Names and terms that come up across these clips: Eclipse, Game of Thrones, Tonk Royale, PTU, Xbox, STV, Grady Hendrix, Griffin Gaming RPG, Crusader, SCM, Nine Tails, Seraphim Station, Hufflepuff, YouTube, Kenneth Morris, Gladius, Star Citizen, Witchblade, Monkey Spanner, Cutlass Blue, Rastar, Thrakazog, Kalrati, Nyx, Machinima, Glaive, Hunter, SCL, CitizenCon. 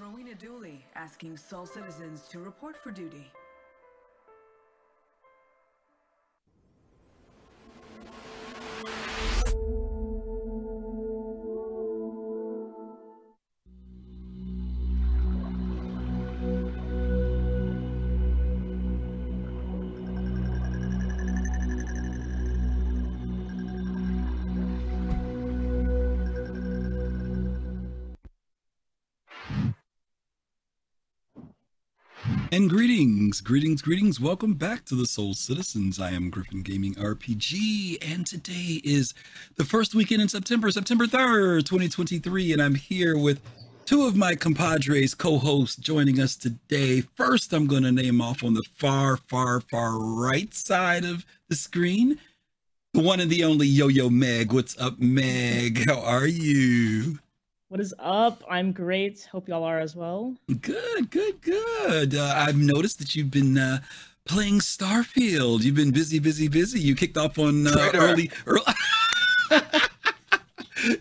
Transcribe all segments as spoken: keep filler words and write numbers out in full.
Rowena Dooley, asking Sol citizens to report for duty. And greetings, greetings, greetings. Welcome back to the Soul Citizens. I am Griffin Gaming R P G, and today is the first weekend in September, September third, twenty twenty-three, and I'm here with two of my compadres, co-hosts, joining us today. First, I'm going to name off on the far, far, far right side of the screen, the one and the only Yo-Yo Meg. What's up, Meg? How are you? What is up? I'm great. Hope y'all are as well. Good, good, good. Uh, I've noticed that you've been uh, playing Starfield. You've been busy, busy, busy. You kicked off on uh, early. early...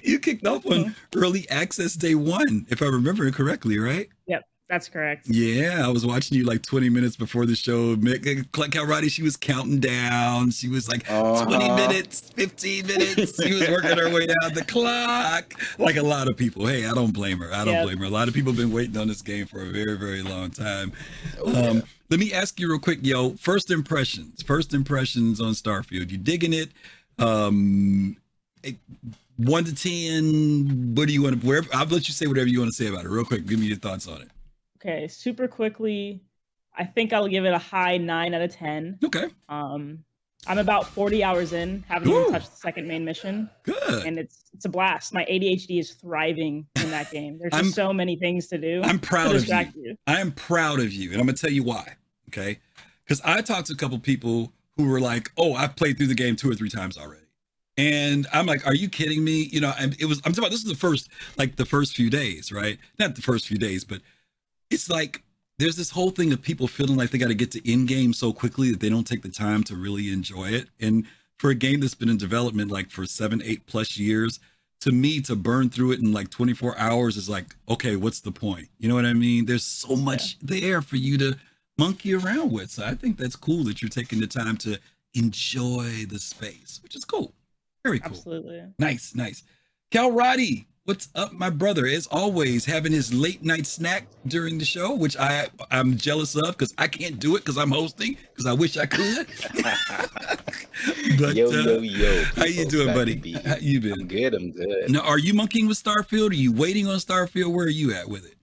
you kicked off on early access day one, if I remember it correctly, right? Yep, that's correct. Yeah, I was watching you like twenty minutes before the show. Kalrati, she was counting down. She was like uh-huh. twenty minutes, fifteen minutes. She was working her way down the clock like a lot of people. Hey, I don't blame her. I don't yep. blame her. A lot of people have been waiting on this game for a very, very long time. Um, yeah. Let me ask you real quick, yo, first impressions. First impressions on Starfield. You digging it? Um, it one to ten, what do you want to, wherever, I'll let you say whatever you want to say about it real quick. Give me your thoughts on it. Okay, super quickly, I think I'll give it a high nine out of ten. Okay. Um, I'm about forty hours in, haven't Ooh. even touched the second main mission. Good. And it's it's a blast. My A D H D is thriving in that game. There's just so many things to do. I'm proud of you. you. I am proud of you, and I'm going to tell you why, okay? Because I talked to a couple people who were like, oh, I've played through the game two or three times already. And I'm like, are you kidding me? You know, and it was, I'm talking about, this is the first, like the first few days, right? Not the first few days, but it's like there's this whole thing of people feeling like they got to get to end game so quickly that they don't take the time to really enjoy it. And for a game that's been in development like for seven, eight plus years, to me, to burn through it in like twenty-four hours is like, okay, what's the point? You know what I mean? There's so much yeah. there for you to monkey around with. So I think that's cool that you're taking the time to enjoy the space, which is cool. Very cool. Absolutely. Nice, nice. Kalrati. What's up, my brother? As always, having his late night snack during the show, which I, I'm jealous of because I can't do it because I'm hosting, because I wish I could. but, yo, uh, yo, yo. How you doing, buddy? How you been? I'm good, I'm good. Now, are you monkeying with Starfield? Are you waiting on Starfield? Where are you at with it?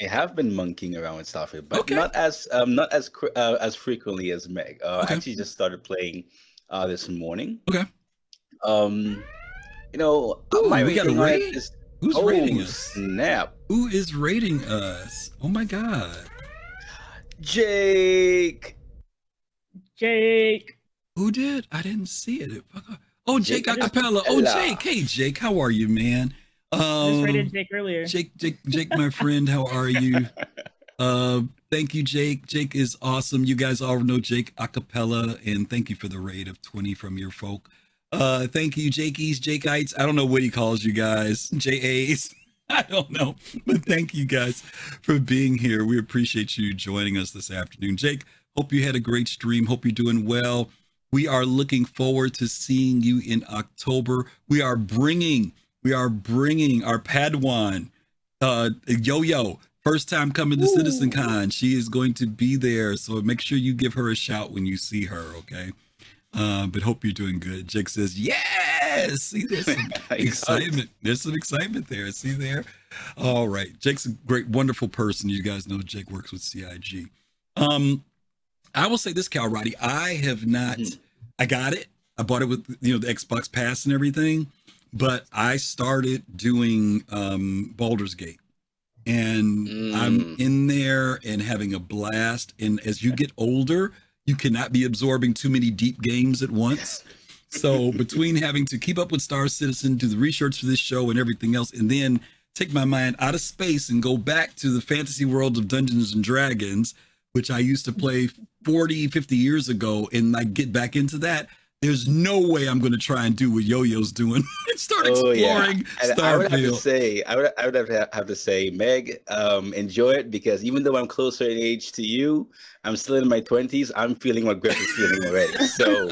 I have been monkeying around with Starfield, but okay. not as um, not as uh, as frequently as Meg. Uh, okay. I actually just started playing uh, this morning. Okay. Um, You know, Ooh, my we got to wait. Who's oh, rating us? Snap. Who is rating us? Oh my god. Jake. Jake. Who did? I didn't see it. Oh, Jake, Jake Acapella. Oh, Jake. Hey, Jake. How are you, man? Um, I just rated Jake earlier. Jake, Jake, Jake, my friend. How are you? Uh, thank you, Jake. Jake is awesome. You guys all know Jake Acapella, and thank you for the raid of twenty from your folk. Uh, thank you, Jakeys, Jakeites. I don't know what he calls you guys, J A's. I don't know, but thank you guys for being here. We appreciate you joining us this afternoon. Jake, hope you had a great stream. Hope you're doing well. We are looking forward to seeing you in October. We are bringing, we are bringing our Padawan, uh, Yo-Yo, first time coming to Ooh. CitizenCon. She is going to be there, so make sure you give her a shout when you see her, okay? Uh, but hope you're doing good. Jake says, yes! See, there's some excitement. There's some excitement there. See there? All right. Jake's a great, wonderful person. You guys know Jake works with C I G. Um, I will say this, Kalrati. I have not... Mm-hmm. I got it. I bought it with, you know, the Xbox Pass and everything. But I started doing um, Baldur's Gate. And mm. I'm in there and having a blast. And as you get older... You cannot be absorbing too many deep games at once. So between having to keep up with Star Citizen, do the research for this show and everything else, and then take my mind out of space and go back to the fantasy world of Dungeons and Dragons, which I used to play forty, fifty years ago, and I get back into that, there's no way I'm going to try and do what Yo-Yo's doing and start exploring oh, yeah. Starfield. I would have to say, I would, I would have, to have to say, Meg, um, enjoy it, because even though I'm closer in age to you, I'm still in my twenties. I'm feeling what Griffin's feeling already. So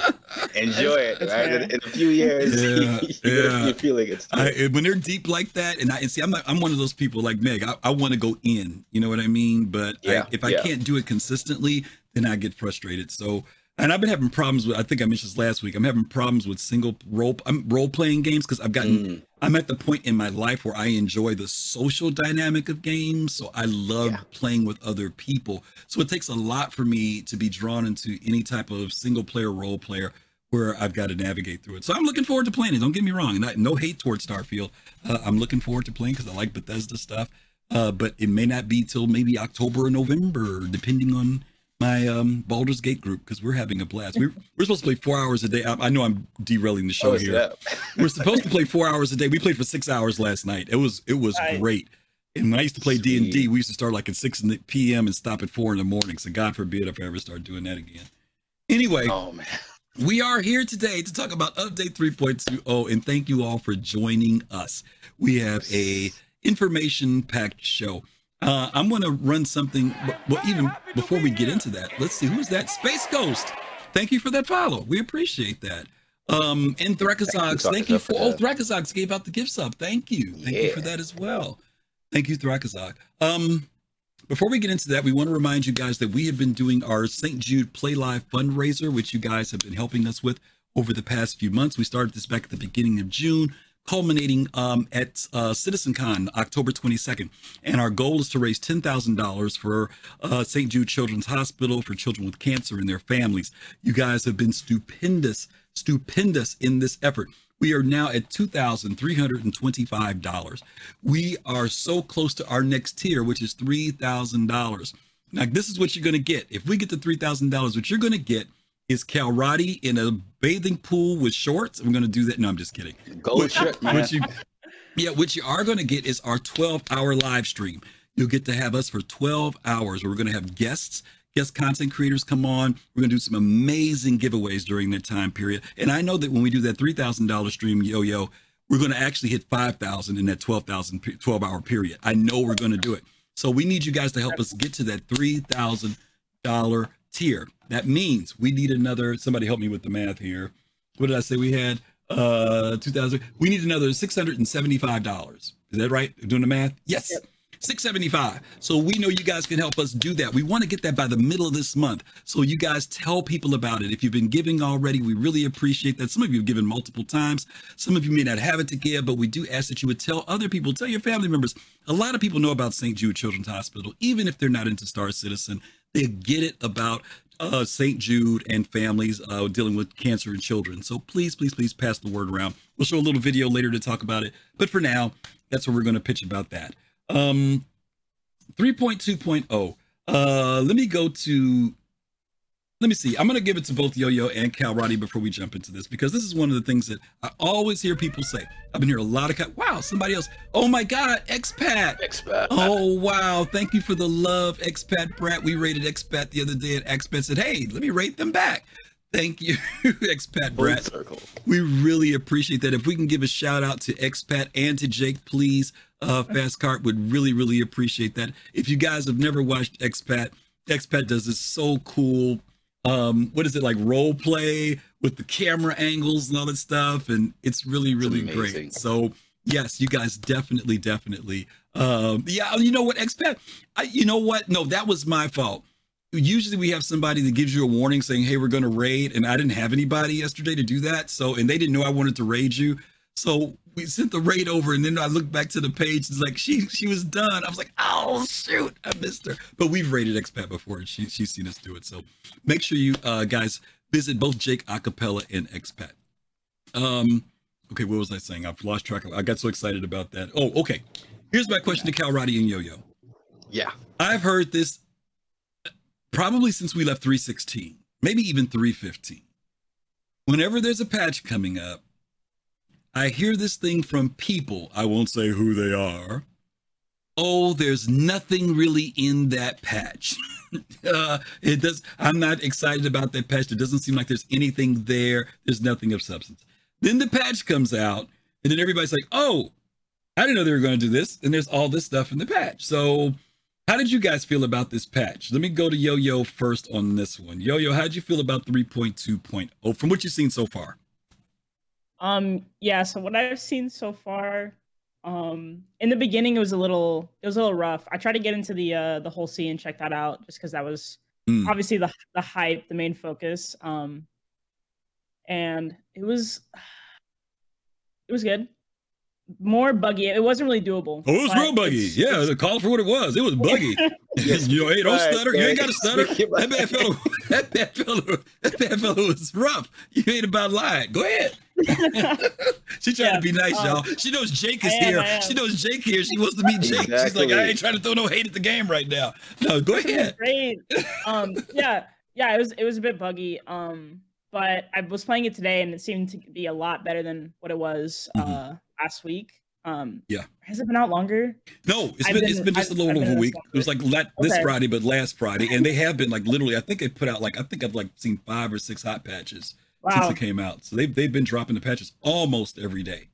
enjoy it. Right? In, in a few years, yeah, you're, yeah. you're feeling it. I, when they're deep like that, and I and see, I'm not, I'm one of those people like Meg. I, I want to go in. You know what I mean? But yeah, I, if I yeah. can't do it consistently, then I get frustrated. So. And I've been having problems with, I think I mentioned this last week, I'm having problems with single role, I'm role-playing games because I've gotten, mm. I'm at the point in my life where I enjoy the social dynamic of games. So I love yeah. playing with other people. So it takes a lot for me to be drawn into any type of single-player role-player where I've got to navigate through it. So I'm looking forward to playing it. Don't get me wrong. And I, no hate towards Starfield. Uh, I'm looking forward to playing because I like Bethesda stuff. Uh, but it may not be till maybe October or November, depending on my um Baldur's Gate group, because we're having a blast. We're, we're supposed to play four hours a day. I, I know I'm derailing the show oh, here. We're supposed to play four hours a day. We played for six hours last night. It was it was I, great. And when I used to play sweet. D and D, we used to start like at six p m and stop at four in the morning. So God forbid if I ever start doing that again. Anyway, oh, man. We are here today to talk about Update three point two oh, and thank you all for joining us. We have a information-packed show. Uh, I'm going to run something, well, even before we get into that, let's see, who's that? Space Ghost. Thank you for that follow. We appreciate that. Um, and Thrakazogs, thank you for, oh, Thrakazogs gave out the gift sub. Thank you. Thank yeah. you for that as well. Thank you, Thrakazog. Um, before we get into that, we want to remind you guys that we have been doing our Saint Jude Play Live fundraiser, which you guys have been helping us with over the past few months. We started this back at the beginning of June, culminating um, at uh, CitizenCon, October twenty-second. And our goal is to raise ten thousand dollars for uh, Saint Jude Children's Hospital for children with cancer and their families. You guys have been stupendous, stupendous in this effort. We are now at two thousand three hundred twenty-five dollars. We are so close to our next tier, which is three thousand dollars. Now, this is what you're going to get. If we get to three thousand dollars, what you're going to get is Kalrati in a bathing pool with shorts. I'm going to do that. No, I'm just kidding. Go which, trip, man. Which you, yeah, what you are going to get is our twelve hour live stream. You'll get to have us for twelve hours. We're going to have guests, guest content creators come on. We're going to do some amazing giveaways during that time period. And I know that when we do that three thousand dollars stream, Yo-Yo, we're going to actually hit five thousand in that twelve thousand, twelve hour period. I know we're going to do it. So we need you guys to help us get to that three thousand dollars tier. That means we need another, somebody help me with the math here. What did I say we had? Uh, two thousand. We need another six hundred seventy-five dollars. Is that right? Doing the math? Yes. Yep. six hundred seventy-five dollars. So we know you guys can help us do that. We want to get that by the middle of this month. So you guys tell people about it. If you've been giving already, we really appreciate that. Some of you have given multiple times. Some of you may not have it to give, but we do ask that you would tell other people, tell your family members. A lot of people know about Saint Jude Children's Hospital, even if they're not into Star Citizen. They get it about uh, Saint Jude and families uh, dealing with cancer and children. So please, please, please pass the word around. We'll show a little video later to talk about it. But for now, that's what we're going to pitch about that. Um, three point two point oh. Uh, let me go to, let me see. I'm going to give it to both Yo-Yo and Kalrati before we jump into this, because this is one of the things that I always hear people say. I've been hearing a lot of, wow, somebody else. Oh my God, Expat. Expat. Oh, wow. Thank you for the love, Expat Brat. We rated Expat the other day, and Expat said, hey, let me rate them back. Thank you, Expat Brat. We really appreciate that. If we can give a shout out to Expat and to Jake, please, uh, Fastcart would really, really appreciate that. If you guys have never watched Expat, Expat does this so cool, um what is it, like role play with the camera angles and all that stuff, and it's really really it's great. So yes, you guys definitely definitely um yeah, you know what, Expat, I, you know what, no, that was my fault. Usually we have somebody that gives you a warning saying, hey, we're going to raid, and I didn't have anybody yesterday to do that. So, and they didn't know I wanted to raid you, so we sent the raid over, and then I looked back to the page. It's like she she was done. I was like, oh shoot, I missed her. But we've raided Expat before, and she she's seen us do it. So make sure you uh, guys visit both Jake Acapella and Expat. Um, okay, what was I saying? I've lost track of. I got so excited about that. Oh, okay. Here's my question to Kalrati and Yo-Yo. Yeah, I've heard this probably since we left three sixteen, maybe even three fifteen. Whenever there's a patch coming up, I hear this thing from people, I won't say who they are. Oh, there's nothing really in that patch. Uh, it does. I'm not excited about that patch. It doesn't seem like there's anything there. There's nothing of substance. Then the patch comes out, and then everybody's like, "Oh, I didn't know they were going to do this." And there's all this stuff in the patch. So, how did you guys feel about this patch? Let me go to Yo-Yo first on this one. Yo-Yo, how did you feel about three point two point oh from what you've seen so far? Um, yeah. So what I've seen so far, um, in the beginning, it was a little, it was a little rough. I tried to get into the uh, the Hull C and check that out just because that was mm. obviously the the hype, the main focus. Um, and it was, it was good. More buggy. It wasn't really doable. Oh, it was real buggy. It's, yeah, it's, the call for what it was. It was buggy. Yes, you know, hey, don't stutter. Right, you ain't got to stutter. That bad fellow. That bad fellow. That bad fellow was rough. You ain't about lied. Go ahead. She tried yeah, to be nice, um, y'all. She knows Jake is am, here. She knows Jake here. She wants to be Jake. Exactly. She's like, I ain't trying to throw no hate at the game right now. No, go ahead. Great. Um, yeah, yeah. It was it was a bit buggy. Um, but I was playing it today, and it seemed to be a lot better than what it was. Mm-hmm. Uh. Last week, um, yeah, has it been out longer? No, it's been, been it's been just I've, a little over a week. Longer. It was like lat, okay. this Friday, but last Friday, and they have been like literally. I think they put out like I think I've like seen five or six hot patches wow. since it came out. So they've they've been dropping the patches almost every day,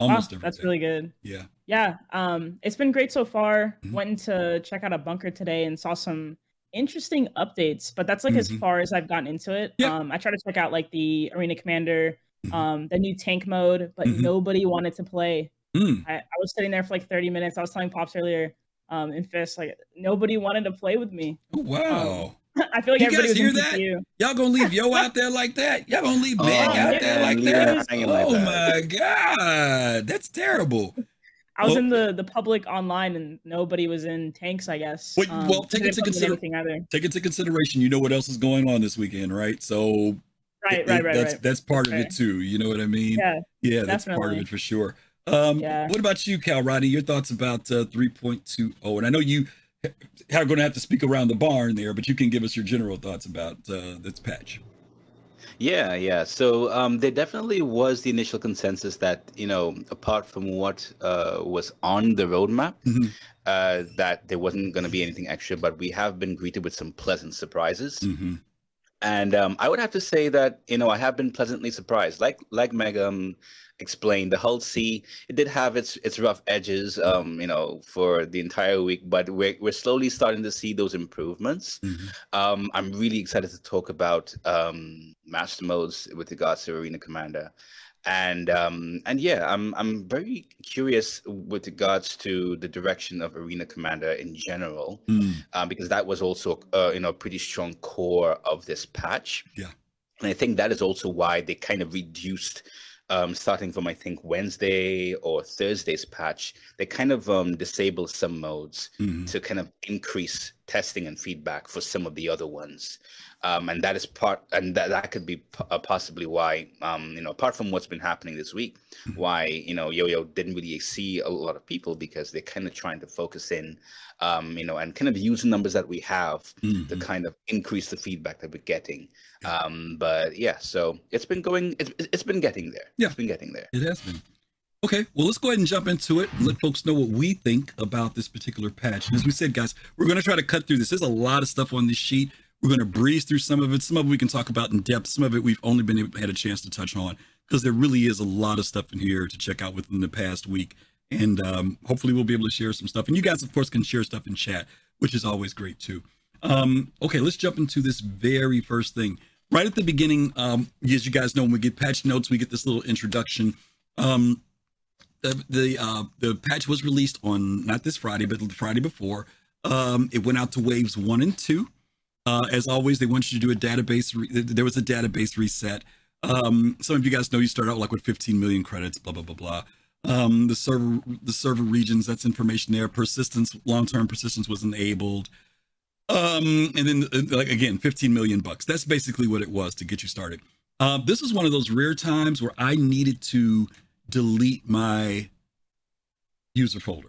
almost wow, every. That's day. Really good. Yeah, yeah. Um, it's been great so far. Mm-hmm. Went to check out a bunker today and saw some interesting updates, but that's like mm-hmm. as far as I've gotten into it. Yeah. Um, I tried to check out like the Arena Commander. Um, the new tank mode, but mm-hmm. nobody wanted to play. Mm. I, I was sitting there for like thirty minutes. I was telling Pops earlier, um, in Fist, like nobody wanted to play with me. Oh, wow. Um, I feel like you everybody guys hear that? P T U. Y'all gonna leave Yo out there like that? Y'all gonna leave Meg oh, out yeah, there like yeah, that? Yeah, oh like that. My God, that's terrible. I was well, in the, the public online and nobody was in tanks, I guess. Wait, um, well, take it to consider- take into consideration. You know what else is going on this weekend, right? So. Right, right, right. That's right. That's part of right. it too. You know what I mean? Yeah, yeah, that's definitely. Part of it for sure. Um, yeah. What about you, Kalrati? Your thoughts about uh, three point two oh? And I know you are going to have to speak around the barn there, but you can give us your general thoughts about uh, this patch. Yeah, yeah. So um, there definitely was the initial consensus that, you know, apart from what uh, was on the roadmap, mm-hmm. uh, that there wasn't going to be anything extra. But we have been greeted with some pleasant surprises. Mm-hmm. And um, I would have to say that, you know, I have been pleasantly surprised. Like like Meg um, explained, the Hull C, it did have its its rough edges, um, you know, for the entire week. But we're, we're slowly starting to see those improvements. Mm-hmm. Um, I'm really excited to talk about um, Master Modes with regards to Arena Commander. And um, and yeah, I'm I'm very curious with regards to the direction of Arena Commander in general, mm. um, because that was also uh, you know a pretty strong core of this patch. Yeah, and I think that is also why they kind of reduced, um, starting from I think Wednesday or Thursday's patch, they kind of um, disabled some modes mm-hmm. to kind of increase testing and feedback for some of the other ones. Um, and that is part, and that, that could be p- possibly why, um, you know, apart from what's been happening this week, mm-hmm. why, you know, Yo-Yo didn't really see a lot of people because they're kind of trying to focus in, um, you know, and kind of use the numbers that we have mm-hmm. to kind of increase the feedback that we're getting. Um, but yeah, so it's been going, it's, it's been getting there. Yeah. It's been getting there. It has been. Okay, well, let's go ahead and jump into it and let folks know what we think about this particular patch. And as we said, guys, we're going to try to cut through this. There's a lot of stuff on this sheet. We're going to breeze through some of it. Some of it we can talk about in depth. Some of it we've only been able, had a chance to touch on because there really is a lot of stuff in here to check out within the past week. And um, hopefully we'll be able to share some stuff. And you guys, of course, can share stuff in chat, which is always great too. Um, okay, let's jump into this very first thing. Right at the beginning, um, as you guys know, when we get patch notes, we get this little introduction. Um, the the, uh, the patch was released on, not this Friday, but the Friday before. Um, it went out to waves one and two. Uh, as always, they want you to do a database. Re- there was a database reset. Um, some of you guys know you start out like with fifteen million credits, blah, blah, blah, blah. Um, the server, the server regions, that's information there. Persistence, long-term persistence was enabled. Um, and then uh, like again, fifteen million bucks. That's basically what it was to get you started. Uh, this was one of those rare times where I needed to delete my user folder.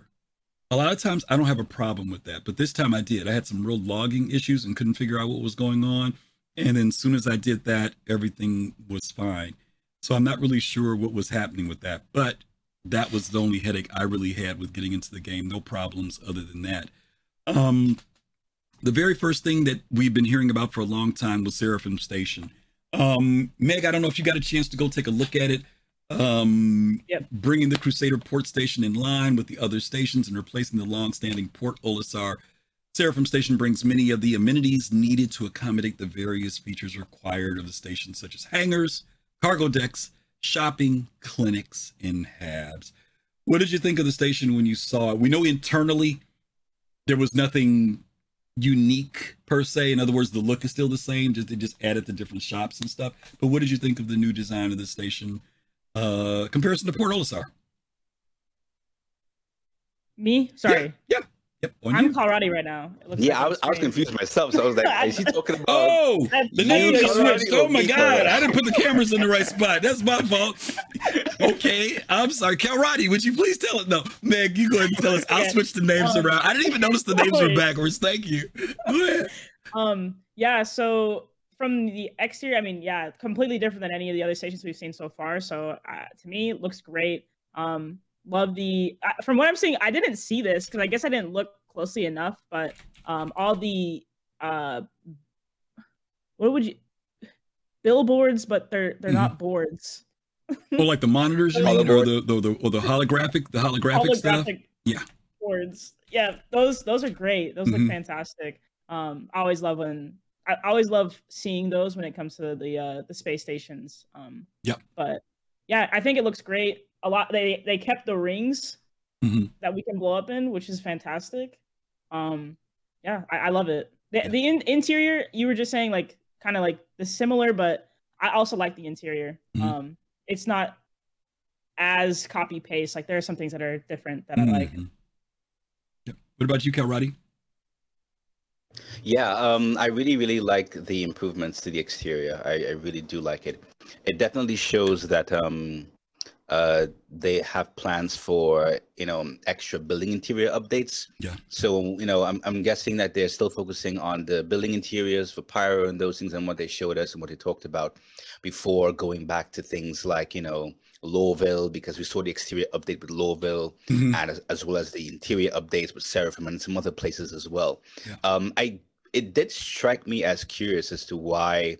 A lot of times I don't have a problem with that, but this time I did. I had some real logging issues and couldn't figure out what was going on. And then as soon as I did that, everything was fine. So I'm not really sure what was happening with that, but that was the only headache I really had with getting into the game. No problems other than that. Um, the very first thing that we've been hearing about for a long time was Seraphim Station. Um, Meg, I don't know if you got a chance to go take a look at it. Um, yep. Bringing the Crusader Port Station in line with the other stations and replacing the long-standing Port Olisar, Seraphim Station brings many of the amenities needed to accommodate the various features required of the station, such as hangars, cargo decks, shopping, clinics, and habs. What did you think of the station when you saw it? We know internally there was nothing unique per se. In other words, the look is still the same, just they just added the different shops and stuff. But what did you think of the new design of the station, uh, comparison to Port Olisar? Me? Sorry. Yeah. yeah. Yep, I'm you. Kalrati right now. It looks yeah, like I was I was confused myself, so I was like, is she talking about? Oh, the name just switched. Oh my God, I didn't put the cameras in the right spot. That's my fault. Okay, I'm sorry. Kalrati, would you please tell us? No, Meg, you go ahead and tell us. I'll yeah. switch the names um, around. I didn't even notice the names were backwards. Thank you. um, yeah, so from the exterior, I mean, yeah, completely different than any of the other stations we've seen so far. So uh, to me, it looks great. Um, Love the, uh, from what I'm seeing, I didn't see this because I guess I didn't look closely enough, but um, all the, uh, what would you, billboards, but they're they're mm-hmm. not boards. Well, like the monitors, you mean, or the, the, the, or the holographic, the holographic, holographic stuff? Yeah. Boards. Yeah, those, those are great. Those mm-hmm. look fantastic. Um, I always love when, I always love seeing those when it comes to the, uh, the space stations. Um, yeah. But yeah, I think it looks great. A lot they they kept the rings mm-hmm. that we can blow up in, which is fantastic. Um, yeah, I, I love it. The, yeah. the in, interior you were just saying like kind of like the similar, but I also like the interior. Mm-hmm. Um, it's not as copy paste. Like there are some things that are different that mm-hmm. I like. Yeah. What about you, Kalrati? Yeah, um, I really, really like the improvements to the exterior. I, I really do like it. It definitely shows that. Um, Uh, they have plans for, you know, extra building interior updates. Yeah. So, you know, I'm I'm guessing that they're still focusing on the building interiors for Pyro and those things and what they showed us and what they talked about before going back to things like, you know, Lorville, because we saw the exterior update with Lorville mm-hmm. and as, as well as the interior updates with Seraphim and some other places as well. Yeah. Um, I it did strike me as curious as to why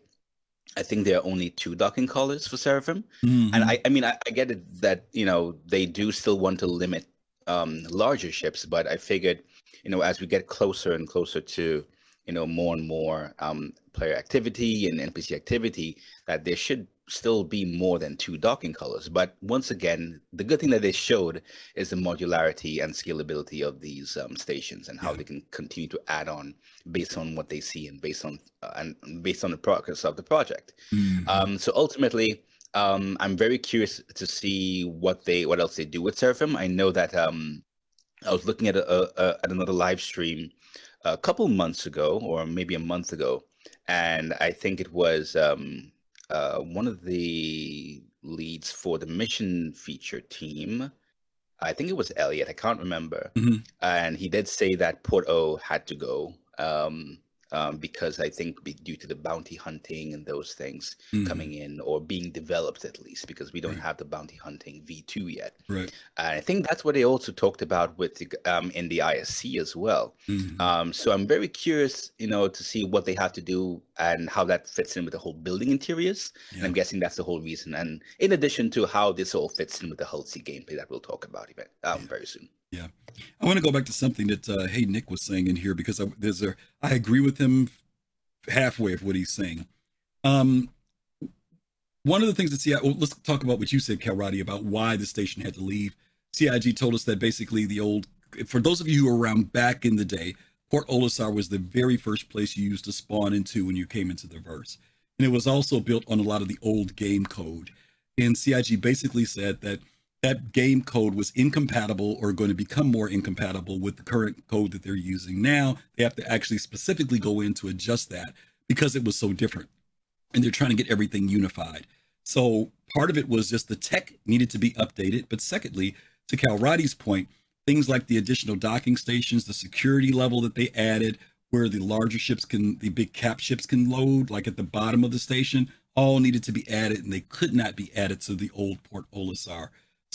I think there are only two docking collars for Seraphim. Mm-hmm. And I, I mean, I, I get it that, you know, they do still want to limit um, larger ships, but I figured, you know, as we get closer and closer to, you know, more and more um, player activity and N P C activity, that there should still be more than two docking collars. But once again, the good thing that they showed is the modularity and scalability of these um, stations and how yeah. they can continue to add on based on what they see and based on uh, and based on the progress of the project. Mm-hmm. Um, so ultimately, um, I'm very curious to see what they what else they do with Seraphim. I know that um, I was looking at a, a, a, at another live stream a couple months ago, or maybe a month ago, and I think it was. Um, Uh, one of the leads for the mission feature team, I think it was Elliot, I can't remember. Mm-hmm. And he did say that Port O had to go um, um, because I think be due to the bounty hunting and those things mm-hmm. coming in or being developed at least because we don't right. have the bounty hunting V two yet. Right. And I think that's what they also talked about with the, um, in the I S C as well. Mm-hmm. Um, so I'm very curious, you know, to see what they have to do and how that fits in with the whole building interiors. Yeah. And I'm guessing that's the whole reason. And in addition to how this all fits in with the Hull C gameplay that we'll talk about um, yeah. very soon. Yeah. I want to go back to something that, uh, hey, Nick was saying in here, because I, there's a, I agree with him halfway of what he's saying. Um, one of the things that C I G, well, let's talk about what you said, Kalrati, about why the station had to leave. C I G told us that basically the old, for those of you who were around back in the day, Port Olisar was the very first place you used to spawn into when you came into the verse. And it was also built on a lot of the old game code. And C I G basically said that that game code was incompatible or going to become more incompatible with the current code that they're using now. They have to actually specifically go in to adjust that because it was so different. And they're trying to get everything unified. So part of it was just the tech needed to be updated. But secondly, to Kalrati's point, things like the additional docking stations, the security level that they added, where the larger ships can, the big cap ships can load, like at the bottom of the station, all needed to be added, and they could not be added to the old Port Olisar.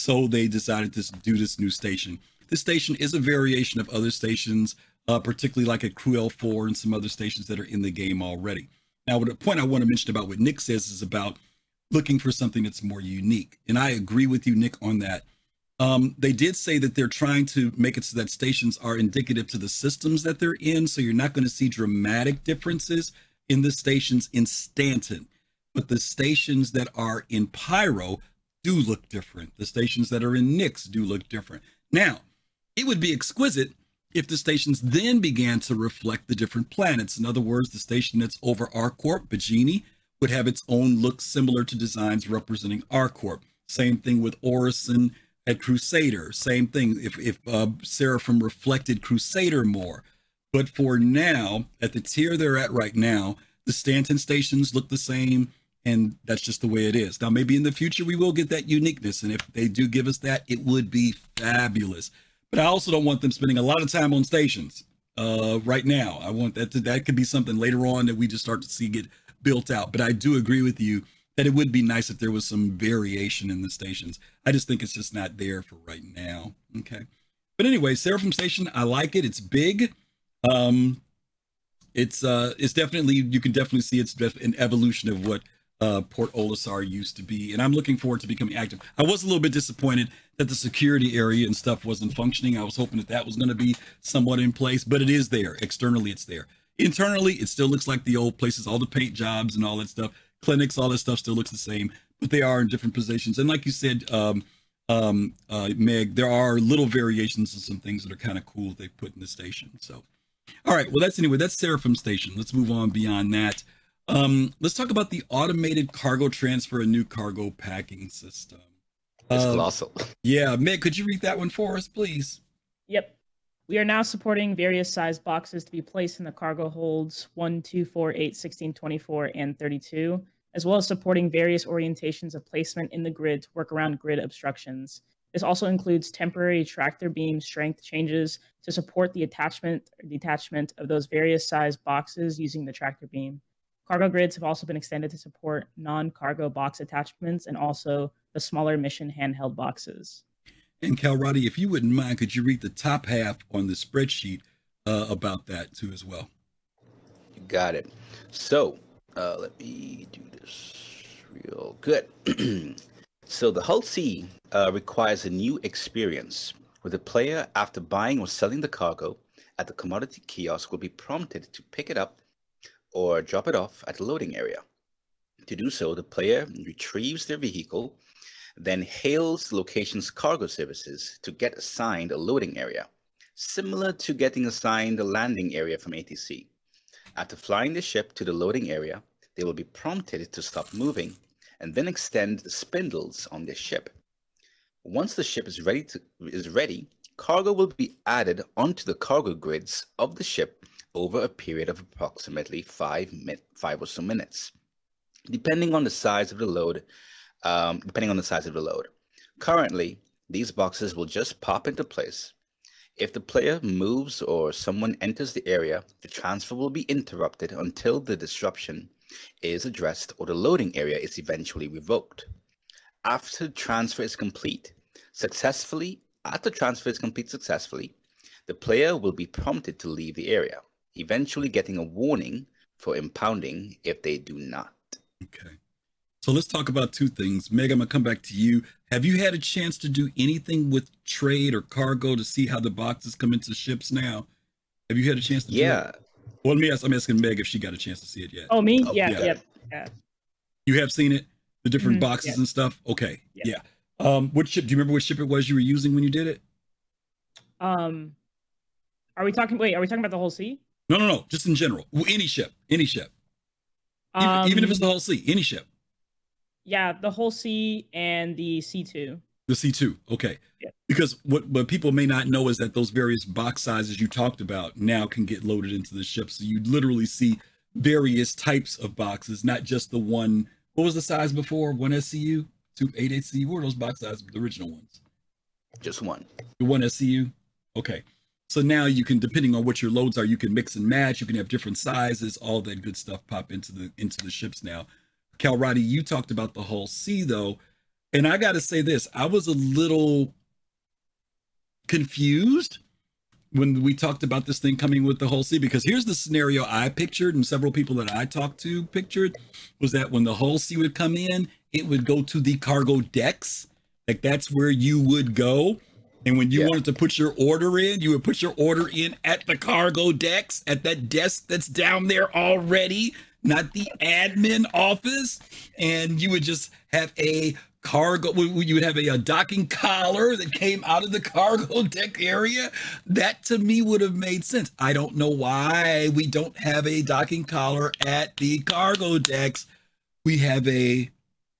So they decided to do this new station. This station is a variation of other stations. uh, particularly like at Crew L four and some other stations that are in the game already. Now, the point I want to mention about what Nick says is about looking for something that's more unique. And I agree with you, Nick, on that. Um, they did say that they're trying to make it so that stations are indicative to the systems that they're in. So you're not going to see dramatic differences in the stations in Stanton. But the stations that are in Pyro do look different. The stations that are in Nyx do look different. Now, it would be exquisite if the stations then began to reflect the different planets. In other words, the station that's over ArcCorp, Bajini, would have its own look similar to designs representing ArcCorp. Same thing with Orison at Crusader. Same thing if, if uh, Seraphim reflected Crusader more. But for now, at the tier they're at right now, the Stanton stations look the same. And that's just the way it is. Now, maybe in the future, we will get that uniqueness. And if they do give us that, it would be fabulous. But I also don't want them spending a lot of time on stations uh, right now. I want that to, that could be something later on that we just start to see get built out. But I do agree with you that it would be nice if there was some variation in the stations. I just think it's just not there for right now. Okay. But anyway, Seraphim Station, I like it. It's big. Um, it's uh, it's definitely, you can definitely see it's def- an evolution of what Uh, Port Olisar used to be, and I'm looking forward to becoming active. I was a little bit disappointed that the security area and stuff wasn't functioning. I was hoping that that was going to be somewhat in place, but it is there. Externally, it's there. Internally, it still looks like the old places, all the paint jobs and all that stuff, clinics, all that stuff still looks the same, but they are in different positions. And like you said, um, um, uh, Meg, there are little variations in some things that are kind of cool they put in the station. So, all right, well, that's anyway, that's Seraphim Station. Let's move on beyond that. Um, let's talk about the automated cargo transfer and new cargo packing system. It's uh, colossal. Yeah, Meg, could you read that one for us, please? Yep. We are now supporting various size boxes to be placed in the cargo holds one, two, four, eight, sixteen, twenty-four, and thirty-two, as well as supporting various orientations of placement in the grid to work around grid obstructions. This also includes temporary tractor beam strength changes to support the attachment or detachment of those various size boxes using the tractor beam. Cargo grids have also been extended to support non-cargo box attachments and also the smaller mission handheld boxes. And Kalrati, if you wouldn't mind, could you read the top half on the spreadsheet uh, about that too as well? You got it. So uh, let me do this real good. So the Hull C uh, requires a new experience where the player, after buying or selling the cargo at the commodity kiosk, will be prompted to pick it up or drop it off at the loading area. To do so, the player retrieves their vehicle, then hails the location's cargo services to get assigned a loading area, similar to getting assigned a landing area from A T C. After flying the ship to the loading area, they will be prompted to stop moving and then extend the spindles on their ship. Once the ship is ready, to, is ready, cargo will be added onto the cargo grids of the ship over a period of approximately five min- five or so minutes, depending on the size of the load. Um, depending on the size of the load, currently these boxes will just pop into place. If the player moves or someone enters the area, the transfer will be interrupted until the disruption is addressed or the loading area is eventually revoked. After the transfer is complete successfully, after transfer is complete successfully, the player will be prompted to leave the area, eventually getting a warning for impounding if they do not. Okay. So let's talk about two things. Meg, I'm going to come back to you. Have you had a chance to do anything with trade or cargo to see how the boxes come into ships now? Have you had a chance to yeah. do that? Well, let me ask, I'm asking Meg if she got a chance to see it yet. Oh, me? Oh, yeah, yeah. yeah, yeah. You have seen it? The different mm-hmm, boxes yeah. and stuff? Okay, yeah. yeah. Um, what ship, do you remember what ship it was you were using when you did it? Um, Are we talking, wait, are we talking about the Hull C? No, no, no. Just in general. Any ship. Any ship. Even, um, even if it's the Hull C. Any ship. Yeah, the Hull C and the C two. The C two. Okay. Yeah. Because what, what people may not know is that those various box sizes you talked about now can get loaded into the ship. So you literally see various types of boxes, not just the one. What was the size before? One S C U? Two, eight S C U? What were those box sizes? The original ones? Just one. The one S C U? Okay. So now you can, depending on what your loads are, you can mix and match. You can have different sizes, all that good stuff pop into the into the ships now. Kalrati, you talked about the Hull C though, and I got to say this: I was a little confused when we talked about this thing coming with the Hull C, because here's the scenario I pictured and several people that I talked to pictured, was that when the Hull C would come in, it would go to the cargo decks. Like that's where you would go. And when you yeah. wanted to put your order in, you would put your order in at the cargo decks, at that desk that's down there already, not the admin office. And you would just have a cargo, you would have a, a docking collar that came out of the cargo deck area. That to me would have made sense. I don't know why we don't have a docking collar at the cargo decks. We have a,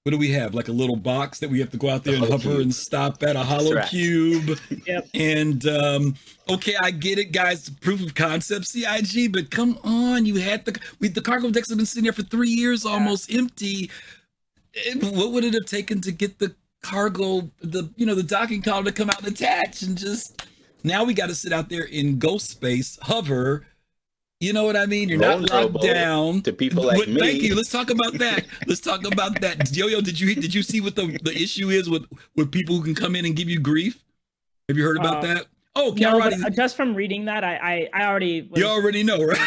what do we have? Like a little box that we have to go out there and hover cube. and stop at a hollow right. cube. Yep. And um, okay, I get it, guys. Proof of concept, C I G, but come on, you had the we, the cargo decks have been sitting there for three years, yeah. almost empty. What would it have taken to get the cargo, the you know, the docking collar to come out and attach, and just now we got to sit out there in ghost space, hover. You know what I mean? You're not locked down to people like but, me. Thank you. Let's talk about that. Let's talk about that. Yo-Yo, did you did you see what the, the issue is with, with people who can come in and give you grief? Have you heard about uh, that? Oh, Kalrati. No, just from reading that, I I, I already. Was, you already know, right?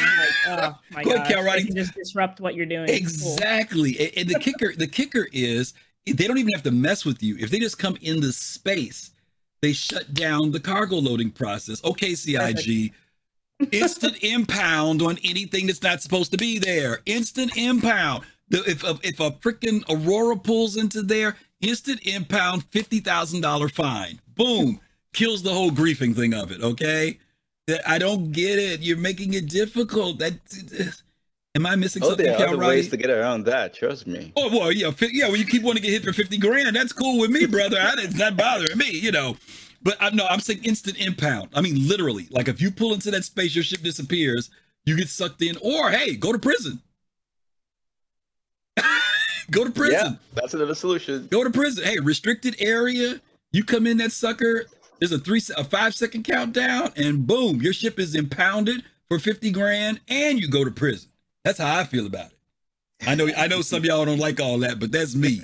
Like, oh my god, Kalrati can just disrupt what you're doing. Exactly. Cool. And, and the kicker, the kicker is they don't even have to mess with you. If they just come in the space, they shut down the cargo loading process. Okay, C I G. Instant impound on anything that's not supposed to be there. Instant impound. The, if a, if a freaking Aurora pulls into there, instant impound, fifty thousand dollars fine. Boom. Kills the whole griefing thing of it, okay? That, I don't get it. You're making it difficult. That uh, am I missing oh, something? There are other ways to get around that, trust me. Oh, well, yeah. Yeah, well, you keep wanting to get hit for fifty grand. That's cool with me, brother. I, it's not bothering me, you know. But I, no, I'm saying instant impound. I mean, literally, like if you pull into that space, your ship disappears, you get sucked in, or hey, go to prison. Go to prison. Yeah, that's another solution. Go to prison. Hey, restricted area. You come in that sucker. There's a three, a five second countdown, and boom, your ship is impounded for fifty grand, and you go to prison. That's how I feel about it. I know, I know, some of y'all don't like all that, but that's me.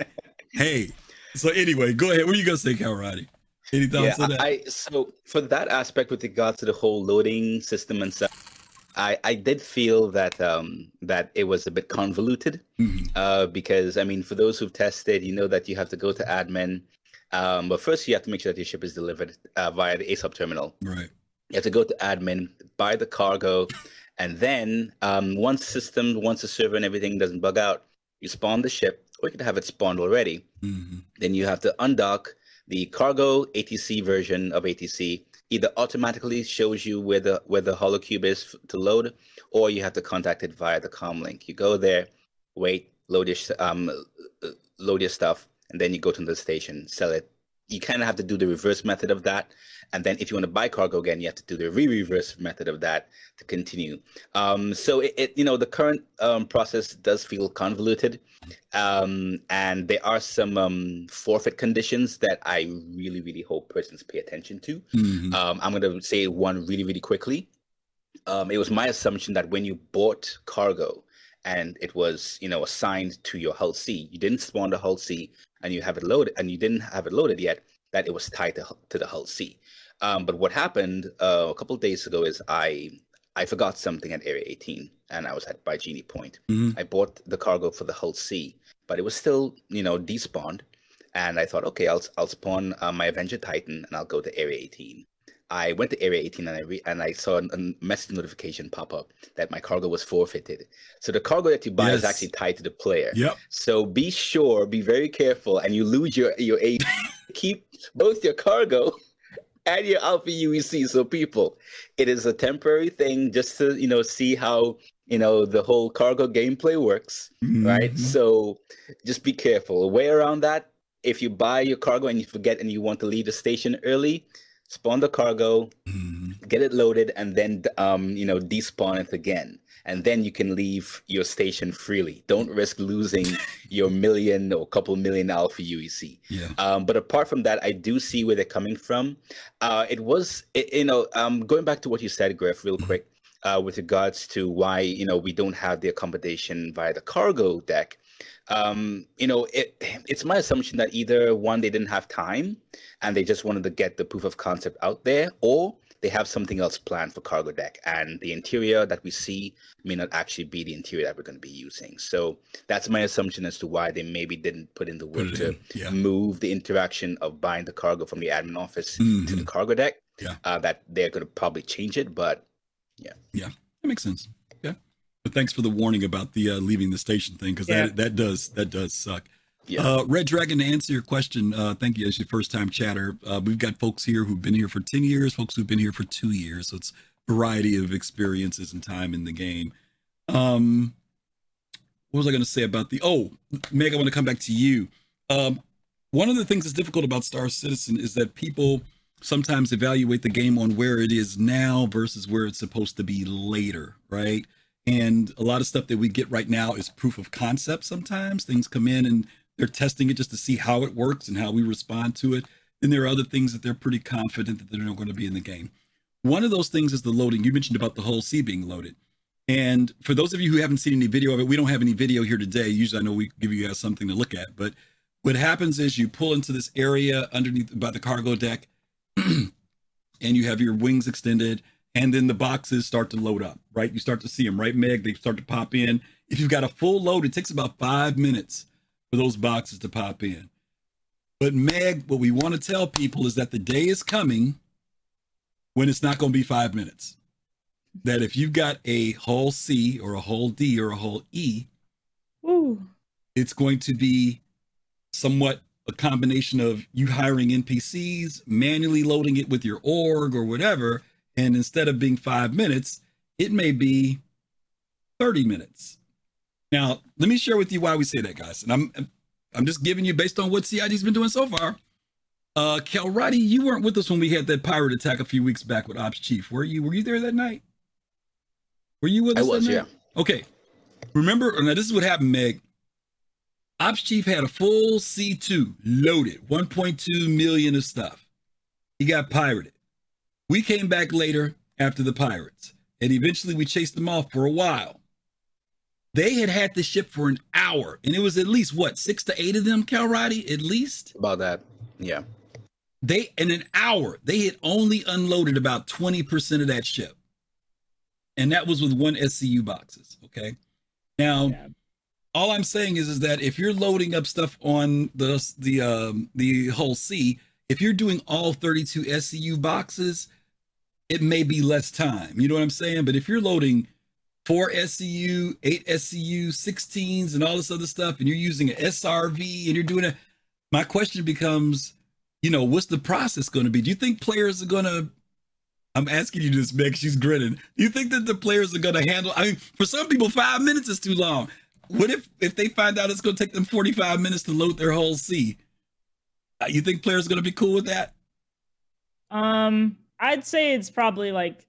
Hey, so anyway, go ahead. What are you gonna say, Kalrati? Any thoughts yeah, on that? I, so for that aspect with regards to the whole loading system and stuff, I, I did feel that um, that it was a bit convoluted mm-hmm. uh, because, I mean, for those who've tested, you know that you have to go to admin. Um, but first, you have to make sure that your ship is delivered uh, via the A S O P terminal. Right. You have to go to admin, buy the cargo, and then um, once the system, once the server and everything doesn't bug out, you spawn the ship, or you could have it spawned already. Mm-hmm. Then you have to undock. The cargo A T C version of A T C either automatically shows you where the where the holocube is to load, or you have to contact it via the comm link. You go there, wait, load your um, load your stuff, and then you go to the station, sell it. You kind of have to do the reverse method of that, and then if you want to buy cargo again, you have to do the re-reverse method of that to continue. Um, so it, it you know the current um, process does feel convoluted. Um, and there are some um, forfeit conditions that I really, really hope persons pay attention to. Mm-hmm. Um, I'm going to say one really, really quickly. Um, it was my assumption that when you bought cargo and it was, you know, assigned to your Hull C, you didn't spawn the Hull C and you have it loaded, and you didn't have it loaded yet, that it was tied to, to the Hull C. Um, but what happened uh, a couple of days ago is I I forgot something at Area eighteen, and I was at by Genie Point. Mm-hmm. I bought the cargo for the Hull C, but it was still, you know, despawned. And I thought, okay, I'll I'll spawn uh, my Avenger Titan, and I'll go to Area eighteen. I went to Area eighteen, and I re- and I saw a message notification pop up that my cargo was forfeited. So the cargo that you buy yes. is actually tied to the player. Yep. So be sure, be very careful, and you lose your your A. Keep both your cargo and your Alpha U E C. So people, it is a temporary thing just to, you know, see how, you know, the whole cargo gameplay works, mm-hmm. right? So just be careful. A way around that, if you buy your cargo and you forget and you want to leave the station early, spawn the cargo, mm-hmm. get it loaded, and then, um, you know, despawn it again. And then you can leave your station freely. Don't risk losing your million or couple million Alpha U E C. Yeah. Um, but apart from that, I do see where they're coming from. Uh, it was, it, you know, um, going back to what you said, Griff, real mm-hmm. quick, uh, with regards to why, you know, we don't have the accommodation via the cargo deck. Um, you know, it, it's my assumption that either one, they didn't have time and they just wanted to get the proof of concept out there, or they have something else planned for cargo deck, and the interior that we see may not actually be the interior that we're going to be using. So that's my assumption as to why they maybe didn't put in the work to yeah. move the interaction of buying the cargo from the admin office mm-hmm. to the cargo deck. Yeah, uh, that they're going to probably change it, but yeah, yeah, that makes sense. Yeah, but thanks for the warning about the uh, leaving the station thing, because yeah. that that does that does suck. Yeah. Uh, Red Dragon, to answer your question, uh, thank you. As your first time chatter, uh, we've got folks here who've been here for ten years, folks who've been here for two years. So it's a variety of experiences and time in the game. Um, what was I going to say about the, oh, Meg, I want to come back to you. Um, one of the things that's difficult about Star Citizen is that people sometimes evaluate the game on where it is now versus where it's supposed to be later, right? And a lot of stuff that we get right now is proof of concept sometimes. Things come in and they're testing it just to see how it works and how we respond to it. Then there are other things that they're pretty confident that they're not going to be in the game. One of those things is the loading. You mentioned about the Hull C being loaded. And for those of you who haven't seen any video of it, we don't have any video here today. Usually I know we give you guys something to look at, but what happens is you pull into this area underneath by the cargo deck and you have your wings extended, and then the boxes start to load up, right? You start to see them, right, Meg? They start to pop in. If you've got a full load, it takes about five minutes for those boxes to pop in. But Meg, what we want to tell people is that the day is coming when it's not going to be five minutes. That if you've got a Hull C or a Hull D or a Hull E, ooh, it's going to be somewhat a combination of you hiring N P Cs, manually loading it with your org or whatever, and instead of being five minutes, it may be thirty minutes. Now, let me share with you why we say that, guys. And I'm I'm just giving you based on what C I D's been doing so far. Uh, Kalrati, you weren't with us when we had that pirate attack a few weeks back with Ops Chief. Were you, were you there that night? Were you with us? I was, that night? Yeah. Okay. Remember, now this is what happened, Meg. Ops Chief had a full C two loaded, one point two million of stuff. He got pirated. We came back later after the pirates, and eventually we chased them off for a while. They had had the ship for an hour, and it was at least, what, six to eight of them, Kalrati, at least? About that, yeah. They, in an hour, they had only unloaded about twenty percent of that ship, and that was with one S C U boxes, okay? Now, yeah. all I'm saying is, is that if you're loading up stuff on the, the, um, the Hull C, if you're doing all thirty-two S C U boxes, it may be less time. You know what I'm saying? But if you're loading four S C U, eight S C U, sixteens, and all this other stuff, and you're using an S R V and you're doing it, my question becomes, you know, what's the process going to be? Do you think players are going to, I'm asking you this, Meg, she's grinning. Do you think that the players are going to handle, I mean, for some people, five minutes is too long. What if, if they find out it's going to take them forty-five minutes to load their Hull C? You think players are going to be cool with that? Um, I'd say it's probably like,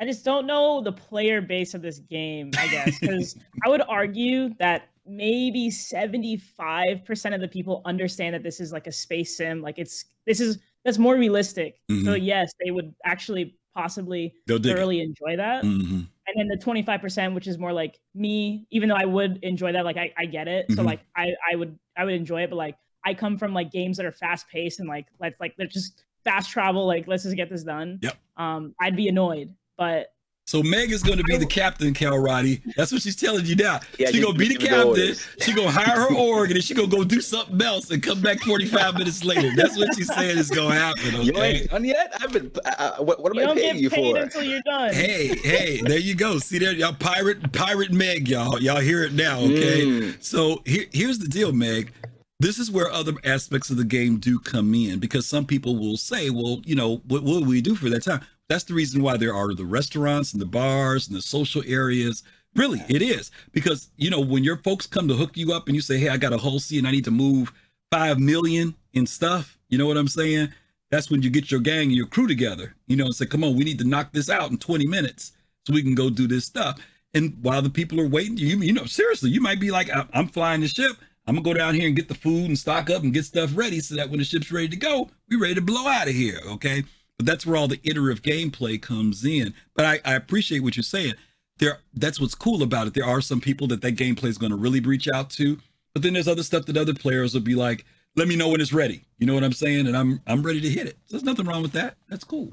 I just don't know the player base of this game, I guess, because I would argue that maybe seventy-five percent of the people understand that this is like a space sim. Like it's, this is, that's more realistic. Mm-hmm. So yes, they would actually possibly thoroughly it. enjoy that. Mm-hmm. And then the twenty-five percent, which is more like me, even though I would enjoy that, like I, I get it. Mm-hmm. So like, I, I would, I would enjoy it, but like, I come from like games that are fast paced and like, let's like, let's just fast travel. Like, let's just get this done. Yep. Um, I'd be annoyed, but. So Meg is going to be the captain, Kalrati. That's what she's telling you now. Yeah, she's going to be the captain. She's going to hire her org and then she's going to go do something else and come back forty-five minutes later. That's what she's saying is going to happen. Okay? You ain't done yet? I've been, uh, what, what am you I paying you for? You don't get paid until you're done. Hey, hey, there you go. See there, y'all pirate, pirate Meg, y'all. Y'all hear it now, okay? Mm. So here, here's the deal, Meg. This is where other aspects of the game do come in, because some people will say, well, you know, what will we do for that time? That's the reason why there are the restaurants and the bars and the social areas. Really, it is. Because, you know, when your folks come to hook you up and you say, hey, I got a Hull C and I need to move five million in stuff. You know what I'm saying? That's when you get your gang and your crew together, you know, and say, come on, we need to knock this out in twenty minutes so we can go do this stuff. And while the people are waiting, you, you know, seriously, you might be like, I'm flying the ship. I'm gonna go down here and get the food and stock up and get stuff ready so that when the ship's ready to go, we're ready to blow out of here, okay? But that's where all the iterative gameplay comes in. But I, I appreciate what you're saying. There, that's what's cool about it. There are some people that that gameplay is gonna really reach out to, but then there's other stuff that other players will be like, let me know when it's ready. You know what I'm saying? And I'm I'm ready to hit it. So there's nothing wrong with that. That's cool.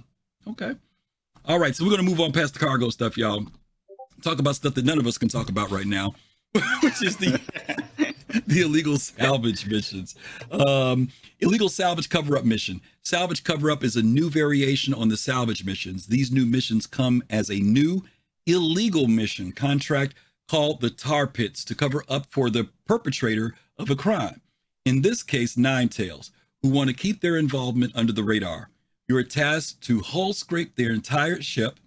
Okay. All right. So we're gonna move on past the cargo stuff, y'all. Talk about stuff that none of us can talk about right now, which is the the illegal salvage missions. Um, illegal salvage cover-up mission. Salvage cover-up is a new variation on the salvage missions. These new missions come as a new illegal mission contract called the Tar Pits to cover up for the perpetrator of a crime. In this case, Nine Tails, who want to keep their involvement under the radar. You are tasked to hull scrape their entire ship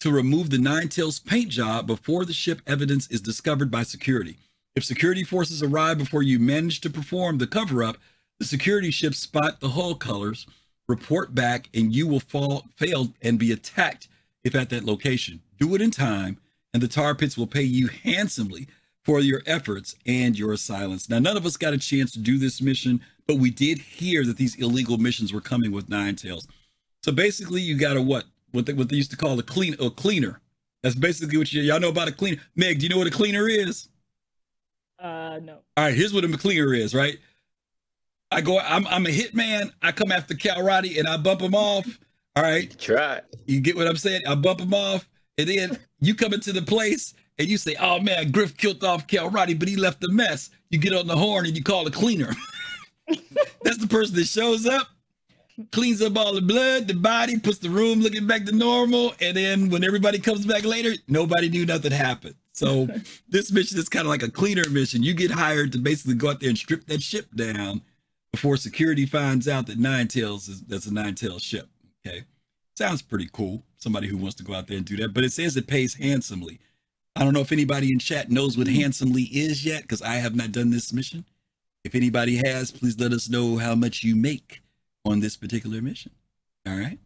to remove the Nine Tails paint job before the ship evidence is discovered by security. If security forces arrive before you manage to perform the cover-up, the security ships spot the hull colors, report back, and you will fall failed and be attacked if at that location. Do it in time, and the Tar Pits will pay you handsomely for your efforts and your silence. Now, none of us got a chance to do this mission, but we did hear that these illegal missions were coming with Nine Tails. So basically, you got a what? What they, what they used to call a, clean, a cleaner. That's basically what you, y'all know about a cleaner. Meg, do you know what a cleaner is? Uh, no. All right, here's what a cleaner is, right? I go, I'm, I'm a hitman. I come after Kalrati and I bump him off. All right. Try. You get what I'm saying? I bump him off. And then you come into the place and you say, oh man, Griff killed off Kalrati, but he left a mess. You get on the horn and you call a cleaner. That's the person that shows up, cleans up all the blood, the body, puts the room looking back to normal. And then when everybody comes back later, nobody knew nothing happened. So this mission is kind of like a cleaner mission. You get hired to basically go out there and strip that ship down before security finds out that Nine Tails is that's a Nine Tails ship. Okay. Sounds pretty cool. Somebody who wants to go out there and do that, but it says it pays handsomely. I don't know if anybody in chat knows what handsomely is yet, because I have not done this mission. If anybody has, please let us know how much you make on this particular mission. All right.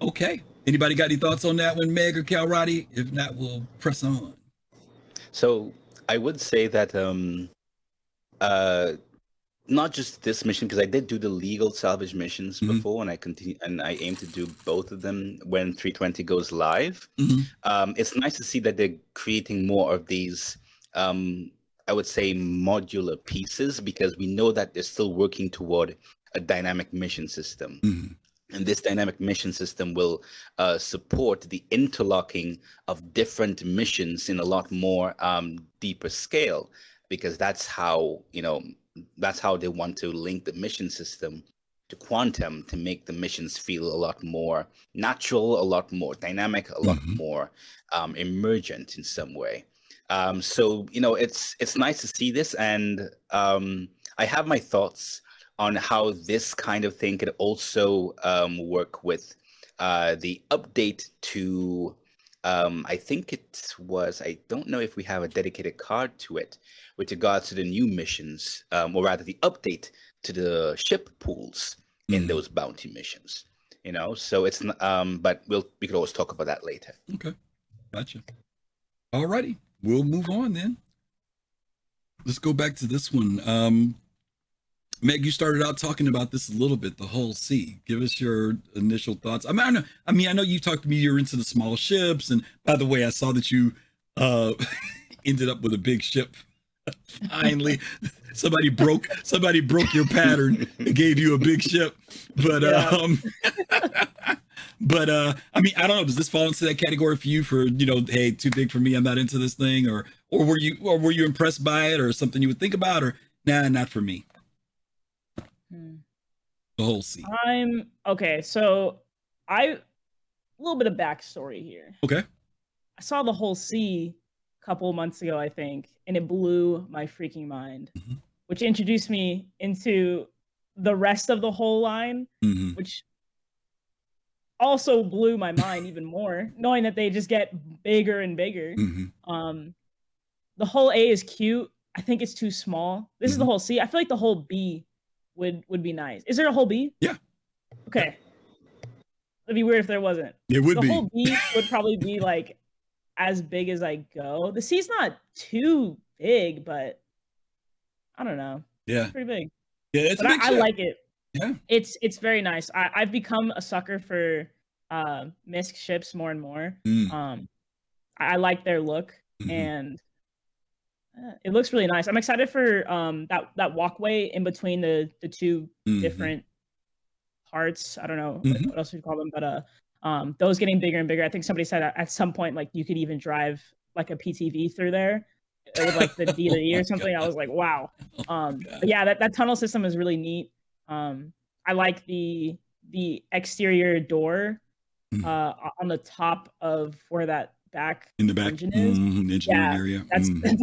Okay. Anybody got any thoughts on that one, Meg or Kalrati? If not, we'll press on. So I would say that um, uh, not just this mission, because I did do the legal salvage missions mm-hmm. before, and I continue and I aim to do both of them when three twenty goes live. Mm-hmm. Um, it's nice to see that they're creating more of these, um, I would say, modular pieces, because we know that they're still working toward a dynamic mission system. Mm-hmm. And this dynamic mission system will uh, support the interlocking of different missions in a lot more um, deeper scale, because that's how, you know, that's how they want to link the mission system to Quantum to make the missions feel a lot more natural, a lot more dynamic, a lot mm-hmm. more um, emergent in some way. Um, so, you know, it's it's nice to see this, and um, I have my thoughts on how this kind of thing could also um, work with uh, the update to, um, I think it was, I don't know if we have a dedicated card to it, with regards to the new missions, um, or rather the update to the ship pools mm-hmm. in those bounty missions, you know? So it's, um, but we'll, we could always talk about that later. Okay, gotcha. All righty, we'll move on then. Let's go back to this one. Um, Meg, you started out talking about this a little bit, the Hull C. Give us your initial thoughts. I mean, I know, I mean, I know you talked to me, you're into the small ships. And by the way, I saw that you uh, ended up with a big ship. Finally, somebody broke, somebody broke your pattern and gave you a big ship. But, yeah. um, but uh, I mean, I don't know, does this fall into that category for you for, you know, hey, too big for me, I'm not into this thing? Or, or were you, or were you impressed by it, or something you would think about, or nah, not for me? The whole scene. I'm okay. So, I a little bit of backstory here. Okay. I saw the Hull C a couple months ago, I think, and it blew my freaking mind, mm-hmm. which introduced me into the rest of the Hull line, mm-hmm. which also blew my mind even more, knowing that they just get bigger and bigger. Mm-hmm. Um, the Hull A is cute. I think it's too small. This mm-hmm. is the Hull C. I feel like the Hull B would would be nice. Is there a Hull B? Yeah. Okay. It'd be weird if there wasn't. It would be. The Hull B would probably be like as big as I go. The C's not too big, but I don't know. Yeah. It's pretty big. Yeah, it's but a big I, I like it. Yeah. It's it's very nice. I, I've become a sucker for uh, misc ships more and more. Mm. Um, I, I like their look, mm-hmm. and It looks really nice. I'm excited for um that that walkway in between the the two mm-hmm. different parts. I don't know mm-hmm. what else we call them, but uh um those getting bigger and bigger. I think somebody said at some point like you could even drive like a P T V through there with like the D to E or something. God. I was like, wow. Um oh but yeah, that, that tunnel system is really neat. Um I like the the exterior door mm. uh on the top of where that back in the back engine is. Mm, engineering yeah, area. That's mm.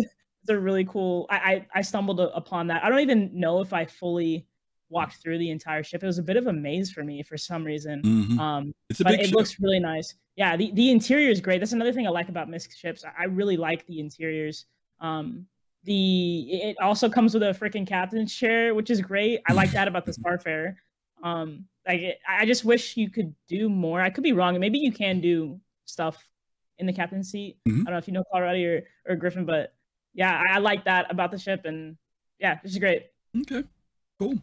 They're really cool. I, I I stumbled upon that. I don't even know if I fully walked through the entire ship. It was a bit of a maze for me for some reason. Mm-hmm. Um, it's a but big it ship. Looks really nice. Yeah, the, the interior is great. That's another thing I like about MiSC ships. I really like the interiors. Um, the it also comes with a freaking captain's chair, which is great. I like that about the Starfarer. Um, like it, I just wish you could do more. I could be wrong. Maybe you can do stuff in the captain's seat. Mm-hmm. I don't know if you know Kalrati or or Griffin, but yeah, I like that about the ship, and yeah, this is great. Okay, cool.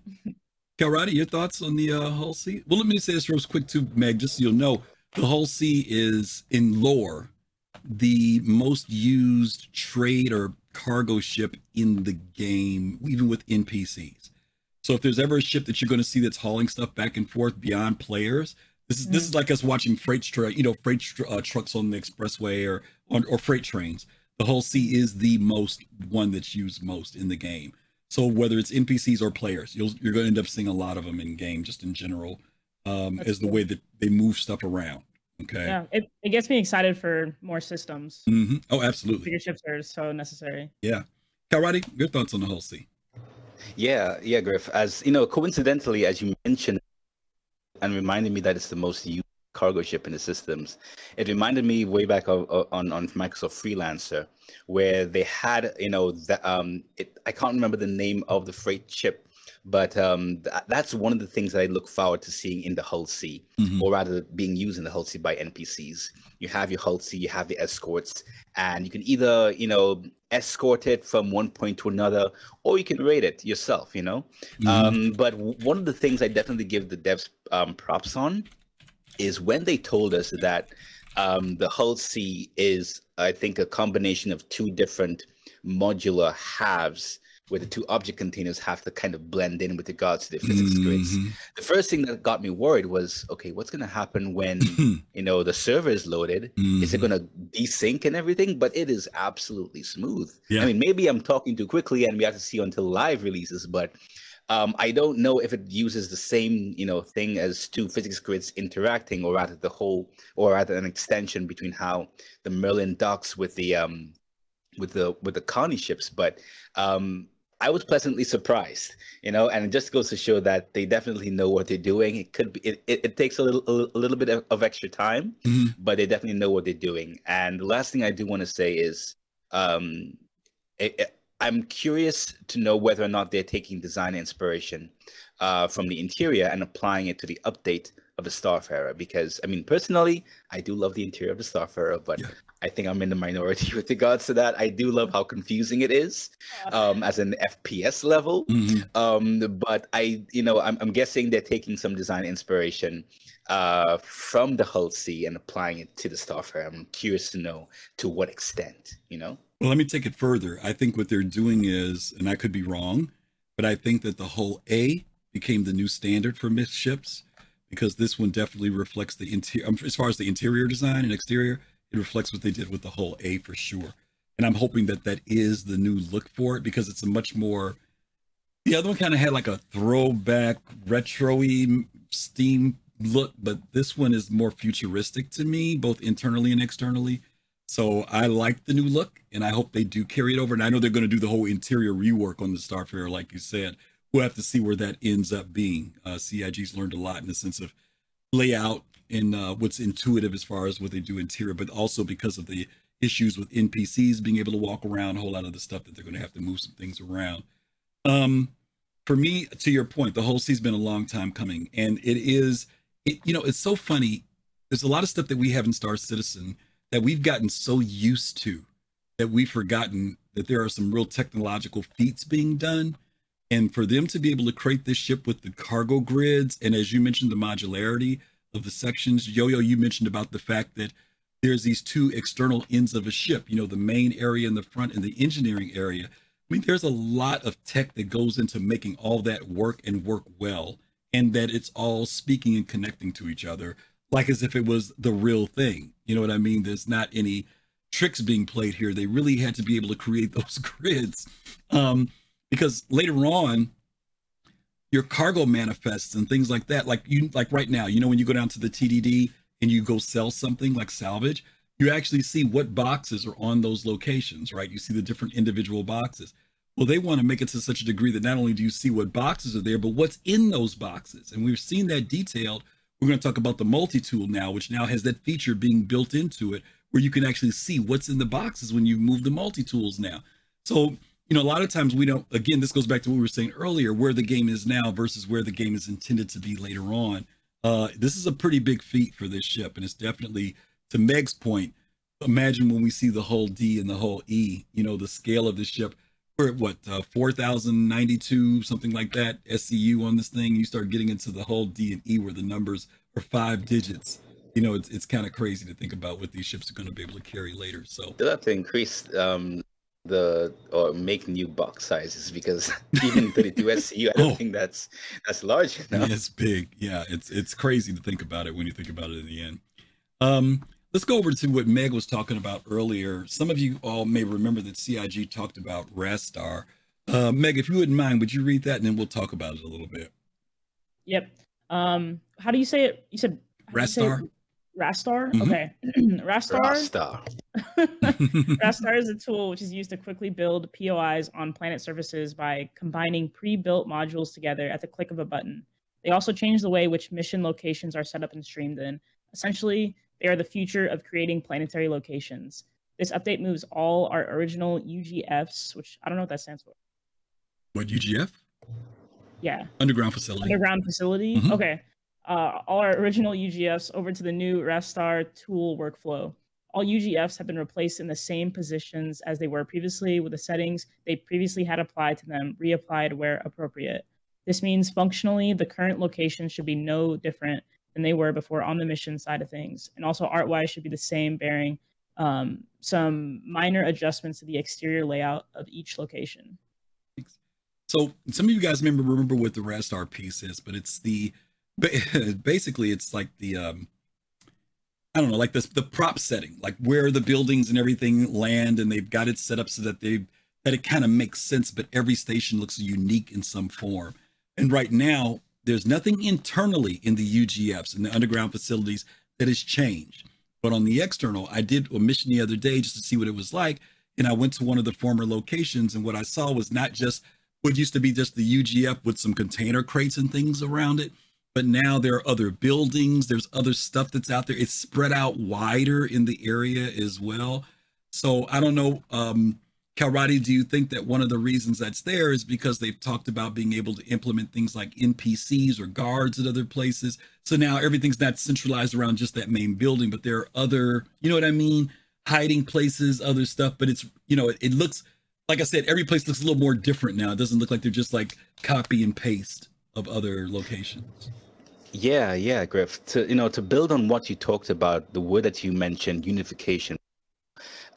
Kalrati, your thoughts on the uh, Hull C? Well, let me say this real quick too, Meg, just so you'll know. The Hull C is, in lore, the most used trade or cargo ship in the game, even with N P Cs. So if there's ever a ship that you're going to see that's hauling stuff back and forth beyond players, this is mm-hmm. this is like us watching freight tra- you know, freight tra- uh, trucks on the expressway or on, or freight trains. The Hull C is the most one that's used most in the game. So whether it's N P Cs or players, you'll, you're going to end up seeing a lot of them in game, just in general, um, as cool. the way that they move stuff around. Okay. Yeah, it, it gets me excited for more systems. Mm-hmm. Oh, absolutely. Bigger ships are so necessary. Yeah. Kalrati, your thoughts on the Hull C? Yeah, yeah, Griff. As you know, coincidentally, as you mentioned, and reminded me that it's the most used cargo ship in the systems. It reminded me way back of, of, on on Microsoft Freelancer, where they had, you know, the, um, it, I can't remember the name of the freight ship, but um, th- that's one of the things that I look forward to seeing in the Hull C, mm-hmm. or rather being used in the Hull C by N P Cs. You have your Hull C, you have the escorts, and you can either, you know, escort it from one point to another, or you can raid it yourself, you know. Mm-hmm. Um, but w- one of the things I definitely give the devs um, props on is when they told us that um, the Hull C is, I think, a combination of two different modular halves, where the two object containers have to kind of blend in with regards to the physics mm-hmm. grids. The first thing that got me worried was, okay, what's going to happen when you know the server is loaded? Mm-hmm. Is it going to desync and everything? But it is absolutely smooth. Yeah. I mean, maybe I'm talking too quickly, and we have to see until live releases, but. Um, I don't know if it uses the same, you know, thing as two physics grids interacting, or rather the whole, or rather an extension between how the Merlin docks with the, um, with the with the Connie ships. But um, I was pleasantly surprised, you know, and it just goes to show that they definitely know what they're doing. It could be, it, it, it takes a little a little bit of extra time, mm-hmm. but they definitely know what they're doing. And the last thing I do want to say is, um, it, it, I'm curious to know whether or not they're taking design inspiration uh, from the interior and applying it to the update of the Starfarer. Because, I mean, personally, I do love the interior of the Starfarer, but yeah. I think I'm in the minority with regards to that. I do love how confusing it is um, as an F P S level. Mm-hmm. Um, but I, you know, I'm, I'm guessing they're taking some design inspiration uh, from the Hull C and applying it to the Starfarer. I'm curious to know to what extent, you know? Well, let me take it further. I think what they're doing is, and I could be wrong, but I think that the Hull A became the new standard for MiSC ships, because this one definitely reflects the interior, as far as the interior design and exterior, it reflects what they did with the Hull A for sure. And I'm hoping that that is the new look for it, because it's a much more, the other one kind of had like a throwback, retro-y steam look, but this one is more futuristic to me, both internally and externally. So I like the new look, and I hope they do carry it over. And I know they're going to do the whole interior rework on the Starfarer, like you said. We'll have to see where that ends up being. Uh, C I G's learned a lot in the sense of layout and uh, what's intuitive as far as what they do interior, but also because of the issues with N P Cs being able to walk around, a whole lot of the stuff that they're going to have to move some things around. Um, for me, to your point, the Hull C's been a long time coming, and it is, it, you know, it's so funny. There's a lot of stuff that we have in Star Citizen that we've gotten so used to that we've forgotten that there are some real technological feats being done. And for them to be able to create this ship with the cargo grids, and as you mentioned, the modularity of the sections, Yo-Yo, you mentioned about the fact that there's these two external ends of a ship, you know, the main area in the front and the engineering area. I mean, there's a lot of tech that goes into making all that work and work well, and that it's all speaking and connecting to each other, like as if it was the real thing. You know what I mean? There's not any tricks being played here. They really had to be able to create those grids, um, because later on, your cargo manifests and things like that, like you, like right now, you know, when you go down to the T D D and you go sell something like salvage, you actually see what boxes are on those locations, right? You see the different individual boxes. Well, they want to make it to such a degree that not only do you see what boxes are there, but what's in those boxes. And we've seen that detailed. We're going to talk about the multi-tool now, which now has that feature being built into it, where you can actually see what's in the boxes when you move the multi-tools now. So, you know, a lot of times we don't, again, this goes back to what we were saying earlier, where the game is now versus where the game is intended to be later on. Uh, this is a pretty big feat for this ship. And it's definitely, to Meg's point, imagine when we see the Hull D and the Hull E, you know, the scale of the ship. We're at what, uh, four thousand ninety-two, something like that, S C U on this thing. You start getting into the Hull D and E where the numbers are five digits. You know, it's, it's kind of crazy to think about what these ships are going to be able to carry later. So they'll have to increase um, the, or make new box sizes, because even thirty-two S C U, I don't oh. think that's that's large enough. Yeah, it's big. Yeah, it's, it's crazy to think about it when you think about it in the end. Um, Let's go over to what Meg was talking about earlier. Some of you all may remember that C I G talked about Rastar. Uh, Meg, if you wouldn't mind, would you read that? And then we'll talk about it a little bit. Yep. Um, how do you say it? You said Rastar? You say Rastar? Mm-hmm. Okay. Rastar. Rastar. Rastar is a tool which is used to quickly build P O Is on planet surfaces by combining pre-built modules together at the click of a button. They also change the way which mission locations are set up and streamed in. Essentially, they are the future of creating planetary locations. This update moves all our original U G Fs, which I don't know what that stands for. What, U G F? Yeah. Underground facility. Underground facility. Mm-hmm. Okay. Uh, all our original U G Fs over to the new Rastar tool workflow. All U G Fs have been replaced in the same positions as they were previously, with the settings they previously had applied to them reapplied where appropriate. This means functionally the current location should be no different than they were before on the mission side of things, and also art-wise should be the same, bearing um, some minor adjustments to the exterior layout of each location. So some of you guys remember remember what the Rastar piece is, but it's the basically it's like the um, I don't know, like this the prop setting, like where the buildings and everything land, and they've got it set up so that they that it kind of makes sense, but every station looks unique in some form. And right now, there's nothing internally in the U G Fs and the underground facilities that has changed. But on the external, I did a mission the other day just to see what it was like. And I went to one of the former locations, and what I saw was not just what used to be just the U G F with some container crates and things around it, but now there are other buildings, there's other stuff that's out there. It's spread out wider in the area as well. So I don't know, um, Kalrati, do you think that one of the reasons that's there is because they've talked about being able to implement things like N P Cs or guards at other places? So now everything's not centralized around just that main building, but there are other, you know what I mean, hiding places, other stuff. But it's, you know, it, it looks, like I said, every place looks a little more different now. It doesn't look like they're just like copy and paste of other locations. Yeah, yeah, Griff. To, you know, to build on what you talked about, the word that you mentioned, unification.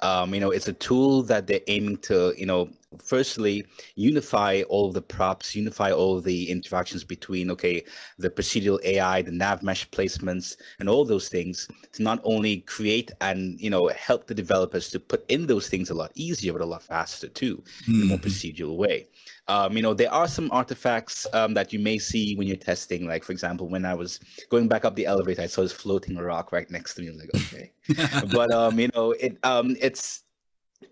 Um, you know, it's a tool that they're aiming to, you know, firstly, unify all the props, unify all the interactions between, okay, the procedural A I, the nav mesh placements, and all those things to not only create and, you know, help the developers to put in those things a lot easier, but a lot faster too, mm-hmm. in a more procedural way. Um, you know, there are some artifacts um, that you may see when you're testing. Like, for example, when I was going back up the elevator, I saw this floating rock right next to me. I was like, okay. But, um, you know, it um, it's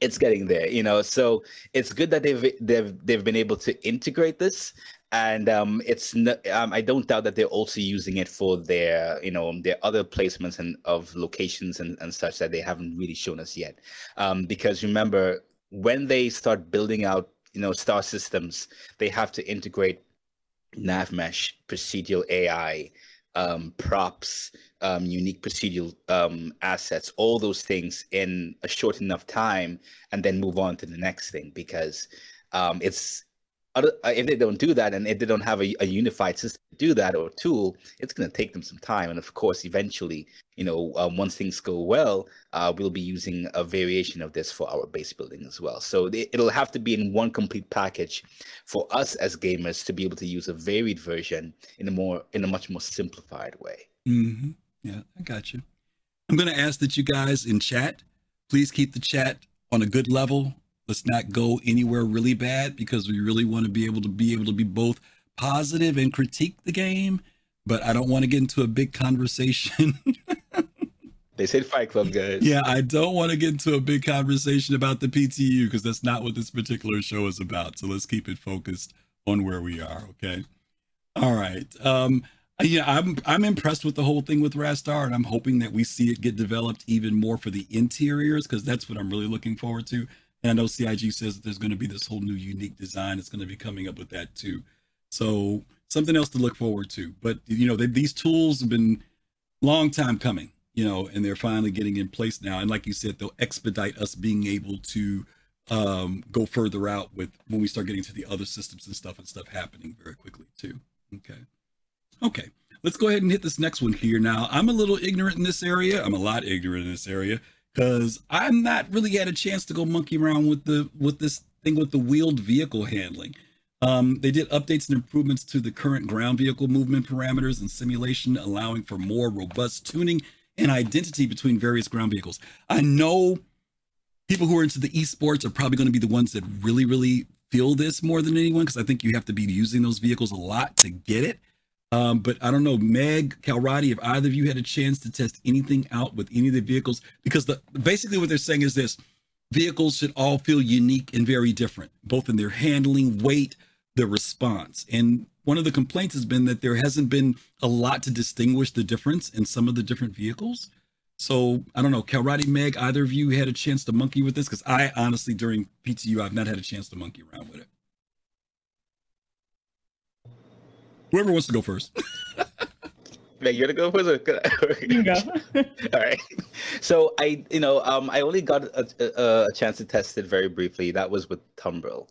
it's getting there, you know. So it's good that they've they've they've been able to integrate this. And um, it's no, um, I don't doubt that they're also using it for their, you know, their other placements and of locations and, and such that they haven't really shown us yet. Um, because remember, when they start building out, you know, star systems, they have to integrate nav mesh, procedural A I, um, props, um, unique procedural um, assets, all those things in a short enough time, and then move on to the next thing, because um, it's other, if they don't do that, and if they don't have a, a unified system to do that or tool, it's going to take them some time. And of course, eventually, you know, um, once things go well, uh, we'll be using a variation of this for our base building as well. So they, it'll have to be in one complete package for us as gamers to be able to use a varied version in a more in a much more simplified way. Mm-hmm. Yeah, I got you. I'm going to ask that you guys in chat, please keep the chat on a good level. Let's not go anywhere really bad, because we really want to be able to be able to be both positive and critique the game, but I don't want to get into a big conversation. They said Fight Club, guys. Yeah, I don't want to get into a big conversation about the P T U, because that's not what this particular show is about. So let's keep it focused on where we are. Okay. All right. Um, yeah, I'm I'm impressed with the whole thing with Rastar, and I'm hoping that we see it get developed even more for the interiors, because that's what I'm really looking forward to. And I know C I G says that there's going to be this whole new unique design that's going to be coming up with that too. So something else to look forward to. But you know, they, these tools have been long time coming, you know, and they're finally getting in place now. And like you said, they'll expedite us being able to um, go further out with when we start getting to the other systems and stuff and stuff happening very quickly too. Okay. Okay, let's go ahead and hit this next one here. Now, I'm a little ignorant in this area. I'm a lot ignorant in this area, because I'm not really had a chance to go monkey around with the with this thing with the wheeled vehicle handling. Um, they did updates and improvements to the current ground vehicle movement parameters and simulation, allowing for more robust tuning and identity between various ground vehicles. I know people who are into the esports are probably going to be the ones that really, really feel this more than anyone, because I think you have to be using those vehicles a lot to get it. Um, but I don't know, Meg, Kalrati, if either of you had a chance to test anything out with any of the vehicles, because the, basically what they're saying is this: vehicles should all feel unique and very different, both in their handling, weight, their response. And one of the complaints has been that there hasn't been a lot to distinguish the difference in some of the different vehicles. So I don't know, Kalrati, Meg, either of you had a chance to monkey with this? Because I honestly, during P T U, I've not had a chance to monkey around with it. Whoever wants to go first. Meg, you're to go first. Or... you go. All right. So I, you know, um, I only got a, a, a chance to test it very briefly. That was with Tumbril,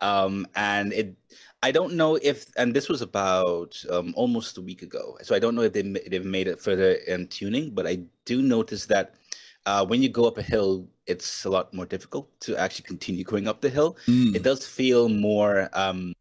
um, and it. I don't know if, and this was about um, almost a week ago. So I don't know if they they've made it further in tuning, but I do notice that uh, when you go up a hill, it's a lot more difficult to actually continue going up the hill. Mm. It does feel more. Um,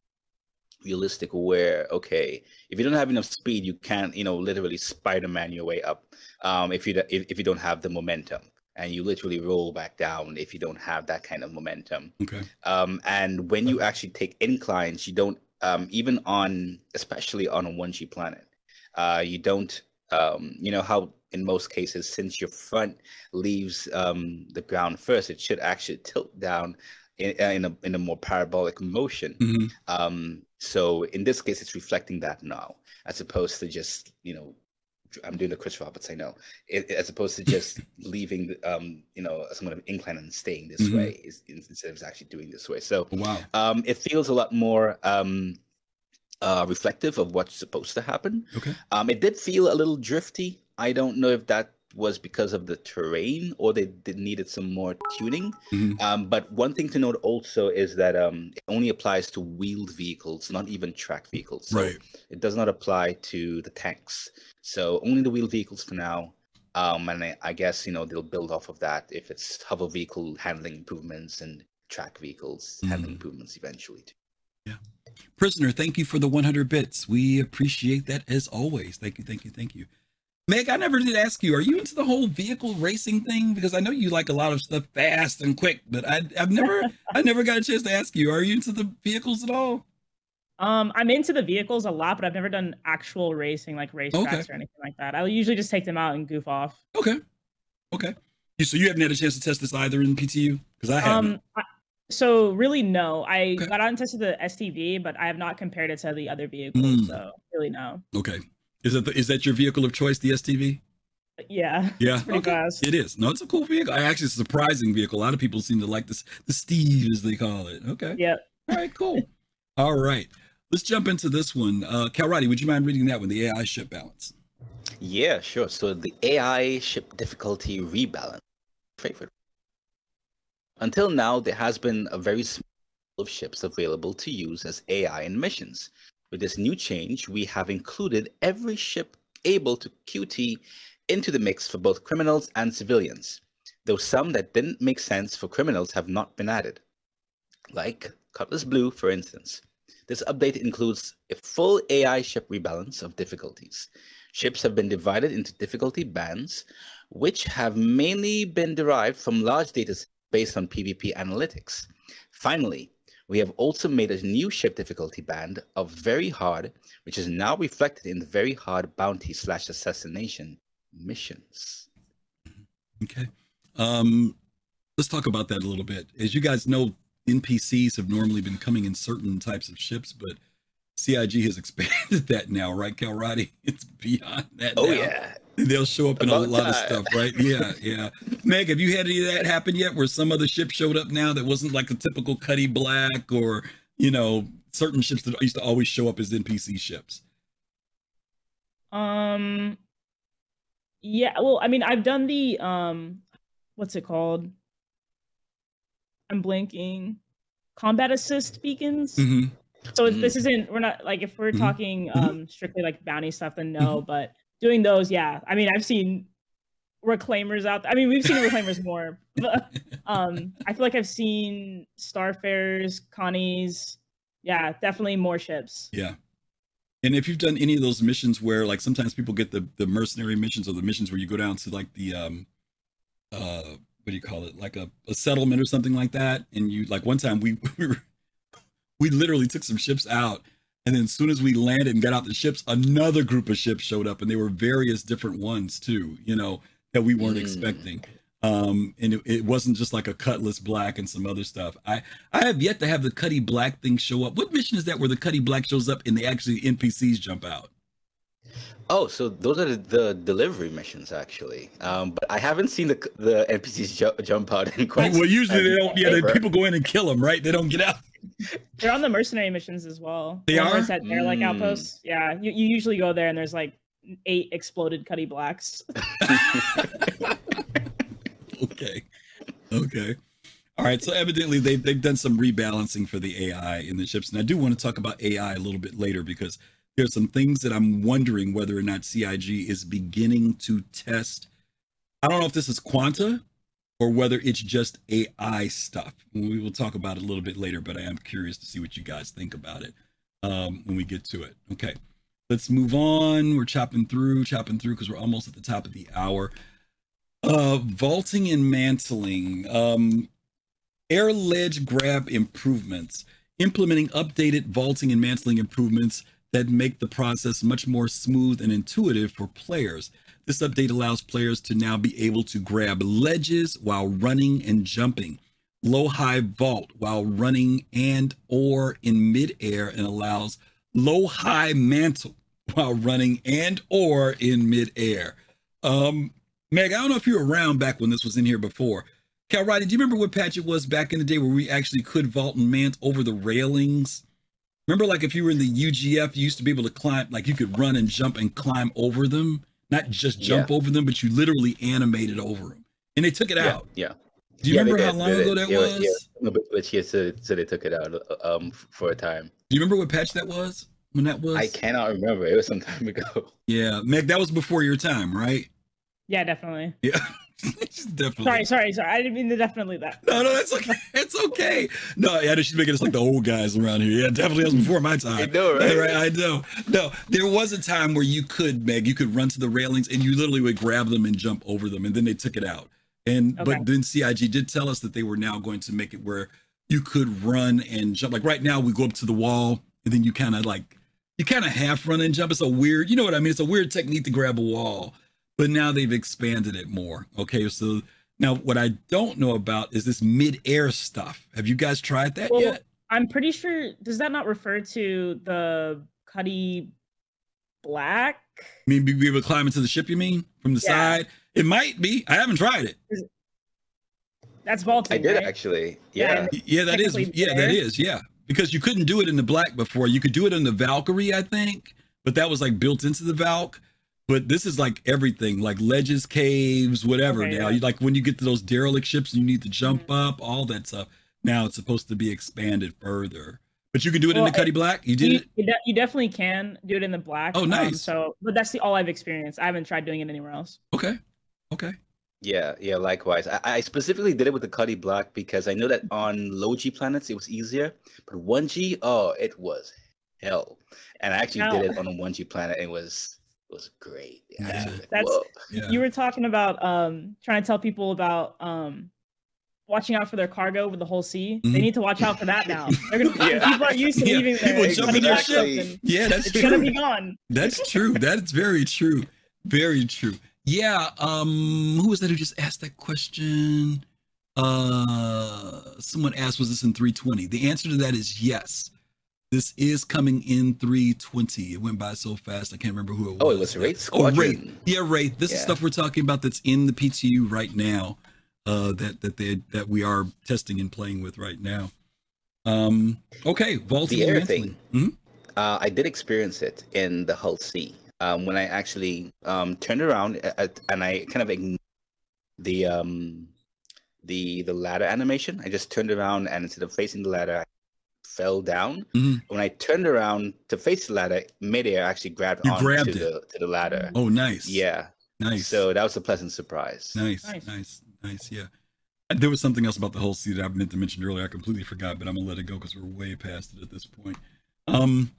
realistic, where okay, if you don't have enough speed, you can't, you know, literally Spider-Man your way up. Um, if you if, if you don't have the momentum, and you literally roll back down if you don't have that kind of momentum. Okay. Um, and when you actually take inclines, you don't um, even on, especially on a one G planet, uh, you don't. Um, you know how in most cases, since your front leaves um, the ground first, it should actually tilt down in, in a in a more parabolic motion. Mm-hmm. Um. So in this case, it's reflecting that now, as opposed to just, you know, I'm doing the Chris Roberts, I know, it, as opposed to just leaving, um, you know, some kind of incline and staying this mm-hmm. way is, instead of actually doing this way. So wow. um, it feels a lot more um, uh, reflective of what's supposed to happen. Okay. Um, it did feel a little drifty. I don't know if that was because of the terrain or they did needed some more tuning. Mm-hmm. Um, but one thing to note also is that um, it only applies to wheeled vehicles, not even track vehicles. So right. It does not apply to the tanks. So only the wheeled vehicles for now. Um, and I, I guess, you know, they'll build off of that if it's hover vehicle handling improvements and track vehicles mm-hmm. handling improvements eventually too. Yeah. Prisoner, thank you for the one hundred bits. We appreciate that as always. Thank you, thank you, thank you. Meg, I never did ask you, are you into the whole vehicle racing thing? Because I know you like a lot of stuff fast and quick, but I, I've never, I never got a chance to ask you, are you into the vehicles at all? Um, I'm into the vehicles a lot, but I've never done actual racing, like racetracks okay. or anything like that. I'll usually just take them out and goof off. Okay. Okay. So you haven't had a chance to test this either in P T U? Because I haven't. Um, I, so really, no. I okay. got on and tested the S T V, but I have not compared it to the other vehicles, mm. so really no. Okay. Is that, the, is that your vehicle of choice, the S T V? Yeah. Yeah. It's okay. Fast. It is. No, it's a cool vehicle. Actually, it's a surprising vehicle. A lot of people seem to like this, the Steve, as they call it. Okay. Yeah. All right, cool. All right. Let's jump into this one. Uh, Kalrati, would you mind reading that one, the A I ship balance? Yeah, sure. So the A I ship difficulty rebalance. Favorite. Until now, there has been a very small of ships available to use as A I in missions. With this new change, we have included every ship able to Q T into the mix for both criminals and civilians, though some that didn't make sense for criminals have not been added, like Cutlass Blue, for instance. This update includes a full A I ship rebalance of difficulties. Ships have been divided into difficulty bands, which have mainly been derived from large data sets based on PvP analytics. Finally, we have also made a new ship difficulty band of very hard, which is now reflected in the very hard bounty slash assassination missions. Okay. Um, let's talk about that a little bit. As you guys know, N P Cs have normally been coming in certain types of ships, but C I G has expanded that now, right, Kalrati? It's beyond that oh, now. yeah. They'll show up in a lot of stuff, right? Yeah, yeah. Meg, have you had any of that happen yet where some other ship showed up now that wasn't like a typical Cutty Black or, you know, certain ships that used to always show up as N P C ships? Um, yeah, well, I mean, I've done the, um, what's it called? I'm blanking. Combat assist beacons. Mm-hmm. So mm-hmm. this isn't, we're not like, if we're mm-hmm. talking um, strictly like bounty stuff, then no, mm-hmm. but doing those, yeah. I mean, I've seen reclaimers out there. I mean, we've seen reclaimers more. But, um, I feel like I've seen Starfarers, Connies. Yeah, definitely more ships. Yeah. And if you've done any of those missions where, like, sometimes people get the, the mercenary missions or the missions where you go down to, like, the, um, uh, what do you call it? Like a, a settlement or something like that. And you, like, one time we we, were, we literally took some ships out. And then as soon as we landed and got out the ships, another group of ships showed up, and they were various different ones too, you know, that we weren't mm. expecting. Um, and it, it wasn't just like a Cutlass Black and some other stuff. I, I have yet to have the Cutty Black thing show up. What mission is that where the Cutty Black shows up and they actually N P Cs jump out? Oh, so those are the, the delivery missions, actually. Um, but I haven't seen the the N P Cs ju- jump out in quite. Well, usually they don't. Yeah, they, people go in and kill them, right? They don't get out. They're on the mercenary missions as well. They are? At their, like, mm. outposts. Yeah, you, you usually go there and there's like eight exploded Cutty Blacks. okay, okay, all right. So evidently they've they've done some rebalancing for the A I in the ships, and I do want to talk about A I a little bit later because there's some things that I'm wondering whether or not C I G is beginning to test. I don't know if this is Quanta or whether it's just A I stuff. We will talk about it a little bit later, but I am curious to see what you guys think about it um, when we get to it. Okay, let's move on. We're chopping through, chopping through, because we're almost at the top of the hour. Uh, vaulting and mantling. Um, air ledge grab improvements. Implementing updated vaulting and mantling improvements that make the process much more smooth and intuitive for players. This update allows players to now be able to grab ledges while running and jumping, low-high vault while running and or in mid-air, and allows low-high mantle while running and or in mid-air. Um, Meg, I don't know if you were around back when this was in here before. Kalrati, do you remember what patch it was back in the day where we actually could vault and mant over the railings? Remember, like, if you were in the U G F, you used to be able to climb, like, you could run and jump and climb over them. Not just jump yeah. over them, but you literally animated over them. And they took it yeah, out. Yeah. Do you yeah, remember did, how long ago that yeah, was? Yeah, no, but, but yeah, so, so they took it out um, for a time. Do you remember what patch that was? When that was? I cannot remember. It was some time ago. Yeah. Meg, that was before your time, right? Yeah, definitely. Yeah. Definitely. Sorry, sorry, sorry. I didn't mean to definitely that. No, no, that's okay. It's okay. No, yeah, she's making us like the old guys around here. Yeah, definitely was before my time. I know, right? right? I know. No, there was a time where you could, Meg, you could run to the railings and you literally would grab them and jump over them, and then they took it out. And okay. But then C I G did tell us that they were now going to make it where you could run and jump. Like right now, we go up to the wall, and then you kind of like, you kind of half run and jump. It's a weird, you know what I mean? It's a weird technique to grab a wall. But now they've expanded it more. Okay, so now what I don't know about is this mid-air stuff. Have you guys tried that well, yet? I'm pretty sure, does that not refer to the Cutty Black? I mean, be able to climb into the ship, you mean? From the yeah. side? It might be. I haven't tried it. That's vaulting, I did, right? actually. Yeah. Yeah, yeah that is. Yeah, there. that is. Yeah. Because you couldn't do it in the Black before. You could do it in the Valkyrie, I think. But that was like built into the Valk. But this is like everything, like ledges, caves, whatever. Okay, now, yeah. you, like when you get to those derelict ships, you need to jump mm-hmm. up, all that stuff. now it's supposed to be expanded further. But you can do it well, in the Cutty Black. You did you, it. You, de- you definitely can do it in the black. Oh, nice. Um, so, but that's the all I've experienced. I haven't tried doing it anywhere else. Okay. Okay. Yeah. Yeah. Likewise, I, I specifically did it with the Cutty Black because I know that on low G planets it was easier, but one G, oh, it was hell. And I actually no. did it on a one G planet. It was it was great. Yeah. Actually, that's whoa. Yeah. You were talking about um trying to tell people about um. watching out for their cargo with the whole sea. Mm-hmm. They need to watch out for that now. They're gonna, yeah. People are used to yeah. leaving their, people jumping their ship. Yeah, that's it's true. It's gonna be gone. That's true. That's very true. Very true. Yeah. Um. Who was that who just asked that question? Uh. Someone asked, "Was this in three twenty?" The answer to that is yes. This is coming in three twenty. It went by so fast. I can't remember who it was. Oh, it was Wraith Squadron. Oh, Wraith. Yeah, Wraith. This yeah. is stuff we're talking about that's in the P T U right now. Uh, that that they that we are testing and playing with right now. Um, okay, vaulting. The air thing. Mm-hmm. Uh, I did experience it in the Hull C um, when I actually um, turned around at, and I kind of ignored the um, the the ladder animation. I just turned around and instead of facing the ladder, I fell down. Mm-hmm. When I turned around to face the ladder, midair I actually grabbed onto the to the ladder. Oh, nice. Yeah, nice. So that was a pleasant surprise. Nice, nice. nice. Nice, yeah. There was something else about the whole sea that I meant to mention earlier. I completely forgot, but I'm gonna let it go because we're way past it at this point. Um,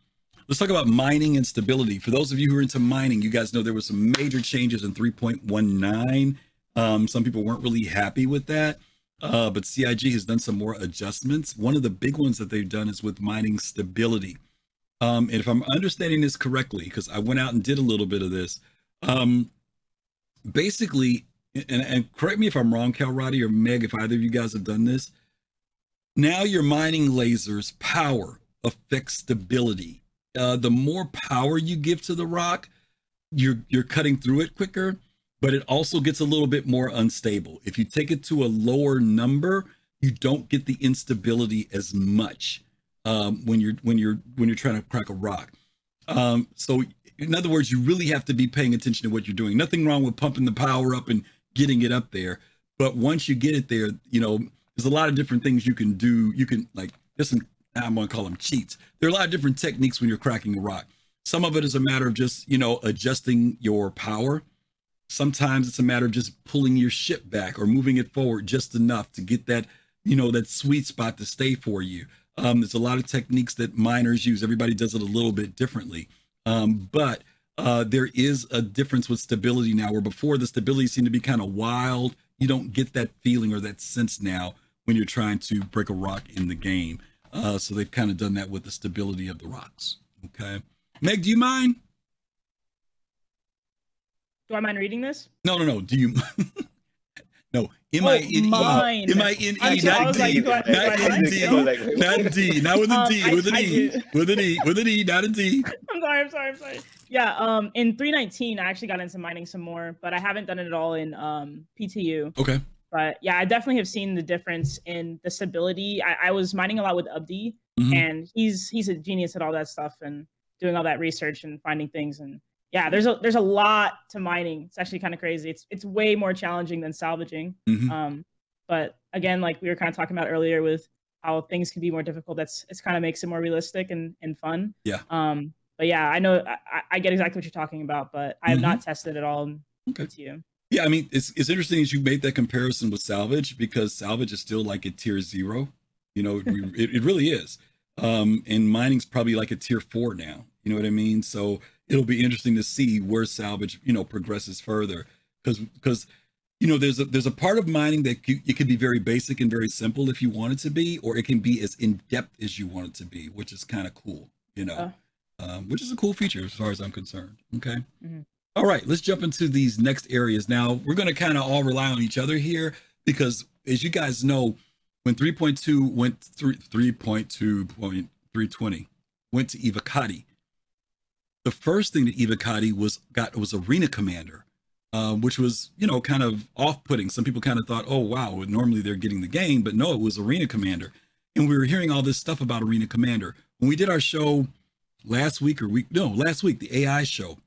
let's talk about mining and stability. For those of you who are into mining, you guys know there were some major changes in three point nineteen. Um, some people weren't really happy with that, uh, but C I G has done some more adjustments. One of the big ones that they've done is with mining stability. Um, and if I'm understanding this correctly, because I went out and did a little bit of this, um, basically, And, and correct me if I'm wrong, Kalrati or Meg, if either of you guys have done this. Now your mining laser's power affects stability. Uh, the more power you give to the rock, you're you're cutting through it quicker, but it also gets a little bit more unstable. If you take it to a lower number, you don't get the instability as much um, when you're when you're when you're trying to crack a rock. Um, so in other words, you really have to be paying attention to what you're doing. Nothing wrong with pumping the power up and getting it up there, but once you get it there, you know, there's a lot of different things you can do. You can, like, there's some, I'm gonna call them cheats. There are a lot of different techniques when you're cracking a rock. Some of it is a matter of just, you know, adjusting your power. Sometimes it's a matter of just pulling your ship back or moving it forward just enough to get that, you know, that sweet spot to stay for you. Um, there's a lot of techniques that miners use. Everybody does it a little bit differently. Um, but Uh, there is a difference with stability now, where before the stability seemed to be kind of wild. You don't get that feeling or that sense now when you're trying to break a rock in the game. Uh, so they've kind of done that with the stability of the rocks. Okay. Meg, do you mind? Do I mind reading this? No, no, no. Do you? No. M I N E. M I N E. Not D. Not D. Not D. Not with a D. With an E. With an E. With an E. Not a D. I'm sorry. I'm sorry. I'm sorry. Yeah, um, in three nineteen, I actually got into mining some more, but I haven't done it at all in um, P T U. Okay. But yeah, I definitely have seen the difference in the stability. I, I was mining a lot with Abdi, mm-hmm. and he's he's a genius at all that stuff and doing all that research and finding things. And yeah, there's a there's a lot to mining. It's actually kind of crazy. It's it's way more challenging than salvaging. Mm-hmm. Um, but again, like we were kind of talking about earlier with how things can be more difficult. That's it's kind of makes it more realistic and, and fun. Yeah. Um. But yeah, I know I, I get exactly what you're talking about, but I have mm-hmm. not tested at all. Okay. You. Yeah, I mean, it's it's interesting that you made that comparison with salvage, because salvage is still like a tier zero, you know, it, it really is. Um, and mining's probably like a tier four now, you know what I mean? So it'll be interesting to see where salvage, you know, progresses further, because because, you know, there's a, there's a part of mining that you, it can be very basic and very simple if you want it to be, or it can be as in depth as you want it to be, which is kind of cool, you know. Uh. Um, which is a cool feature as far as I'm concerned. Okay. Mm-hmm. All right, let's jump into these next areas. Now we're going to kind of all rely on each other here, because as you guys know, when three point two went through three point two point three twenty went to Ivacati, the first thing that Ivacati was got was Arena Commander, uh, which was, you know, kind of off-putting. Some people kind of thought, oh wow, normally they're getting the game, but no, it was Arena Commander. And we were hearing all this stuff about Arena Commander. When we did our show last week or week, no, last week, the A I show,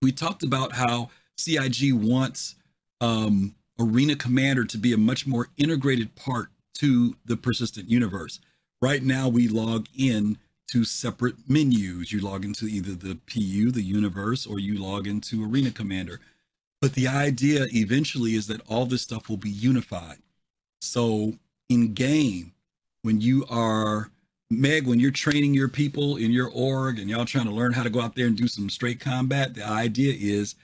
we talked about how C I G wants um, Arena Commander to be a much more integrated part to the persistent universe. Right now, we log in to separate menus. You log into either the P U, the universe, or you log into Arena Commander. But the idea eventually is that all this stuff will be unified. So in game, when you are, Meg, when you're training your people in your org and y'all trying to learn how to go out there and do some straight combat, the idea is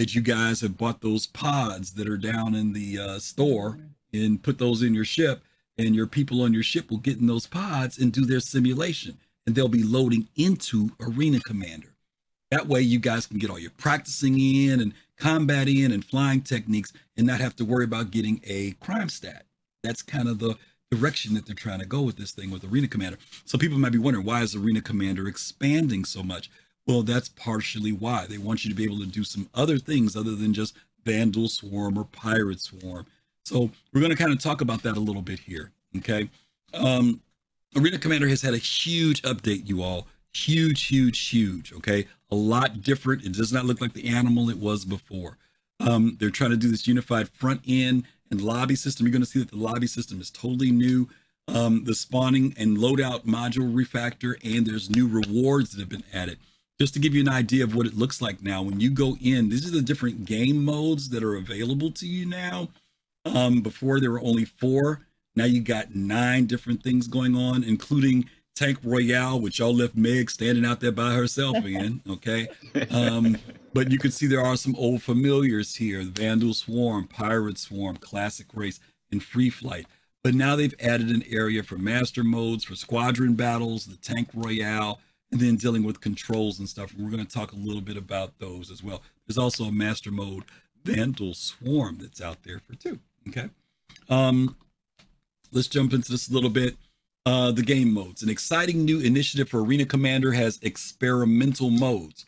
that you guys have bought those pods that are down in the uh, store and put those in your ship, and your people on your ship will get in those pods and do their simulation, and they'll be loading into Arena Commander. That way you guys can get all your practicing in and combat in and flying techniques and not have to worry about getting a crime stat. That's kind of the direction that they're trying to go with this thing with Arena Commander. So people might be wondering, why is Arena Commander expanding so much? Well, that's partially why. They want you to be able to do some other things other than just Vanduul Swarm or Pirate Swarm. So we're going to kind of talk about that a little bit here, okay? Um, Arena Commander has had a huge update, you all. Huge, huge, huge, okay? A lot different. It does not look like the animal it was before. Um, they're trying to do this unified front end and lobby system. You're going to see that the lobby system is totally new. Um, the spawning and loadout module refactor, and there's new rewards that have been added. Just to give you an idea of what it looks like now, when you go in, these are the different game modes that are available to you now. Um, before there were only four. Now you got nine different things going on, including Tonk Royale, which y'all left Meg standing out there by herself in, okay? Um, but you can see there are some old familiars here, the Vanduul Swarm, Pirate Swarm, Classic Race, and Free Flight. But now they've added an area for Master Modes, for Squadron Battles, the Tonk Royale, and then dealing with controls and stuff. And we're going to talk a little bit about those as well. There's also a Master Mode Vanduul Swarm that's out there for two, okay? Um, let's jump into this a little bit. Uh, the game modes. An exciting new initiative for Arena Commander has experimental modes.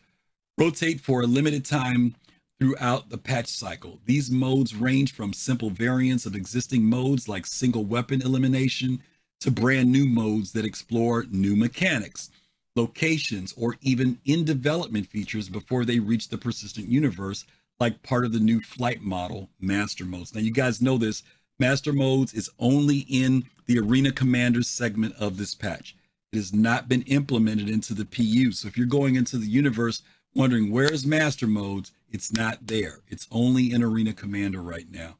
Rotate for a limited time throughout the patch cycle. These modes range from simple variants of existing modes like single weapon elimination to brand new modes that explore new mechanics, locations, or even in-development features before they reach the persistent universe, like part of the new flight model, Master Modes. Now, you guys know this. Master Modes is only in the Arena Commander segment of this patch. It has not been implemented into the P U. So if you're going into the universe wondering where's Master Modes, it's not there. It's only in Arena Commander right now.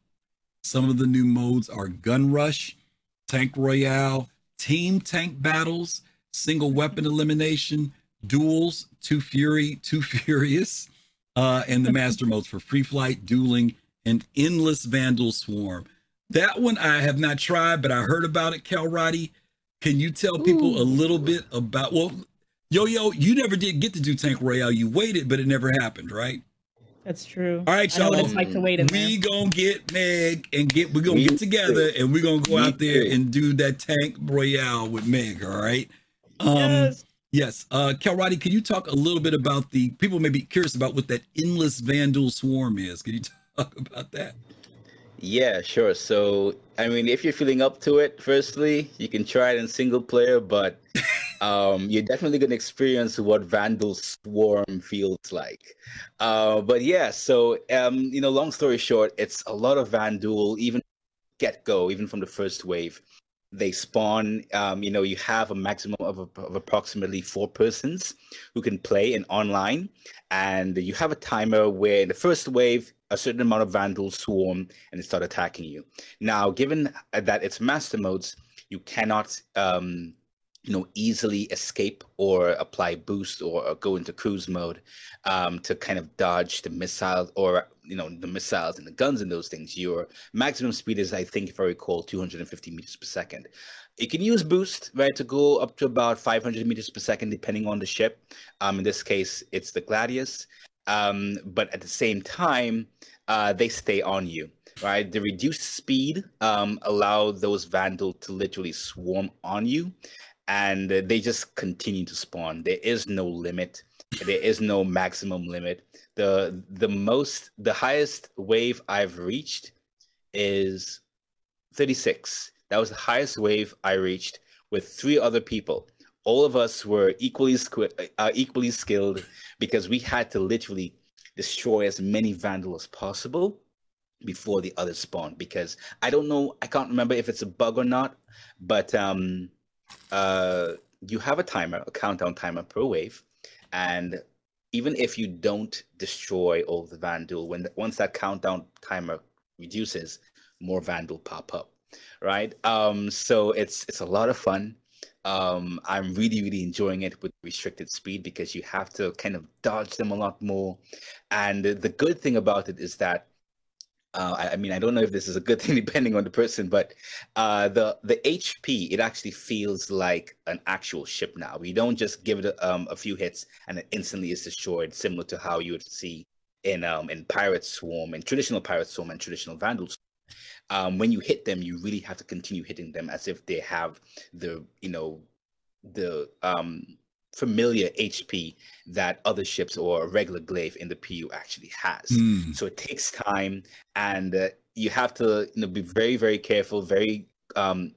Some of the new modes are Gun Rush, Tonk Royale, Team Tank Battles, Single Weapon Elimination, Duels, Too Fury, Too Furious, uh, and the Master Modes for Free Flight, Dueling, and Endless Vanduul Swarm. That one I have not tried, but I heard about it, Kalrati. Can you tell people Ooh. a little bit about, well, Yo-Yo, you never did get to do Tonk Royale. You waited, but it never happened, right? That's true. All right, y'all. Like we gonna get Meg and get, we're gonna Me get together too. and we're gonna go Me out there too. and do that Tonk Royale with Meg, all right? Um, yes. Yes, uh, Kalrati, can you talk a little bit about the, people may be curious about what that endless Vanduul Swarm is. Can you talk about that? Yeah, sure. So, I mean, if you're feeling up to it, firstly, you can try it in single player, but um, you're definitely going to experience what Vanduul Swarm feels like. Uh, but yeah, so, um, you know, long story short, it's a lot of Vanduul, even get-go, even from the first wave. They spawn, um, you know, you have a maximum of, a, of approximately four persons who can play in online. And you have a timer where in the first wave, a certain amount of Vanduul swarm and they start attacking you. Now, given that it's master modes, you cannot, um, you know, easily escape or apply boost or, or go into cruise mode um, to kind of dodge the missiles or, you know, the missiles and the guns and those things. Your maximum speed is, I think, if I recall, two hundred fifty meters per second. You can use boost, right, to go up to about five hundred meters per second, depending on the ship. Um, in this case, it's the Gladius. Um, but at the same time, uh, they stay on you, right? The reduced speed um, allow those Vanduul to literally swarm on you, and they just continue to spawn. There is no limit. There is no maximum limit. The the most, the highest wave I've reached is thirty-six. That was the highest wave I reached with three other people. All of us were equally uh, equally skilled because we had to literally destroy as many Vanduul as possible before the others spawn, because I don't know, I can't remember if it's a bug or not, but um, uh, you have a timer, a countdown timer per wave, and even if you don't destroy all the Vanduul, when once that countdown timer reduces, more Vanduul pop up, right? Um, so it's it's a lot of fun. Um, I'm really, really enjoying it with restricted speed, because you have to kind of dodge them a lot more. And the good thing about it is that, uh, I, I mean, I don't know if this is a good thing depending on the person, but uh, the, the H P, it actually feels like an actual ship now. We don't just give it um, a few hits and it instantly is destroyed, similar to how you would see in, um, in Pirate Swarm, in traditional Pirate Swarm and traditional Vanduul Swarm. Um, when you hit them, you really have to continue hitting them as if they have the, you know, the um, familiar H P that other ships or a regular glaive in the P U actually has. Mm. So it takes time, and uh, you have to, you know, be very, very careful, very, um,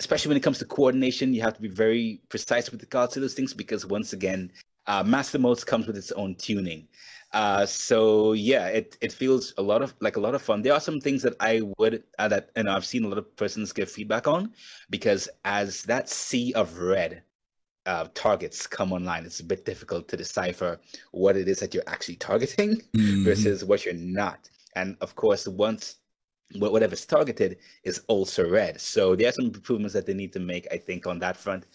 especially when it comes to coordination, you have to be very precise with regards to those things, because once again, uh, Master Modes comes with its own tuning. Uh, so yeah, it, it feels a lot of like a lot of fun. There are some things that I would uh, that and I've seen a lot of persons give feedback on, because as that sea of red uh, targets come online, it's a bit difficult to decipher what it is that you're actually targeting mm-hmm. versus what you're not. And of course, once whatever's targeted is also red, so there are some improvements that they need to make, I think, on that front.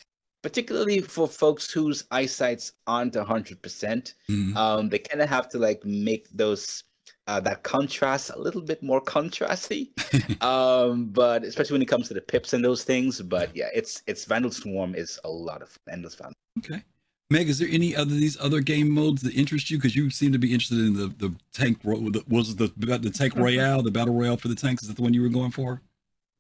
Particularly for folks whose eyesights aren't a hundred percent, they kind of have to like make those uh, that contrast a little bit more contrasty. um, but especially when it comes to the pips and those things. But yeah, it's it's Vanduul Swarm is a lot of endless fun. Okay, Meg, is there any other these other game modes that interest you? Because you seem to be interested in the the tank. The, was the the tank royale, the battle royale for the tanks? Is that the one you were going for?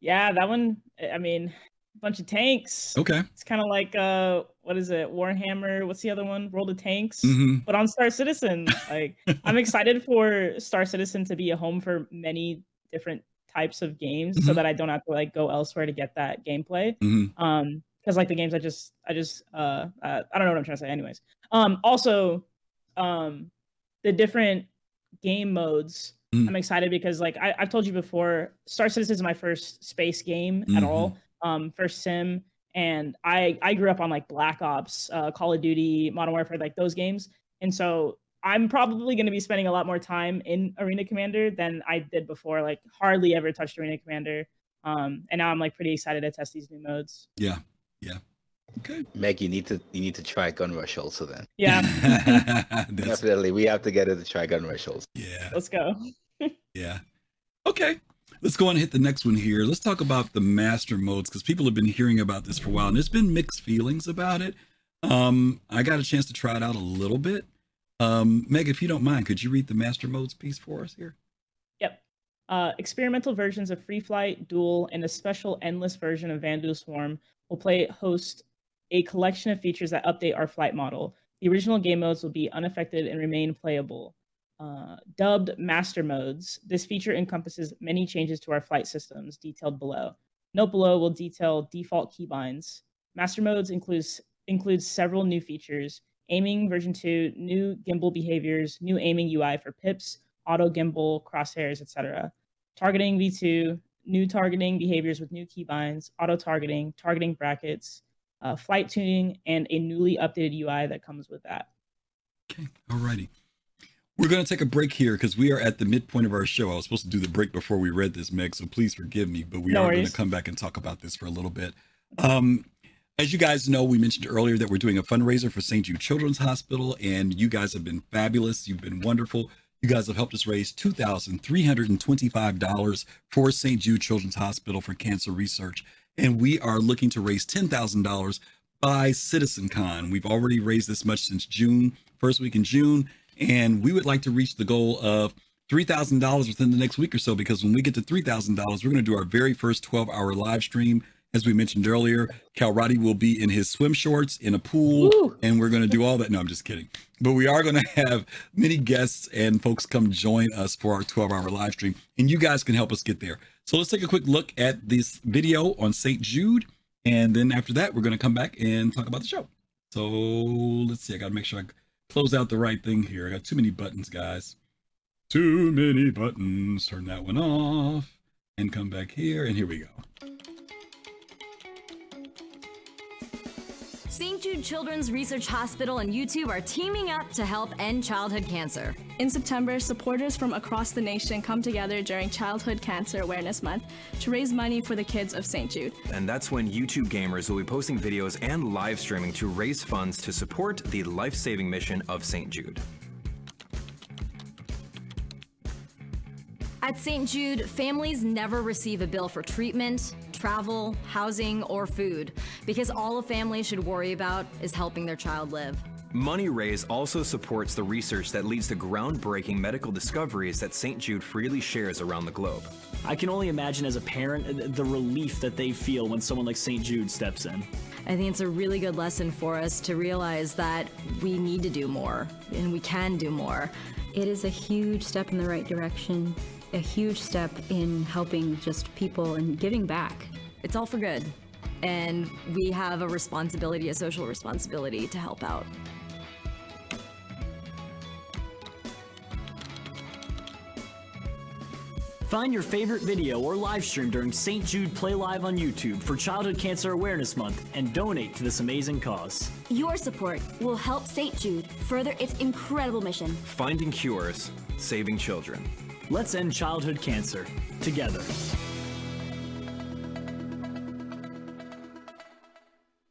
Yeah, that one. I mean. Bunch of tanks. Okay. It's kind of like uh, what is it? Warhammer. What's the other one? World of Tanks. Mm-hmm. But on Star Citizen, like I'm excited for Star Citizen to be a home for many different types of games, mm-hmm. so that I don't have to like go elsewhere to get that gameplay. Mm-hmm. Um, because like the games I just, I just, uh, uh, I don't know what I'm trying to say. Anyways, um, also, um, the different game modes. Mm-hmm. I'm excited because like I, I've told you before, Star Citizen is my first space game mm-hmm. at all. Um, first sim, and I I grew up on like Black Ops, uh, Call of Duty, Modern Warfare, like those games, and so I'm probably going to be spending a lot more time in Arena Commander than I did before. Like hardly ever touched Arena Commander, um, and now I'm like pretty excited to test these new modes. Yeah, yeah. Okay. Meg, you need to you need to try Gun Rush also then. Yeah, definitely. We have to get her to try Gun Rush also. Yeah. Let's go. Yeah. Okay. Let's go on and hit the next one here. Let's talk about the master modes, because people have been hearing about this for a while, and there's been mixed feelings about it. Um, I got a chance to try it out a little bit. Um, Meg, if you don't mind, could you read the master modes piece for us here? Yep. Uh, experimental versions of Free Flight, Duel, and a special endless version of Vanduul Swarm will play host a collection of features that update our flight model. The original game modes will be unaffected and remain playable. Uh, dubbed Master Modes, this feature encompasses many changes to our flight systems, detailed below. Note below will detail default keybinds. Master Modes includes includes several new features: aiming version two, new gimbal behaviors, new aiming U I for pips, auto gimbal, crosshairs, et cetera. Targeting V two, new targeting behaviors with new keybinds, auto targeting, targeting brackets, uh, flight tuning, and a newly updated U I that comes with that. Okay, alrighty. We're going to take a break here because we are at the midpoint of our show. I was supposed to do the break before we read this, Meg, so please forgive me, but we no are worries. Going to come back and talk about this for a little bit. Um, as you guys know, we mentioned earlier that we're doing a fundraiser for Saint Jude Children's Hospital, and you guys have been fabulous. You've been wonderful. You guys have helped us raise two thousand three hundred twenty-five dollars for Saint Jude Children's Hospital for cancer research, and we are looking to raise ten thousand dollars by CitizenCon. We've already raised this much since June, first week in June. And we would like to reach the goal of three thousand dollars within the next week or so, because when we get to three thousand dollars, we're going to do our very first twelve hour live stream. As we mentioned earlier, Kalrati will be in his swim shorts in a pool, Ooh. And we're going to do all that. No, I'm just kidding. But we are going to have many guests and folks come join us for our twelve hour live stream, and you guys can help us get there. So let's take a quick look at this video on Saint Jude. And then after that, we're going to come back and talk about the show. So let's see, I got to make sure I close out the right thing here. I got too many buttons, guys. Too many buttons. Turn that one off and come back here. And here we go. Saint Jude Children's Research Hospital and YouTube are teaming up to help end childhood cancer. In September, supporters from across the nation come together during Childhood Cancer Awareness Month to raise money for the kids of Saint Jude. And that's when YouTube gamers will be posting videos and live streaming to raise funds to support the life-saving mission of Saint Jude. At Saint Jude, families never receive a bill for treatment, travel, housing, or food, because all a family should worry about is helping their child live. Money raised also supports the research that leads to groundbreaking medical discoveries that Saint Jude freely shares around the globe. I can only imagine as a parent the relief that they feel when someone like Saint Jude steps in. I think it's a really good lesson for us to realize that we need to do more, and we can do more. It is a huge step in the right direction. A huge step in helping just people and giving back. It's all for good, and we have a responsibility, a social responsibility, to help out. Find your favorite video or live stream during Saint Jude Play Live on YouTube for Childhood Cancer Awareness Month and donate to this amazing cause. Your support will help Saint Jude further its incredible mission. Finding cures, saving children. Let's end childhood cancer together.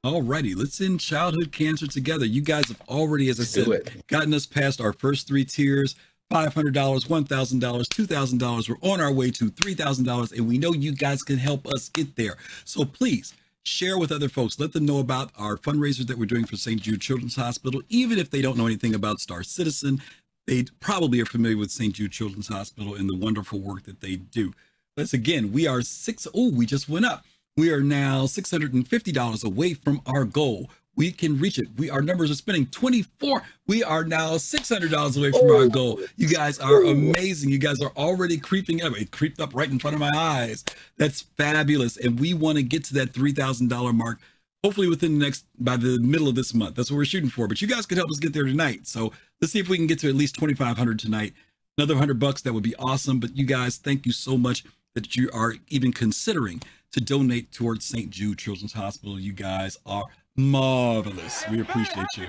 Alrighty, let's end childhood cancer together. You guys have already, as I said, gotten us past our first three tiers, five hundred dollars, one thousand dollars, two thousand dollars. We're on our way to three thousand dollars, and we know you guys can help us get there. So please, share with other folks. Let them know about our fundraisers that we're doing for Saint Jude Children's Hospital, even if they don't know anything about Star Citizen. They probably are familiar with Saint Jude Children's Hospital and the wonderful work that they do. Let's again, we are six, oh, we just went up. We are now six hundred fifty dollars away from our goal. We can reach it. We, our numbers are spinning. twenty-four. We are now six hundred dollars away from oh. our goal. You guys are amazing. You guys are already creeping up. It creeped up right in front of my eyes. That's fabulous. And we want to get to that three thousand dollars mark, hopefully within the next, by the middle of this month. That's what we're shooting for, but you guys could help us get there tonight. So let's see if we can get to at least twenty-five hundred tonight. Another hundred bucks, that would be awesome. But you guys, thank you so much that you are even considering to donate towards Saint Jude Children's Hospital. You guys are marvelous. We appreciate you.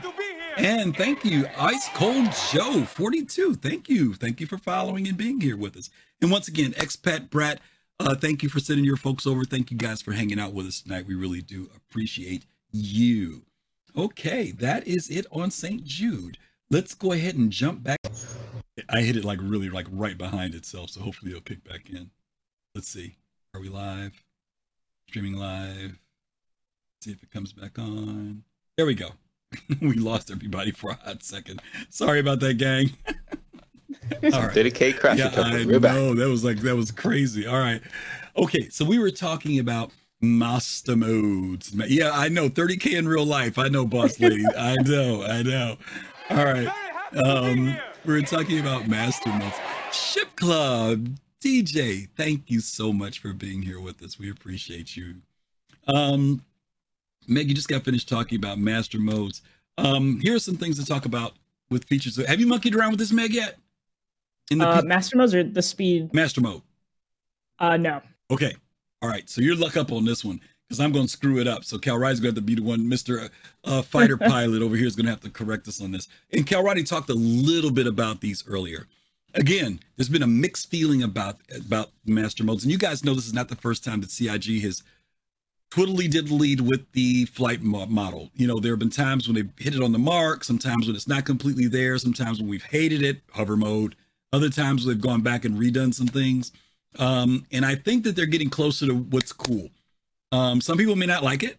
And thank you, Ice Cold Joe forty-two. Thank you. Thank you for following and being here with us. And once again, Expat Brat, Uh, thank you for sending your folks over. Thank you guys for hanging out with us tonight. We really do appreciate you. Okay, that is it on Saint Jude. Let's go ahead and jump back. I hit it like really like right behind itself, so hopefully it'll kick back in. Let's see. Are we live? Streaming live. Let's see if it comes back on. There we go. We lost everybody for a hot second. Sorry about that, gang. Right. Dedicate crash. Yeah, I know. Back. That was like, that was crazy. All right. Okay. So we were talking about Master Modes. Yeah, I know. thirty K in real life. I know, boss lady. I know. I know. All right. Um, we were talking about Master Modes. Ship Club D J, thank you so much for being here with us. We appreciate you. Um, Meg, you just got finished talking about Master Modes. Um, here are some things to talk about with features. Have you monkeyed around with this, Meg, yet? In the uh, P- master modes or the speed master mode? Uh, no. Okay. All right. So you're luck up on this one because I'm going to screw it up. So Kalrati's going to have to be the one. Mister Uh, Fighter Pilot over here is going to have to correct us on this. And Kalrati talked a little bit about these earlier. Again, there's been a mixed feeling about about master modes, and you guys know this is not the first time that C I G has twiddly diddlyed with the flight mo- model. You know, there have been times when they hit it on the mark, sometimes when it's not completely there, sometimes when we've hated it, hover mode. Other times they've gone back and redone some things. Um, and I think that they're getting closer to what's cool. Um, some people may not like it,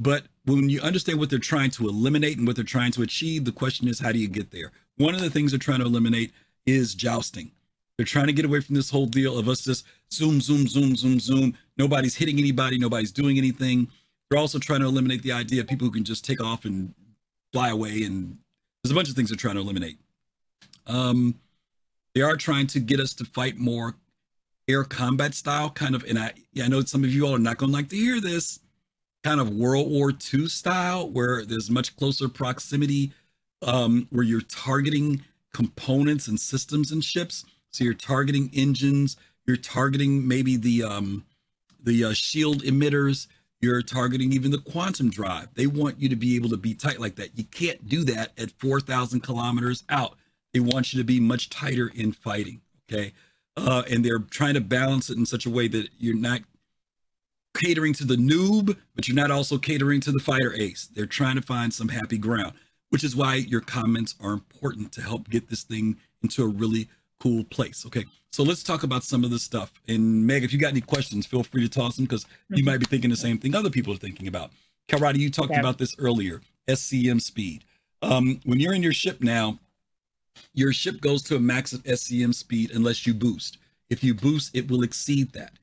but when you understand what they're trying to eliminate and what they're trying to achieve, the question is, how do you get there? One of the things they're trying to eliminate is jousting. They're trying to get away from this whole deal of us just zoom, zoom, zoom, zoom, zoom. Nobody's hitting anybody. Nobody's doing anything. They're also trying to eliminate the idea of people who can just take off and fly away. And there's a bunch of things they're trying to eliminate. Um, They are trying to get us to fight more air combat style, kind of, and I, yeah, I know some of you all are not going to like to hear this, kind of World War Two style, where there's much closer proximity, um, where you're targeting components and systems and ships. So you're targeting engines, you're targeting maybe the um, the uh, shield emitters, you're targeting even the quantum drive. They want you to be able to be tight like that. You can't do that at four thousand kilometers out. They want you to be much tighter in fighting, okay? Uh, and they're trying to balance it in such a way that you're not catering to the noob, but you're not also catering to the fighter ace. They're trying to find some happy ground, which is why your comments are important to help get this thing into a really cool place. Okay, so let's talk about some of this stuff. And Meg, if you got any questions, feel free to toss them, because you might be thinking the same thing other people are thinking about. Kalrati, you talked yeah. about this earlier, S C M speed. Um, when you're in your ship now, your ship goes to a max of S C M speed unless you boost. If you boost, it will exceed that.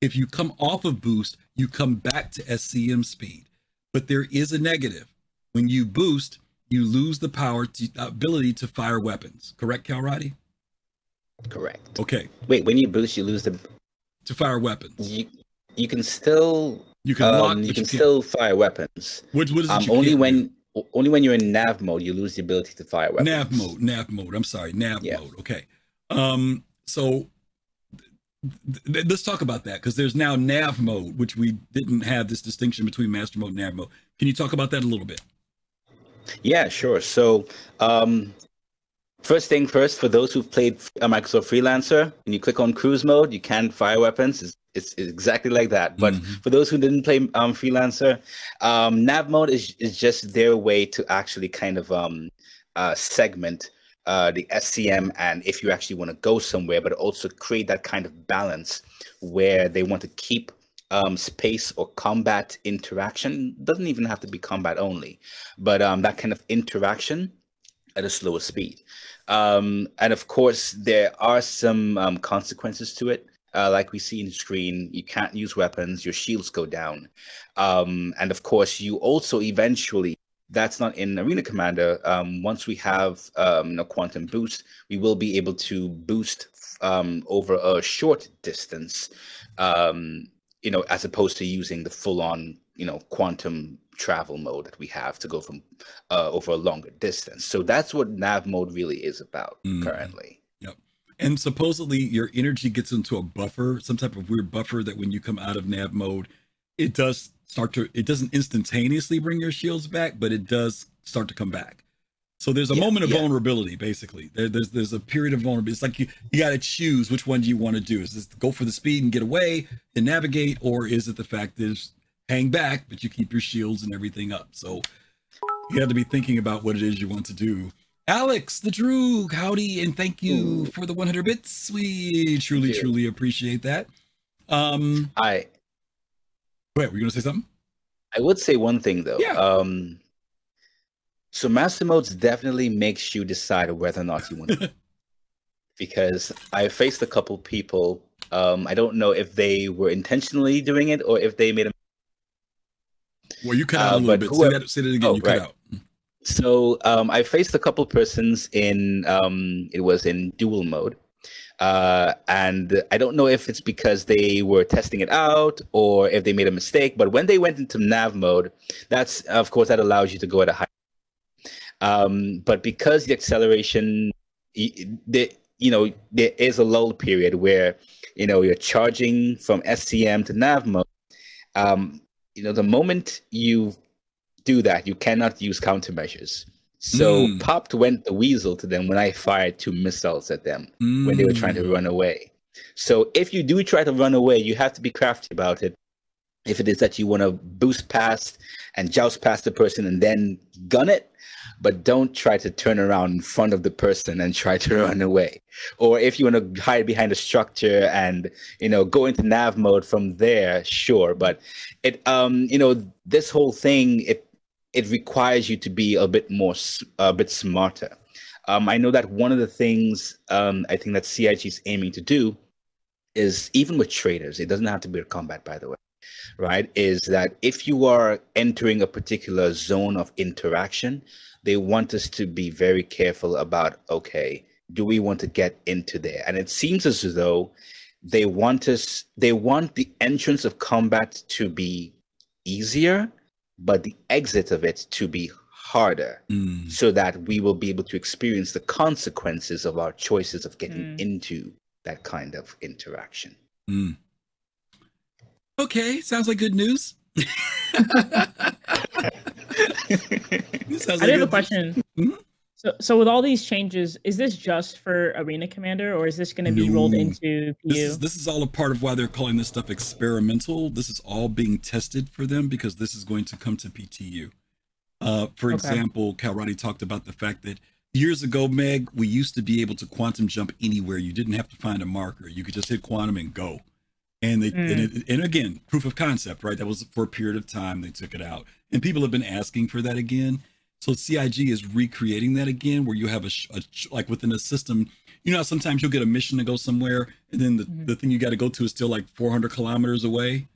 If you come off of boost, you come back to S C M speed. But there is a negative. When you boost, you lose the power to ability to fire weapons. Correct, Kalrati? Correct. Okay. Wait, when you boost, you lose the... To fire weapons. You, you can still... You can, um, lock, you can you still fire weapons. What, what is it um, you only when... Do? Only when you're in nav mode, you lose the ability to fire weapons. Nav mode, nav mode. I'm sorry, nav yeah. mode. Okay. Um, so th- th- let's talk about that, because there's now nav mode, which we didn't have this distinction between master mode and nav mode. Can you talk about that a little bit? Yeah, sure. So um, first thing first, for those who've played uh, Microsoft Freelancer, when you click on cruise mode, you can fire weapons. It's It's exactly like that. But mm-hmm. for those who didn't play um, Freelancer, um, nav mode is, is just their way to actually kind of um, uh, segment uh, the S C M, and if you actually want to go somewhere, but also create that kind of balance where they want to keep um, space or combat interaction. Doesn't even have to be combat only, but um, that kind of interaction at a slower speed. Um, and of course, there are some um, consequences to it. Uh, like we see in the screen, you can't use weapons, your shields go down. Um, and of course, you also eventually, that's not in Arena Commander, um, once we have um, a quantum boost, we will be able to boost um, over a short distance, um, you know, as opposed to using the full-on, you know, quantum travel mode that we have to go from uh, over a longer distance. So that's what nav mode really is about mm-hmm. currently. And supposedly your energy gets into a buffer, some type of weird buffer, that when you come out of nav mode, it does start to, it doesn't instantaneously bring your shields back, but it does start to come back. So there's a yeah, moment of yeah. vulnerability, basically. There, there's there's a period of vulnerability. It's like you, you got to choose which one do you want to do. Is this go for the speed and get away and navigate, or is it the fact is hang back, but you keep your shields and everything up? So you have to be thinking about what it is you want to do. Alex, the Droog, howdy, and thank you for the one hundred bits. We truly, truly appreciate that. Um, I. Wait, were you going to say something? I would say one thing, though. Yeah. Um, so Master Modes definitely makes you decide whether or not you want to. Because I faced a couple people. Um, I don't know if they were intentionally doing it or if they made a... Well, you cut out uh, a little bit. Whoever... Say, that, say that again. Oh, you right. cut out. So um, I faced a couple persons in, um, it was in dual mode. Uh, and I don't know if it's because they were testing it out or if they made a mistake, but when they went into nav mode, that's, of course, that allows you to go at a high. Um, but because the acceleration, the, you know, there is a lull period where, you know, you're charging from S C M to nav mode. Um, you know, the moment you've do that, you cannot use countermeasures. So mm. popped went the weasel to them when I fired two missiles at them mm. when they were trying to run away. So if you do try to run away, you have to be crafty about it. If it is that you want to boost past and joust past the person and then gun it, but don't try to turn around in front of the person and try to run away. Or if you want to hide behind a structure and, you know, go into nav mode from there, sure. But it, um, you know, this whole thing, it it requires you to be a bit more, a bit smarter. Um, I know that one of the things um, I think that C I G is aiming to do is, even with traders, it doesn't have to be a combat, by the way, right? Is that if you are entering a particular zone of interaction, they want us to be very careful about, okay, do we want to get into there? And it seems as though they want us, they want the entrance of combat to be easier, but the exit of it to be harder mm. so that we will be able to experience the consequences of our choices of getting mm. into that kind of interaction. Mm. Okay, sounds like good news. I like have a question. Mm-hmm. So, so with all these changes, is this just for Arena Commander, or is this going to no. be rolled into P U? This is, this is all a part of why they're calling this stuff experimental. This is all being tested for them because this is going to come to P T U. Uh, for okay. example, Kalrati talked about the fact that years ago, Meg, we used to be able to quantum jump anywhere. You didn't have to find a marker. You could just hit quantum and go. And they, mm. and, it, and again, proof of concept, right? That was for a period of time. They took it out, and people have been asking for that again. So C I G is recreating that again, where you have a, a like within a system, you know, how sometimes you'll get a mission to go somewhere, and then the, mm-hmm. the thing you got to go to is still like four hundred kilometers away,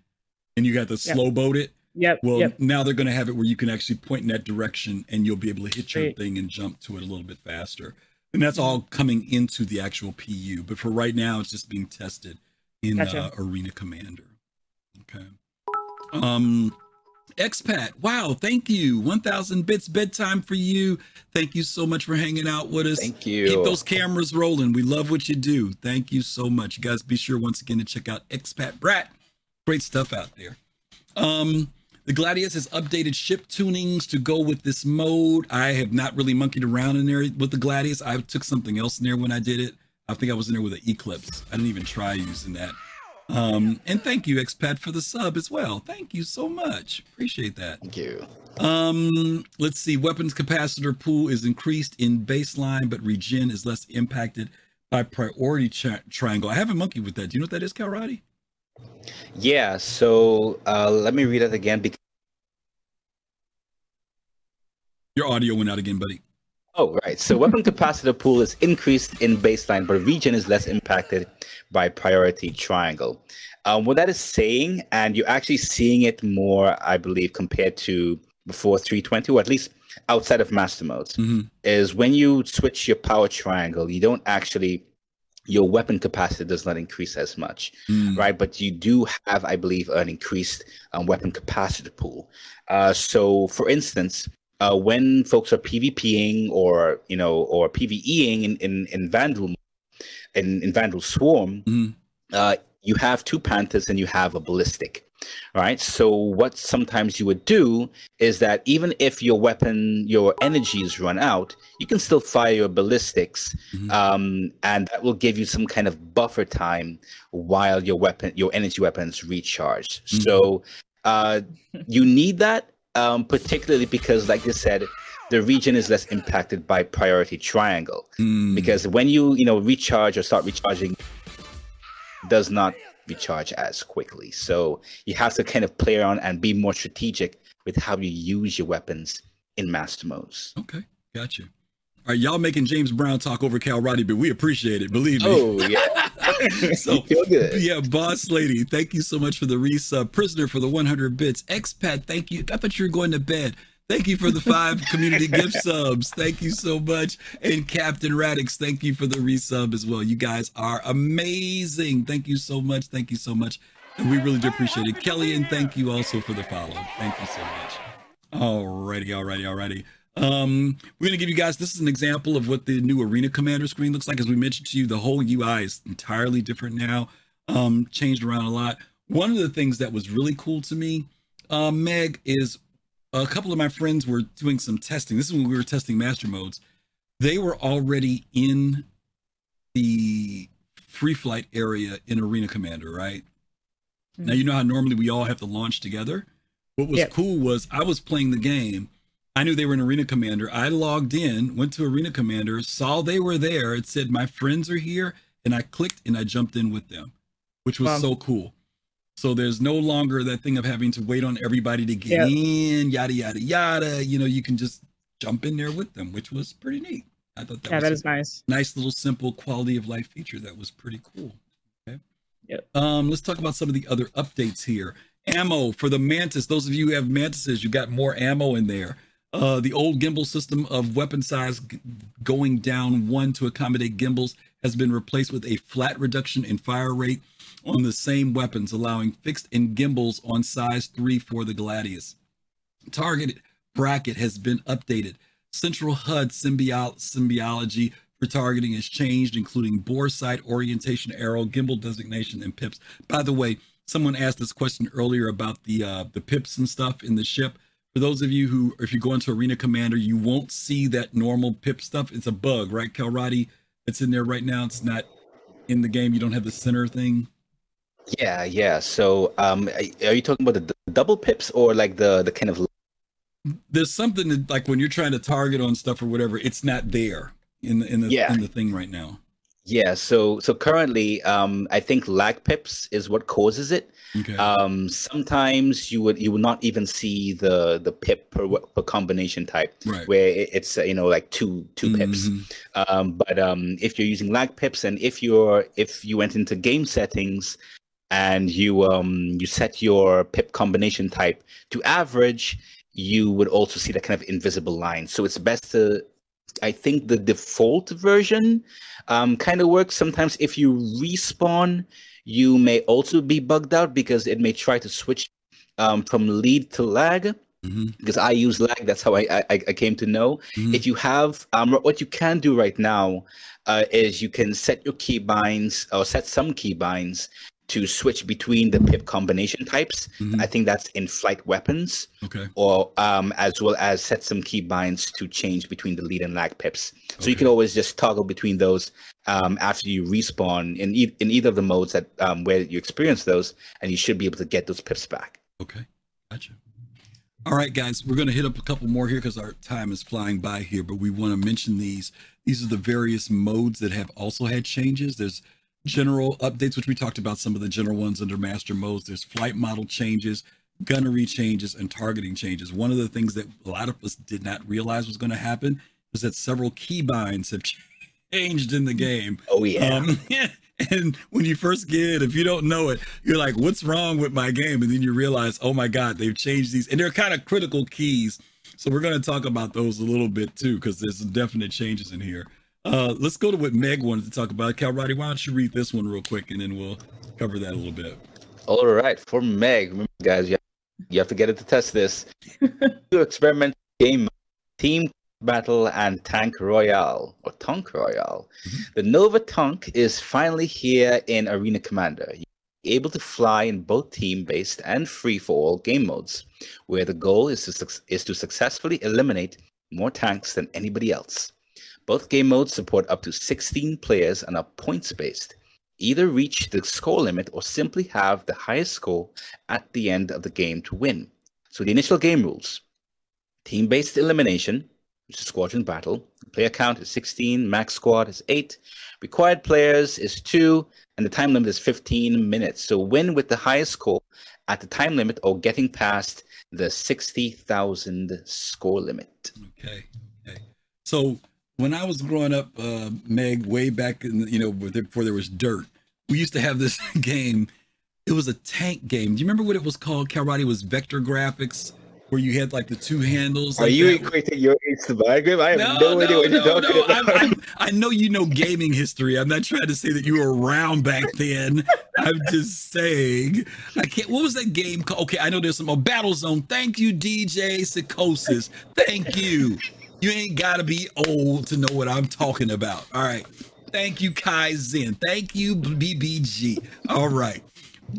and you got to yep. slow boat it. Yep. Well, yep. now they're going to have it where you can actually point in that direction, and you'll be able to hit your right. thing and jump to it a little bit faster. And that's all coming into the actual P U. But for right now, it's just being tested in gotcha. uh, Arena Commander. Okay. Um. Expat, wow, thank you. one thousand bits bedtime for you. Thank you so much for hanging out with us. Thank you. Keep those cameras rolling. We love what you do. Thank you so much. You guys be sure once again to check out Expat Brat. Great stuff out there. Um, the Gladius has updated ship tunings to go with this mode. I have not really monkeyed around in there with the Gladius. I took something else in there when I did it. I think I was in there with an Eclipse. I didn't even try using that. Um, and thank you, Expat, for the sub as well. Thank you so much. Appreciate that. Thank you. Um, let's see. Weapons capacitor pool is increased in baseline, but regen is less impacted by priority tri- triangle. I haven't monkeyed with that. Do you know what that is, Kalrati? Yeah. So uh, let me read it again. Because your audio went out again, buddy. Oh, right. So weapon capacitor pool is increased in baseline, but region is less impacted by priority triangle. Um, what that is saying, and you're actually seeing it more, I believe, compared to before three twenty, or at least outside of Master Modes, mm-hmm. is when you switch your power triangle, you don't actually, your weapon capacity does not increase as much, mm. right? But you do have, I believe, an increased um, weapon capacity pool. Uh, so, for instance, Uh, when folks are PvPing or you know or PvEing in in in Vanduul in, in Vanduul Swarm, mm-hmm. uh, you have two Panthers and you have a Ballistic, right? So what sometimes you would do is that even if your weapon your energy is run out, you can still fire your Ballistics, mm-hmm. um, and that will give you some kind of buffer time while your weapon your energy weapons recharge. Mm-hmm. So uh, you need that. Um, particularly because, like you said, the region is less impacted by priority triangle. Mm. Because when you, you know, recharge or start recharging, it does not recharge as quickly. So you have to kind of play around and be more strategic with how you use your weapons in Master Modes. Okay, gotcha. All right, y'all making James Brown talk over Kalrati, but we appreciate it, believe me. Oh, yeah. So, good. Yeah, Boss Lady, thank you so much for the resub. Prisoner for the one hundred bits. Expat, thank you. I thought you were going to bed. Thank you for the five community gift subs. Thank you so much. And Captain Radix, thank you for the resub as well. You guys are amazing. Thank you so much. Thank you so much. And we really do appreciate it. Kelly, and thank you also for the follow. Thank you so much. All righty, all righty, all righty. Um, we're going to give you guys, this is an example of what the new Arena Commander screen looks like. As we mentioned to you, the whole U I is entirely different now, um, changed around a lot. One of the things that was really cool to me, uh, Meg, is a couple of my friends were doing some testing. This is when we were testing Master Modes. They were already in the free flight area in Arena Commander, right? Mm-hmm. Now, you know how normally we all have to launch together. What was yep. cool was I was playing the game. I knew they were in Arena Commander. I logged in, went to Arena Commander, saw they were there. It said, my friends are here. And I clicked and I jumped in with them, which was wow. so cool. So there's no longer that thing of having to wait on everybody to get yep. in, yada, yada, yada. You know, you can just jump in there with them, which was pretty neat. I thought that yeah, was that is nice. Nice little simple quality of life feature. That was pretty cool. Okay. Yep. Um, let's talk about some of the other updates here. Ammo for the Mantis. Those of you who have Mantises, you got more ammo in there. Uh, the old gimbal system of weapon size g- going down one to accommodate gimbals has been replaced with a flat reduction in fire rate on the same weapons, allowing fixed and gimbals on size three for the Gladius. Target bracket has been updated. Central H U D symbiology for targeting has changed, including bore sight, orientation, arrow, gimbal designation, and pips. By the way, someone asked this question earlier about the uh, the pips and stuff in the ship. For those of you who, if you go into Arena Commander, you won't see that normal pip stuff. It's a bug, right, Kalrati? It's in there right now. It's not in the game. You don't have the center thing. Yeah, yeah. So um, are you talking about the double pips or like the, the kind of... There's something that, like when you're trying to target on stuff or whatever, it's not there in the, in the, yeah. in the thing right now. Yeah, so so currently, um, I think lag pips is what causes it. Okay. Um, sometimes you would you would not even see the the pip per, per combination type, right. where it, it's uh, you know like two two mm-hmm. pips. Um, but um, if you're using lag pips, and if you're if you went into game settings and you um you set your pip combination type to average, you would also see that kind of invisible line. So it's best to. I think the default version um, kind of works. Sometimes if you respawn, you may also be bugged out because it may try to switch um, from lead to lag. Mm-hmm. Because I use lag, that's how I I, I came to know. Mm-hmm. If you have, um, what you can do right now uh, is you can set your keybinds or set some keybinds to switch between the pip combination types. Mm-hmm. I think that's in-flight weapons, okay. or um, as well as set some keybinds to change between the lead and lag pips. So okay. you can always just toggle between those um, after you respawn in, e- in either of the modes that um, where you experience those, and you should be able to get those pips back. Okay, gotcha. All right, guys, we're gonna hit up a couple more here because our time is flying by here, but we wanna mention these. These are the various modes that have also had changes. There's general updates, which we talked about some of the general ones under Master Modes. There's flight model changes, gunnery changes, and targeting changes. One of the things that a lot of us did not realize was going to happen is that several keybinds have changed in the game. Oh yeah. Um, and when you first get, if you don't know it, you're like, what's wrong with my game? And then you realize, oh my God, they've changed these, and they're kind of critical keys. So we're going to talk about those a little bit too, because there's some definite changes in here. Uh, let's go to what Meg wanted to talk about. Kalrati, why don't you read this one real quick, and then we'll cover that a little bit. All right, for Meg, remember, guys, you have, you have to get it to test this. Two experimental game, team battle, and Tank Royale or Tonk Royale. Mm-hmm. The Nova Tonk is finally here in Arena Commander. You're able to fly in both team-based and free-for-all game modes, where the goal is to su- is to successfully eliminate more tanks than anybody else. Both game modes support up to sixteen players and are points-based. Either reach the score limit or simply have the highest score at the end of the game to win. So the initial game rules. Team-based elimination, which is squadron battle. Player count is sixteen, max squad is eight, required players is two, and the time limit is fifteen minutes. So win with the highest score at the time limit or getting past the sixty thousand score limit. Okay, okay. So... When I was growing up, uh, Meg, way back in, the, you know, before there was dirt, we used to have this game. It was a tank game. Do you remember what it was called? Kalrati was Vector Graphics, where you had like the two handles. Are like you equating your age to my game? I have no, no, no idea what no, you're talking no. about. I'm, I'm, I know you know gaming history. I'm not trying to say that you were around back then. I'm just saying. I can't. What was that game called? Okay, I know there's some. Oh, Battlezone. Thank you, D J Psychosis. Thank you. You ain't gotta be old to know what I'm talking about. All right. Thank you, Kaizen. Thank you, B B G. All right.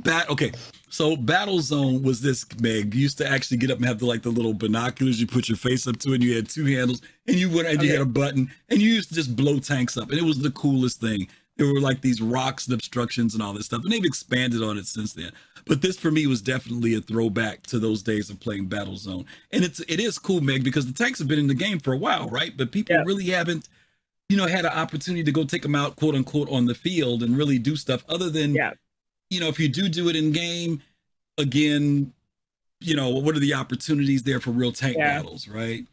Bat. Okay. So Battlezone was this, Meg. You used to actually get up and have the, like the little binoculars. You put your face up to it. And you had two handles, and you went and you okay. had a button, and you used to just blow tanks up, and it was the coolest thing. There were like these rocks and obstructions and all this stuff, and they've expanded on it since then. But this for me was definitely a throwback to those days of playing Battlezone. And it's, it is cool, Meg, because the tanks have been in the game for a while, right? But people yeah. really haven't, you know, had an opportunity to go take them out, quote unquote, on the field and really do stuff other than, yeah. you know, if you do do it in game, again, you know, what are the opportunities there for real tank yeah. battles, right?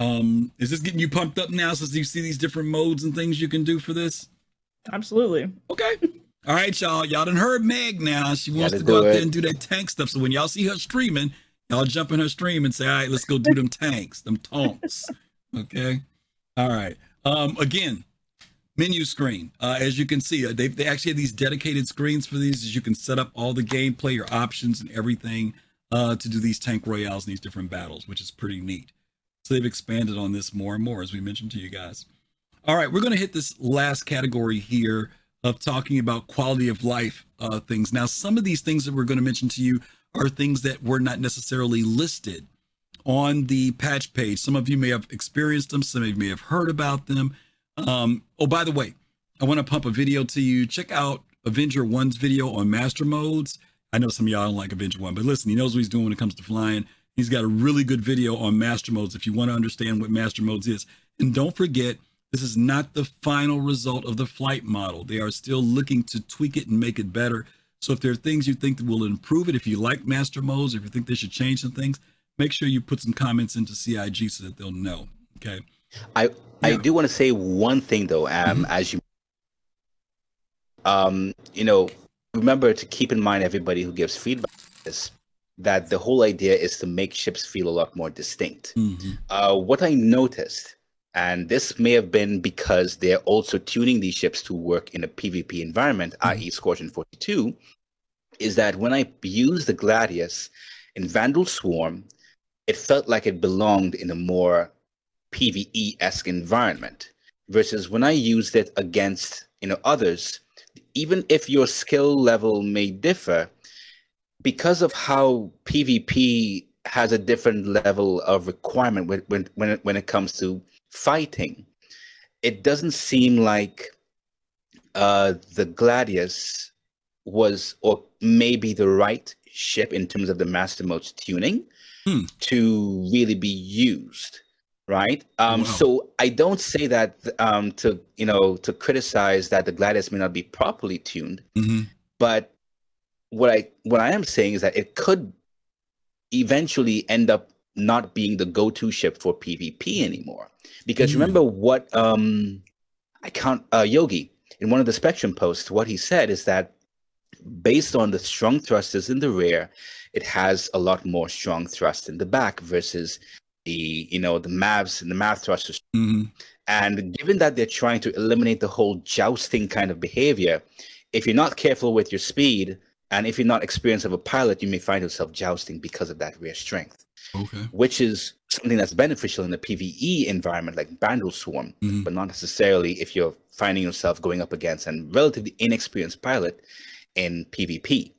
Um, is this getting you pumped up now since you see these different modes and things you can do for this? Absolutely. Okay. All right, y'all. Y'all done heard Meg now. She wants to go out there and do that tank stuff. So when y'all see her streaming, y'all jump in her stream and say, all right, let's go do them tanks, them tonks. Okay. All right. Um, again, menu screen. Uh, as you can see, uh, they they actually have these dedicated screens for these. As you can set up all the gameplay, your options and everything uh, to do these tank royales and these different battles, which is pretty neat. So they've expanded on this more and more, as we mentioned to you guys. All right, we're going to hit this last category here of talking about quality of life uh, things. Now, some of these things that we're going to mention to you are things that were not necessarily listed on the patch page. Some of you may have experienced them. Some of you may have heard about them. Um, oh, by the way, I want to pump a video to you. Check out Avenger one's video on Master Modes. I know some of y'all don't like Avenger one, but listen, he knows what he's doing when it comes to flying. He's got a really good video on Master Modes if you want to understand what Master Modes is. And don't forget, this is not the final result of the flight model. They are still looking to tweak it and make it better. So if there are things you think that will improve it, if you like Master Modes, if you think they should change some things, make sure you put some comments into C I G so that they'll know, okay? I, yeah. I do want to say one thing, though, um, mm-hmm. as you, um, you know, remember to keep in mind, everybody who gives feedback is that the whole idea is to make ships feel a lot more distinct. Mm-hmm. Uh, what I noticed, and this may have been because they're also tuning these ships to work in a PvP environment, mm-hmm. that is. Scorpion forty-two, is that when I used the Gladius in Vanduul Swarm, it felt like it belonged in a more PvE-esque environment, versus when I used it against, you know, others, even if your skill level may differ, because of how PvP has a different level of requirement when when when it, when it comes to fighting, it doesn't seem like uh, the Gladius was, or maybe the right ship in terms of the Master Modes tuning, hmm. to really be used, right? Um, wow. So I don't say that um, to you know to criticize that the Gladius may not be properly tuned, mm-hmm. but What I what I am saying is that it could eventually end up not being the go-to ship for PvP anymore. Because mm. remember what um, I can't uh, Yogi in one of the Spectrum posts, what he said is that based on the strong thrusters in the rear, it has a lot more strong thrust in the back versus the you know the mavs and the mav thrusters. Mm-hmm. And given that they're trying to eliminate the whole jousting kind of behavior, if you're not careful with your speed, and if you're not experienced of a pilot, you may find yourself jousting because of that rear strength, okay. which is something that's beneficial in a PvE environment like Vanduul Swarm, mm-hmm. but not necessarily if you're finding yourself going up against a relatively inexperienced pilot in PvP.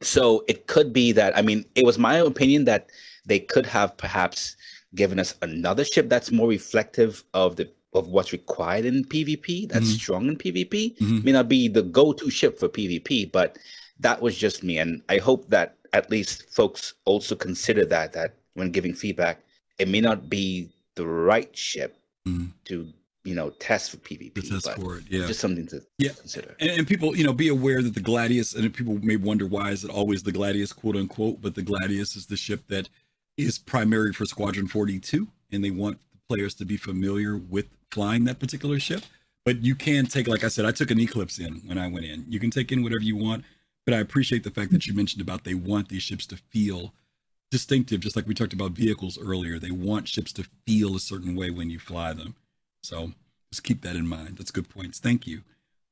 So it could be that, I mean, it was my opinion that they could have perhaps given us another ship that's more reflective of the of what's required in PvP, that's mm-hmm. strong in PvP. Mm-hmm. May not be the go-to ship for PvP, but that was just me, and I hope that at least folks also consider that that when giving feedback, it may not be the right ship mm-hmm. to you know test for PvP. To test but for it, yeah. Just something to yeah. consider. And, and people, you know, be aware that the Gladius, and people may wonder why is it always the Gladius, quote unquote, but the Gladius is the ship that is primary for Squadron forty-two, and they want the players to be familiar with flying that particular ship. But you can take, like I said, I took an Eclipse in when I went in. You can take in whatever you want. But I appreciate the fact that you mentioned about they want these ships to feel distinctive, just like we talked about vehicles earlier. They want ships to feel a certain way when you fly them. So just keep that in mind. That's good points. Thank you.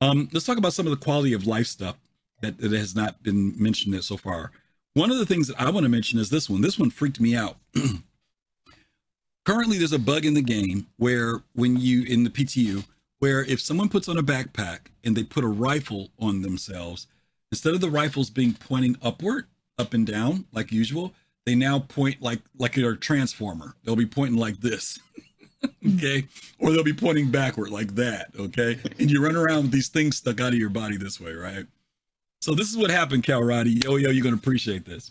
Um, let's talk about some of the quality of life stuff that, that has not been mentioned there so far. One of the things that I want to mention is this one. This one freaked me out. Currently, there's a bug in the game where when you, in the P T U, where if someone puts on a backpack and they put a rifle on themselves, instead of the rifles being pointing upward, up and down, like usual, they now point like like a transformer. They'll be pointing like this, okay? Or they'll be pointing backward like that, okay? And you run around with these things stuck out of your body this way, right? So this is what happened, Kalrati. Yo, yo, you're going to appreciate this.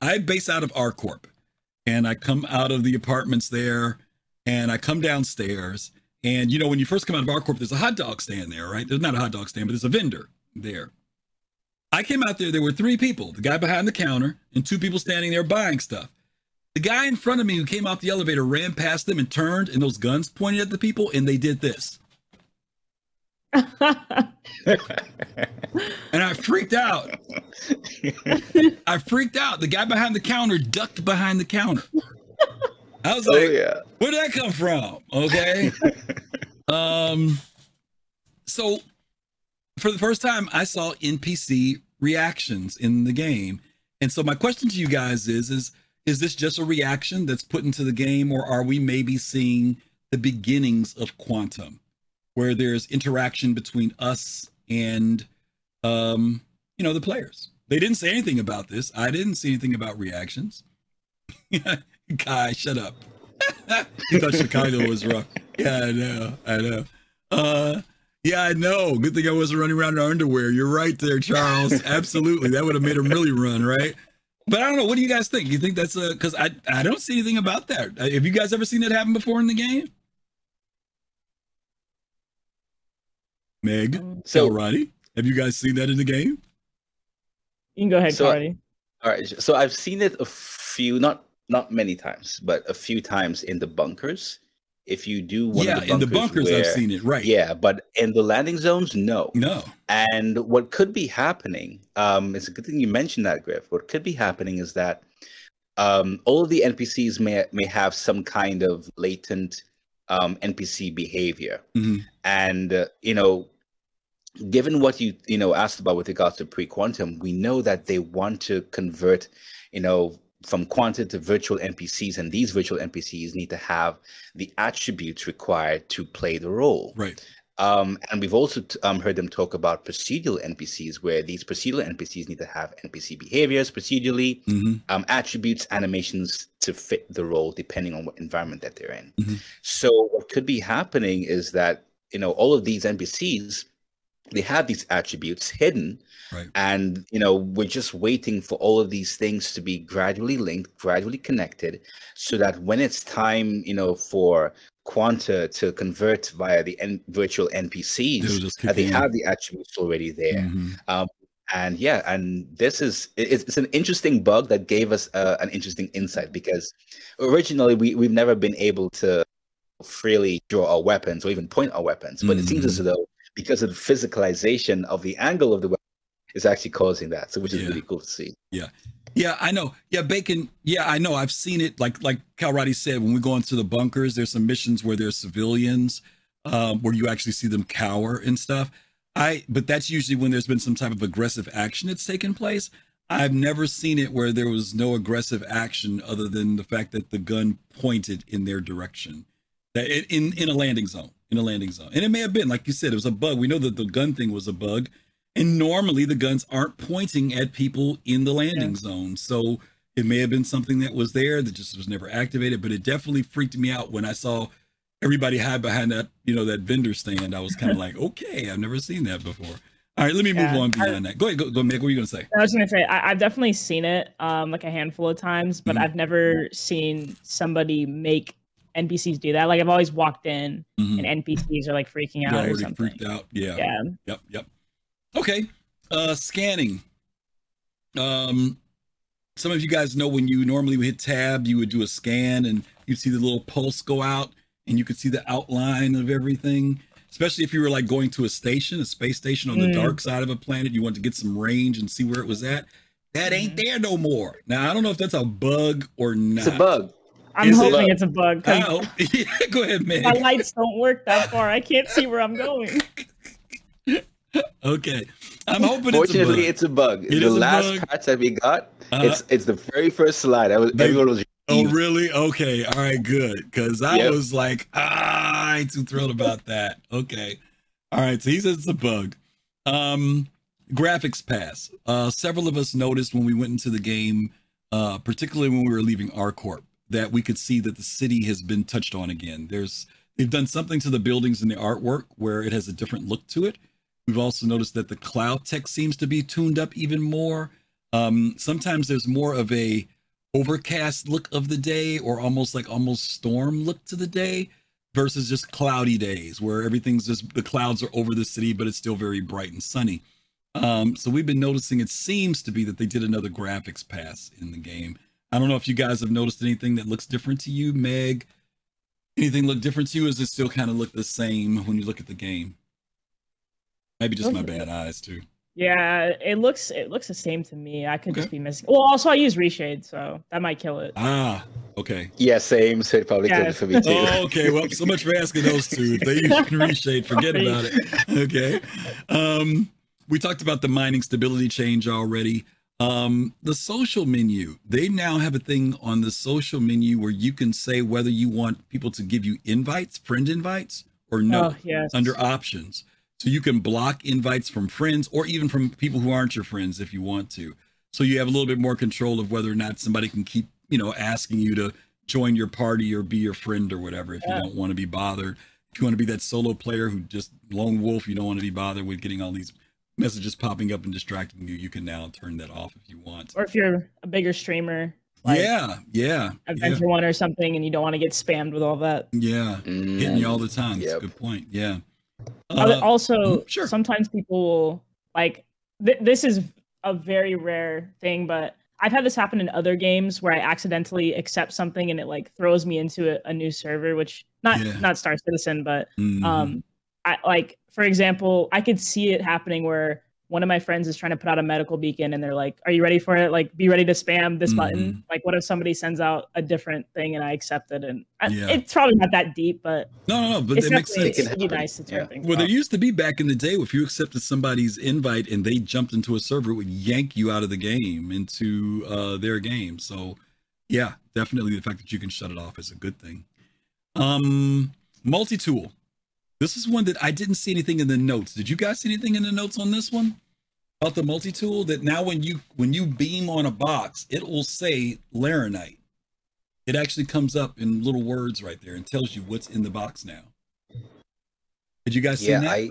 I base out of ArcCorp, and I come out of the apartments there, and I come downstairs, and, you know, when you first come out of ArcCorp, there's a hot dog stand there, right? There's not a hot dog stand, but there's a vendor there. I came out there, there were three people, the guy behind the counter and two people standing there buying stuff. The guy in front of me who came out the elevator ran past them and turned, and those guns pointed at the people, and they did this. And I freaked out. I freaked out. The guy behind the counter ducked behind the counter. I was like, oh, yeah. Where'd that come from? Okay. um. So for the first time, I saw N P C reactions in the game. And so my question to you guys is, is, is this just a reaction that's put into the game, or are we maybe seeing the beginnings of Quantum, where there's interaction between us and, um, you know, the players. They didn't say anything about this. I didn't say anything about reactions. Kai, shut up. You thought Chicago was rough. Yeah, I know. I know. Uh, yeah, I know. Good thing I wasn't running around in our underwear. You're right there, Charles. Absolutely. That would have made him really run, right? But I don't know. What do you guys think? You think that's a, because I, I don't see anything about that. Have you guys ever seen that happen before in the game? Meg, so Kalrati, have you guys seen that in the game? You can go ahead, so, Kalrati. All right. So I've seen it a few, not not many times, but a few times in the bunkers. If you do one yeah, of the bunkers, in the bunkers where, I've seen it, right? Yeah, but in the landing zones, no, no. And what could be happening? Um, it's a good thing you mentioned that, Griff. What could be happening is that um, all of the N P Cs may may have some kind of latent um, N P C behavior, mm-hmm. and uh, you know, given what you you know asked about with regards to pre-quantum, we know that they want to convert, you know. from quantum to virtual N P Cs, and these virtual N P Cs need to have the attributes required to play the role. Right. Um, and we've also t- um, heard them talk about procedural N P Cs, where these procedural N P Cs need to have N P C behaviors procedurally, mm-hmm. um, attributes, animations to fit the role, depending on what environment that they're in. Mm-hmm. So what could be happening is that, you know, all of these N P Cs, they have these attributes hidden, right. and you know we're just waiting for all of these things to be gradually linked, gradually connected, so that when it's time, you know, for Quanta to convert via the N- virtual N P Cs, that they in. have the attributes already there. Mm-hmm. Um, and yeah, and this is it's, it's an interesting bug that gave us uh, an interesting insight, because originally we we've never been able to freely draw our weapons or even point our weapons, but mm-hmm. it seems as though, because of the physicalization of the angle of the weapon, is actually causing that. So, which is yeah. really cool to see. Yeah. Yeah, I know. Yeah, Bacon. Yeah, I know. I've seen it. Like like Kalrati said, when we go into the bunkers, there's some missions where there's civilians, um, where you actually see them cower and stuff. I. But that's usually when there's been some type of aggressive action that's taken place. I've never seen it where there was no aggressive action other than the fact that the gun pointed in their direction. That it, in, in a landing zone. in a landing zone. And it may have been, like you said, it was a bug. We know that the gun thing was a bug. And normally the guns aren't pointing at people in the landing yeah. zone. So it may have been something that was there that just was never activated, but it definitely freaked me out when I saw everybody hide behind that, you know, that vendor stand. I was kind of like, okay, I've never seen that before. All right, let me yeah. move on beyond I, that. Go ahead, go, go Meg, what were you going to say? I was going to say, I, I've definitely seen it um, like a handful of times, but mm-hmm. I've never seen somebody make N P Cs do that. Like I've always walked in mm-hmm. and N P Cs are like freaking out already or something. Freaked out. Yeah. yeah. Yep. Yep. Okay. Uh, scanning. Um, some of you guys know when you normally would hit tab, you would do a scan and you'd see the little pulse go out and you could see the outline of everything, especially if you were like going to a station, a space station on mm. the dark side of a planet. You wanted to get some range and see where it was at. That ain't mm. there no more. Now, I don't know if that's a bug or not. It's a bug. I'm Is hoping it it's a bug. Oh, yeah, go ahead, man. My lights don't work that far. I can't see where I'm going. Okay, I'm hoping. Fortunately, it's a bug. It's a bug. It the is last a bug. patch that we got, uh-huh. it's it's the very first slide. I was they, everyone was. Oh, really? Okay, all right, good. Because I yep. was like, ah, I ain't too thrilled about that. Okay, all right. So he says it's a bug. Um, graphics pass. Uh, several of us noticed when we went into the game, uh, particularly when we were leaving ArcCorp, that we could see that the city has been touched on again. There's, they've done something to the buildings and the artwork where it has a different look to it. We've also noticed that the cloud tech seems to be tuned up even more. Um, sometimes there's more of a overcast look of the day, or almost like almost storm look to the day, versus just cloudy days where everything's just, the clouds are over the city, but it's still very bright and sunny. Um, so we've been noticing, it seems to be that they did another graphics pass in the game. I don't know if you guys have noticed anything that looks different to you, Meg. Anything look different to you? Or does it still kind of look the same when you look at the game? Maybe just my bad eyes too. Yeah, it looks it looks the same to me. I could okay. just be missing. Well, also I use reshade, so that might kill it. Ah, okay. Yeah, same. So it probably yeah. killed it for me too. Oh, okay. Well, so much for asking those two. If they use reshade, forget about it. Okay. Um, we talked about the mining stability change already. Um, the social menu, they now have a thing on the social menu where you can say whether you want people to give you invites, friend invites, or no, oh, yes. under options. So you can block invites from friends or even from people who aren't your friends if you want to. So you have a little bit more control of whether or not somebody can keep, you know, asking you to join your party or be your friend or whatever if yeah. you don't want to be bothered. If you want to be that solo player who just lone wolf, you don't want to be bothered with getting all these messages popping up and distracting you, you can now turn that off if you want. Or if you're a bigger streamer. Like yeah, yeah. Adventure yeah. One or something, and you don't want to get spammed with all that. Yeah, mm. hitting you all the time. Yep. That's a good point, yeah. Uh, also, sure. sometimes people will, like, th- this is a very rare thing, but I've had this happen in other games where I accidentally accept something and it, like, throws me into a, a new server, which, not yeah. not Star Citizen, but, mm. um, I, like, for example, I could see it happening where one of my friends is trying to put out a medical beacon and they're like, are you ready for it? Like, be ready to spam this mm-hmm. button. Like, what if somebody sends out a different thing and I accept it? And I, yeah. it's probably not that deep, but no, no, no but it makes sense. It be nice to turn yeah. things well, off. There used to be back in the day, if you accepted somebody's invite and they jumped into a server, it would yank you out of the game into uh, their game. So yeah, definitely the fact that you can shut it off is a good thing. Um, multi-tool. This is one that I didn't see anything in the notes. Did you guys see anything in the notes on this one? About the multi-tool that now when you when you beam on a box, it will say Laranite. It actually comes up in little words right there and tells you what's in the box now. Did you guys see yeah, that? Yeah,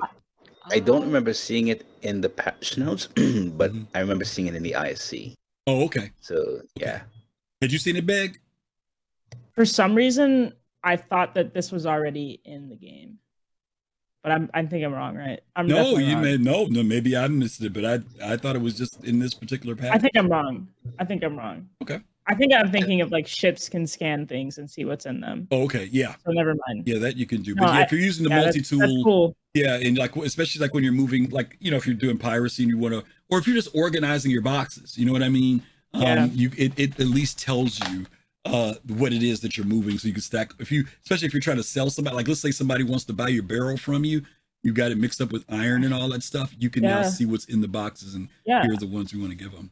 I, I don't remember seeing it in the patch notes, but mm-hmm. I remember seeing it in the I S C. Oh, okay. So, okay. yeah. Had you seen it, Meg? For some reason, I thought that this was already in the game. But I'm, I think I'm wrong, right? I'm no, you wrong. may no, no. Maybe I missed it, but I, I thought it was just in this particular pack. I think I'm wrong. I think I'm wrong. Okay. I think I'm thinking of like ships can scan things and see what's in them. Oh, okay, yeah. So never mind. Yeah, that you can do. No, but yeah, I, if you're using the yeah, multi-tool, that's, that's cool. yeah, and like especially like when you're moving, like you know, if you're doing piracy and you want to, or if you're just organizing your boxes, you know what I mean? Um yeah. You it, it at least tells you. Uh, what it is that you're moving, so you can stack. If you, especially if you're trying to sell somebody, like let's say somebody wants to buy your barrel from you, you got it mixed up with iron and all that stuff. You can yeah. now see what's in the boxes, and yeah. here are the ones we want to give them.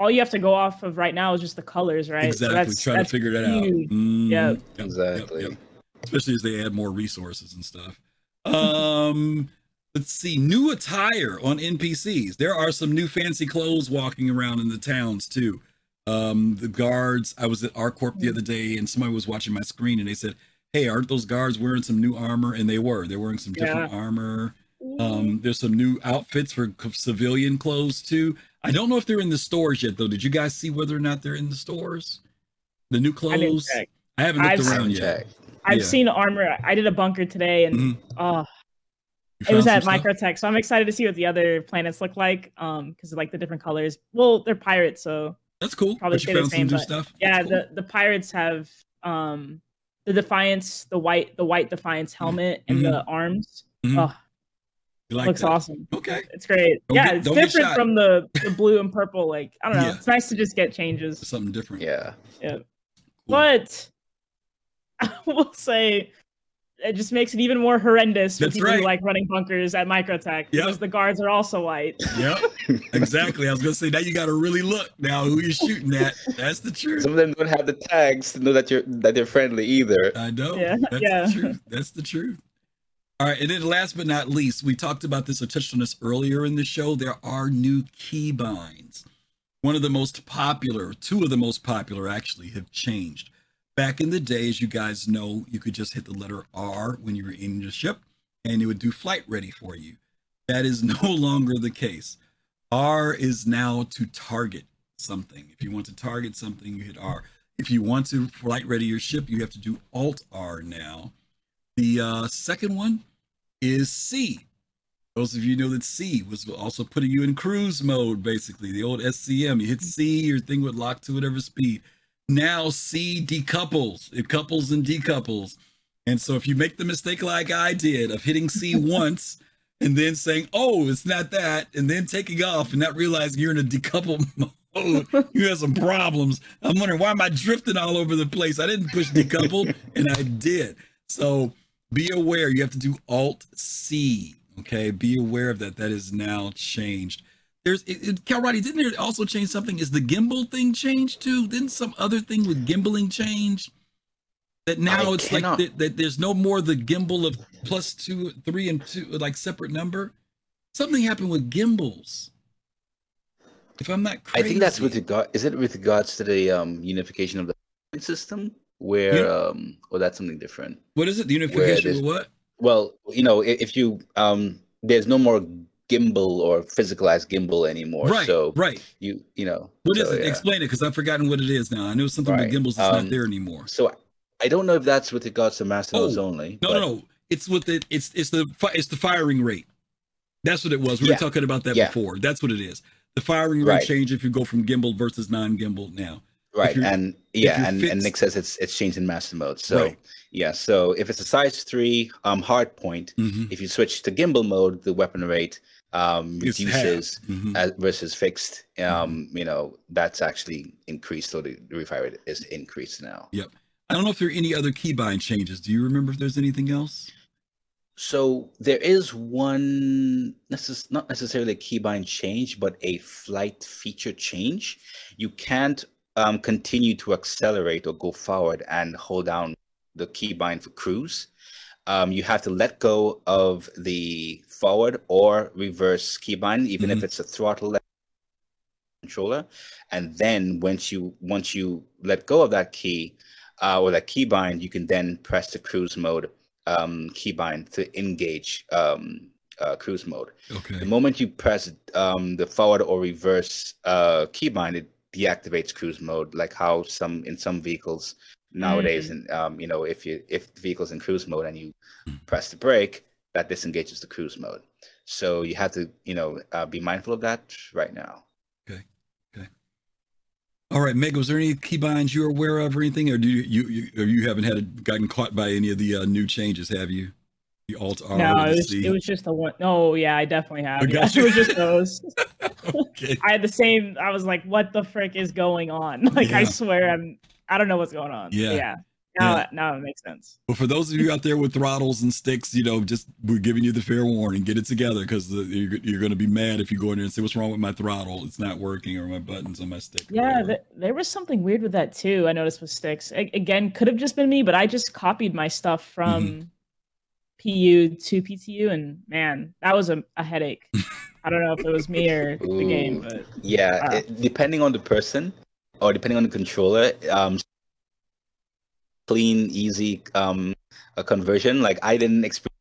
All you have to go off of right now is just the colors, right? Exactly. So that's, Try that's to figure that out. Mm, yeah. Yep, exactly. Yep, yep. Especially as they add more resources and stuff. Um, let's see. New attire on N P Cs. There are some new fancy clothes walking around in the towns too. Um, the guards, I was at ArcCorp the other day and somebody was watching my screen and they said, hey, aren't those guards wearing some new armor? And they were, they're wearing some different yeah. armor. Um, there's some new outfits for civilian clothes too. I don't know if they're in the stores yet though. Did you guys see whether or not they're in the stores? The new clothes? I, I haven't looked I've around yet. I've yeah. seen armor. I did a bunker today and, mm-hmm. oh, it was at Microtech. So I'm excited to see what the other planets look like. Um, cause of, like the different colors, well, they're pirates. So that's cool. Probably stay the same, but stuff. Yeah, cool. the, the pirates have um, the Defiance, the white the white Defiance helmet mm-hmm. and the arms. Mm-hmm. Oh, like looks that. awesome. Okay, it's great. Don't yeah, get, it's different from the, the blue and purple. Like I don't know. Yeah. It's nice to just get changes. Something different. Yeah. Yeah. Cool. But I will say it just makes it even more horrendous for That's people right. who like running bunkers at Microtech yep. because the guards are also white. Yep, exactly. I was going to say, now you got to really look now who you're shooting at. That's the truth. Some of them don't have the tags to know that you're that they're friendly either. I know. Yeah. That's yeah. the truth. That's the truth. All right, and then last but not least, we talked about this or touched on this earlier in the show. There are new keybinds. One of the most popular, two of the most popular actually have changed. Back in the day, as you guys know, you could just hit the letter R when you were in your ship and it would do flight ready for you. That is no longer the case. R is now to target something. If you want to target something, you hit R. If you want to flight ready your ship, you have to do Alt R now. The uh, second one is C. Those of you know that C was also putting you in cruise mode, basically. The old S C M, you hit C, your thing would lock to whatever speed. Now C decouples, it couples and decouples. And so if you make the mistake like I did of hitting C once and then saying, oh, it's not that, and then taking off and not realizing you're in a decouple mode, you have some problems. I'm wondering why am I drifting all over the place? I didn't push decouple and I did. So be aware, you have to do Alt C, okay? Be aware of that, that is now changed. There's it, it, Kalrati, didn't there also change something? Is the gimbal thing changed too? Didn't some other thing with gimbaling change? That now I it's cannot. like that, that there's no more the gimbal of plus two, three, and two, like separate number. Something happened with gimbals. If I'm not crazy. I think that's with regard. Is it with regards to the um, unification of the system? Where, you know, um, or that's something different. What is it? The unification of what? Well, you know, if you, um, there's no more gimbal or physicalized gimbal anymore. Right, so right. You, you know. What so, is it? Yeah. Explain it, because I've forgotten what it is now. I know something right. about gimbals that's um, not there anymore. So I don't know if that's with regards to Master Modes oh, only. No, but... no, no. It's with the, it's, it's the, it's the firing rate. That's what it was. We yeah. were talking about that yeah. before. That's what it is. The firing rate right. change if you go from gimbal versus non-gimbal now. Right, and yeah, and, and Nick says it's it's changed in Master Mode. So right. yeah, so if it's a size three um hard point, mm-hmm. if you switch to gimbal mode, the weapon rate um reduces mm-hmm. as, versus fixed. Um, you know, that's actually increased, so the, the refire rate is increased now. Yep. I don't know if there are any other keybind changes. Do you remember if there's anything else? So there is one, not necessarily a keybind change, but a flight feature change. You can't Um, continue to accelerate or go forward and hold down the keybind for cruise. Um, you have to let go of the forward or reverse keybind, even mm-hmm. if it's a throttle controller. And then once you once you let go of that key uh, or that keybind, you can then press the cruise mode um, keybind to engage um, uh, cruise mode. Okay. The moment you press um, the forward or reverse uh, keybind, it deactivates cruise mode, like how some in some vehicles nowadays, and mm. um, you know, if you if the vehicle's in cruise mode and you mm. press the brake, that disengages the cruise mode. So you have to, you know, uh, be mindful of that right now. Okay, okay. All right, Meg, was there any keybinds you're aware of or anything, or do you you, you or you haven't had a, gotten caught by any of the uh, new changes, have you? The alt R. No, it was, it was just the one. Oh yeah, I definitely have. I got yeah, you. It was just those. Okay. I had the same. I was like, "What the frick is going on?" Like, yeah. I swear, I'm. I don't know what's going on. Yeah. yeah. Now, yeah. now it makes sense. Well, for those of you out there with throttles and sticks, you know, just we're giving you the fair warning. Get it together, because you're, you're going to be mad if you go in there and say, "What's wrong with my throttle? It's not working, or my buttons on my stick." Yeah, th- there was something weird with that too. I noticed with sticks. I, again, could have just been me, but I just copied my stuff from mm-hmm. P U to P T U, and man, that was a, a headache. I don't know if it was me or Ooh. the game, but yeah, wow. it, depending on the person or depending on the controller, um, clean, easy, um, a conversion. Like I didn't experience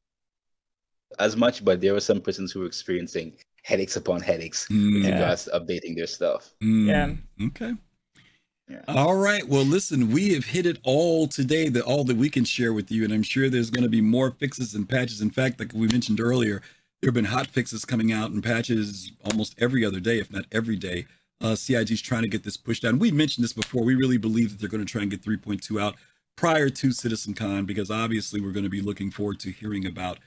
as much, but there were some persons who were experiencing headaches upon headaches mm. in regards to updating their stuff. Mm. Yeah. Okay. Yeah. All right. Well, listen, we have hit it all today, that all that we can share with you, and I'm sure there's going to be more fixes and patches. In fact, like we mentioned earlier, there have been hot fixes coming out and patches almost every other day, if not every day. Uh, C I G's trying to get this pushed down. We mentioned this before. We really believe that they're going to try and get three point two out prior to CitizenCon, because obviously we're going to be looking forward to hearing about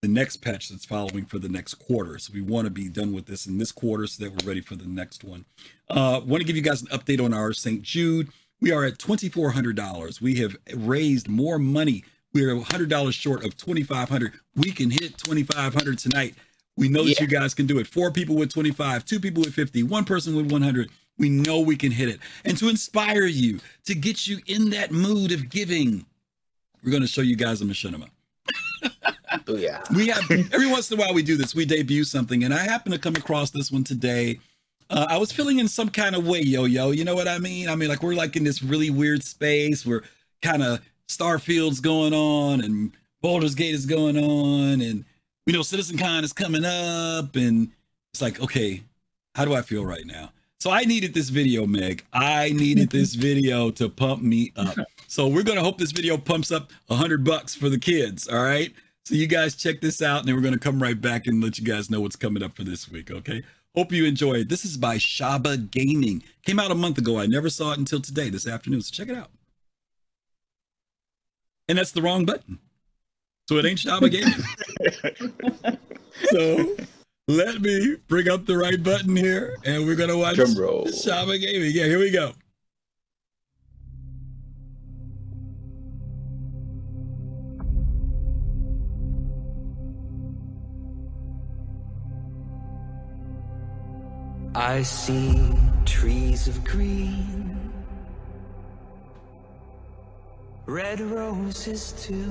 the next patch that's following for the next quarter. So we want to be done with this in this quarter so that we're ready for the next one. Uh, want to give you guys an update on our Saint Jude. We are at twenty-four hundred dollars. We have raised more money. We're one hundred dollars short of twenty-five hundred dollars. We can hit twenty-five hundred dollars tonight. We know yeah. that you guys can do it. Four people with twenty-five, two people with fifty, one person with one hundred. We know we can hit it. And to inspire you, to get you in that mood of giving, we're going to show you guys a machinima. Oh, yeah. We have, every once in a while we do this. We debut something, and I happened to come across this one today. Uh, I was feeling in some kind of way, Yo-Yo. You know what I mean? I mean, like, we're like in this really weird space. We're kind of... Starfield's going on, and Baldur's Gate is going on, and you know CitizenCon is coming up, and it's like, okay, how do I feel right now? So I needed this video, Meg. I needed this video to pump me up. So we're gonna hope this video pumps up a hundred bucks for the kids. All right. So you guys check this out, and then we're gonna come right back and let you guys know what's coming up for this week. Okay. Hope you enjoy it. This is by Shaba Gaming. Came out a month ago. I never saw it until today, this afternoon. So check it out. And that's the wrong button. So it ain't Shaba Gaming. So let me bring up the right button here, and we're going to watch Shaba Gaming. Yeah, here we go. I see trees of green, red roses too.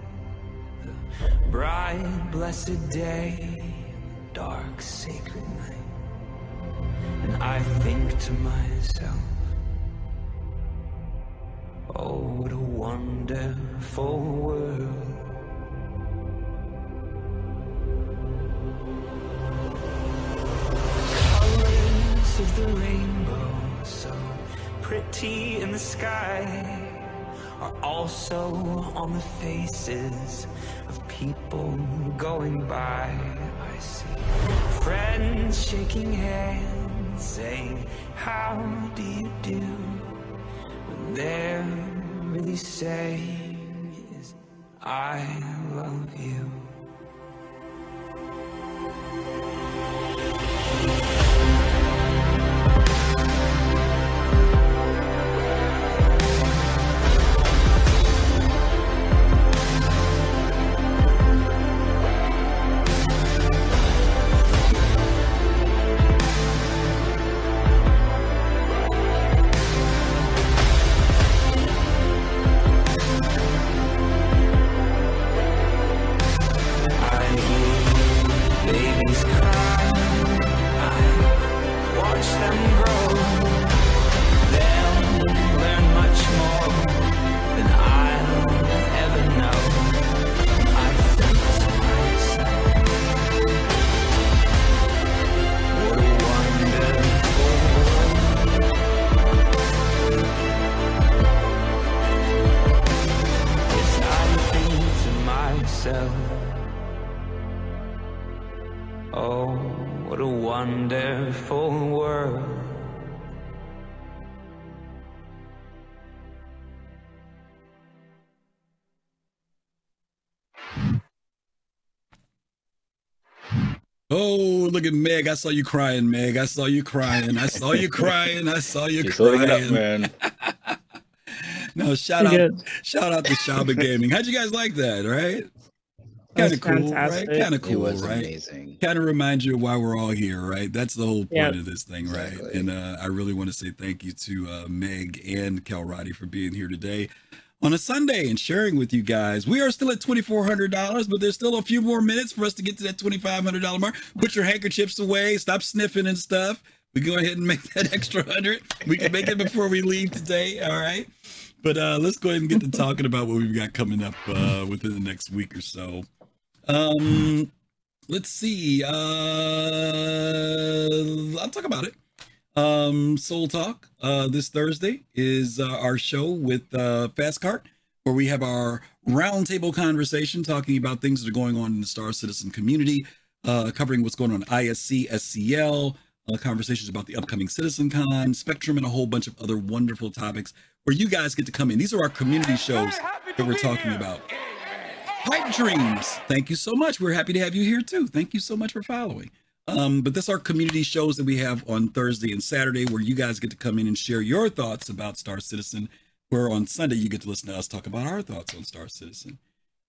the bright blessed day, the dark sacred night. And I think to myself, oh, what a wonderful world. Colors of the rainbow, so pretty in the sky, are also on the faces of people going by. I see friends shaking hands, saying, how do you do? What they're really saying is, I love you. Oh, look at Meg. I saw you crying, Meg. I saw you crying. I saw you crying. I saw you She's crying. Up, man. No, shout out, shout out to Shaba Gaming. How'd you guys like that, right? Kind of cool, fantastic. Right? Kind of cool, it was right? Amazing. Kind of reminds you of why we're all here, right? That's the whole point yep. of this thing, right? Exactly. And uh, I really want to say thank you to uh, Meg and Kalrati for being here today on a Sunday and sharing with you guys. We are still at twenty-four hundred dollars, but there's still a few more minutes for us to get to that twenty-five hundred dollars mark. Put your handkerchiefs away, stop sniffing and stuff. We go ahead and make that extra hundred. We can make it before we leave today, all right? But uh, let's go ahead and get to talking about what we've got coming up uh, within the next week or so. Um, let's see, uh, I'll talk about it. Um, Soul Talk, uh, this Thursday is uh, our show with uh, Fast Cart, where we have our roundtable conversation talking about things that are going on in the Star Citizen community, uh, covering what's going on in I S C, S C L, uh, conversations about the upcoming CitizenCon, Spectrum, and a whole bunch of other wonderful topics where you guys get to come in. These are our community shows that we're talking about. Pipe Dreams, thank you so much. We're happy to have you here too. Thank you so much for following. Um, but this are community shows that we have on Thursday and Saturday where you guys get to come in and share your thoughts about Star Citizen, where on Sunday you get to listen to us talk about our thoughts on Star Citizen.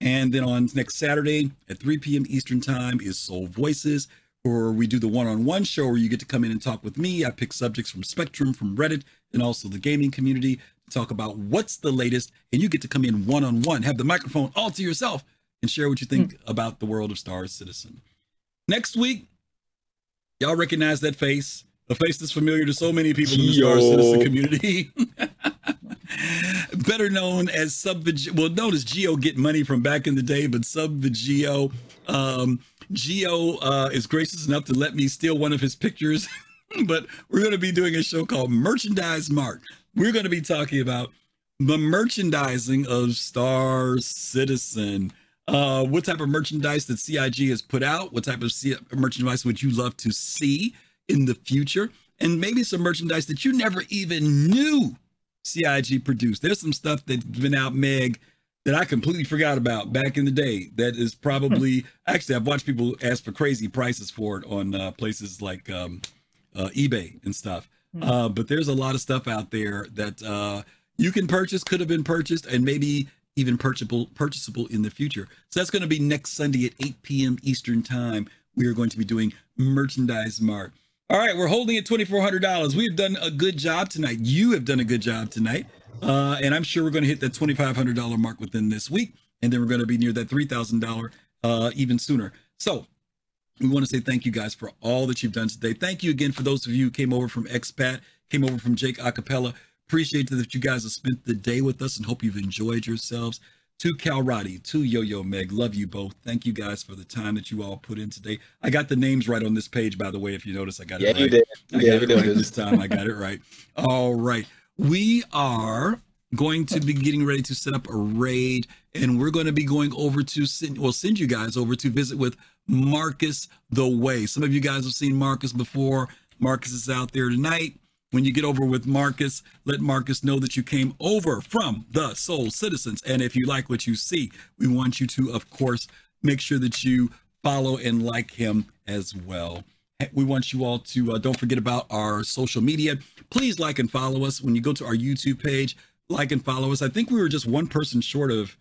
And then on next Saturday at three p.m. Eastern time is Soul Voices, where we do the one-on-one show where you get to come in and talk with me. I pick subjects from Spectrum, from Reddit, and also the gaming community to talk about what's the latest, and you get to come in one-on-one, have the microphone all to yourself, and share what you think mm. about the world of Star Citizen. Next week, y'all recognize that face, a face that's familiar to so many people in the Star Yo. Citizen community. Better known as Sub Vigeo, well, known as Geo Get Money from back in the day, but Sub Vigeo. Um, Geo uh, is gracious enough to let me steal one of his pictures, but we're going to be doing a show called Merchandise Mart. We're going to be talking about the merchandising of Star Citizen. Uh, what type of merchandise that C I G has put out? What type of C- merchandise would you love to see in the future? and maybe some merchandise that you never even knew C I G produced. There's some stuff that's been out, Meg, that I completely forgot about back in the day. That is probably, hmm. actually, I've watched people ask for crazy prices for it on uh, places like um, uh, eBay and stuff. Hmm. Uh, but there's a lot of stuff out there that uh, you can purchase, could have been purchased, and maybe even purchasable, purchasable in the future. So that's going to be next Sunday at eight p.m. Eastern time. We are going to be doing Merchandise Mart. All right, we're holding at twenty-four hundred dollars. We have done a good job tonight. You have done a good job tonight. Uh, and I'm sure we're going to hit that twenty-five hundred dollars mark within this week. And then we're going to be near that three thousand dollars uh, even sooner. So we want to say thank you guys for all that you've done today. Thank you again for those of you who came over from Expat, came over from Jake Acapella. Appreciate that you guys have spent the day with us and hope you've enjoyed yourselves. To Kalrati, to Yo-Yo Meg, love you both. Thank you guys for the time that you all put in today. I got the names right on this page, by the way, if you notice. I got yeah, it right. You did. I yeah, got you it right did. This time. I got it right. All right. We are going to be getting ready to set up a raid, and we're going to be going over to, we'll send you guys over to visit with Marcus the Way. Some of you guys have seen Marcus before. Marcus is out there tonight. When you get over with Marcus, let Marcus know that you came over from the Soul Citizens. And if you like what you see, we want you to, of course, make sure that you follow and like him as well. We want you all to, uh, don't forget about our social media. Please like and follow us. When you go to our YouTube page, like and follow us. I think we were just one person short of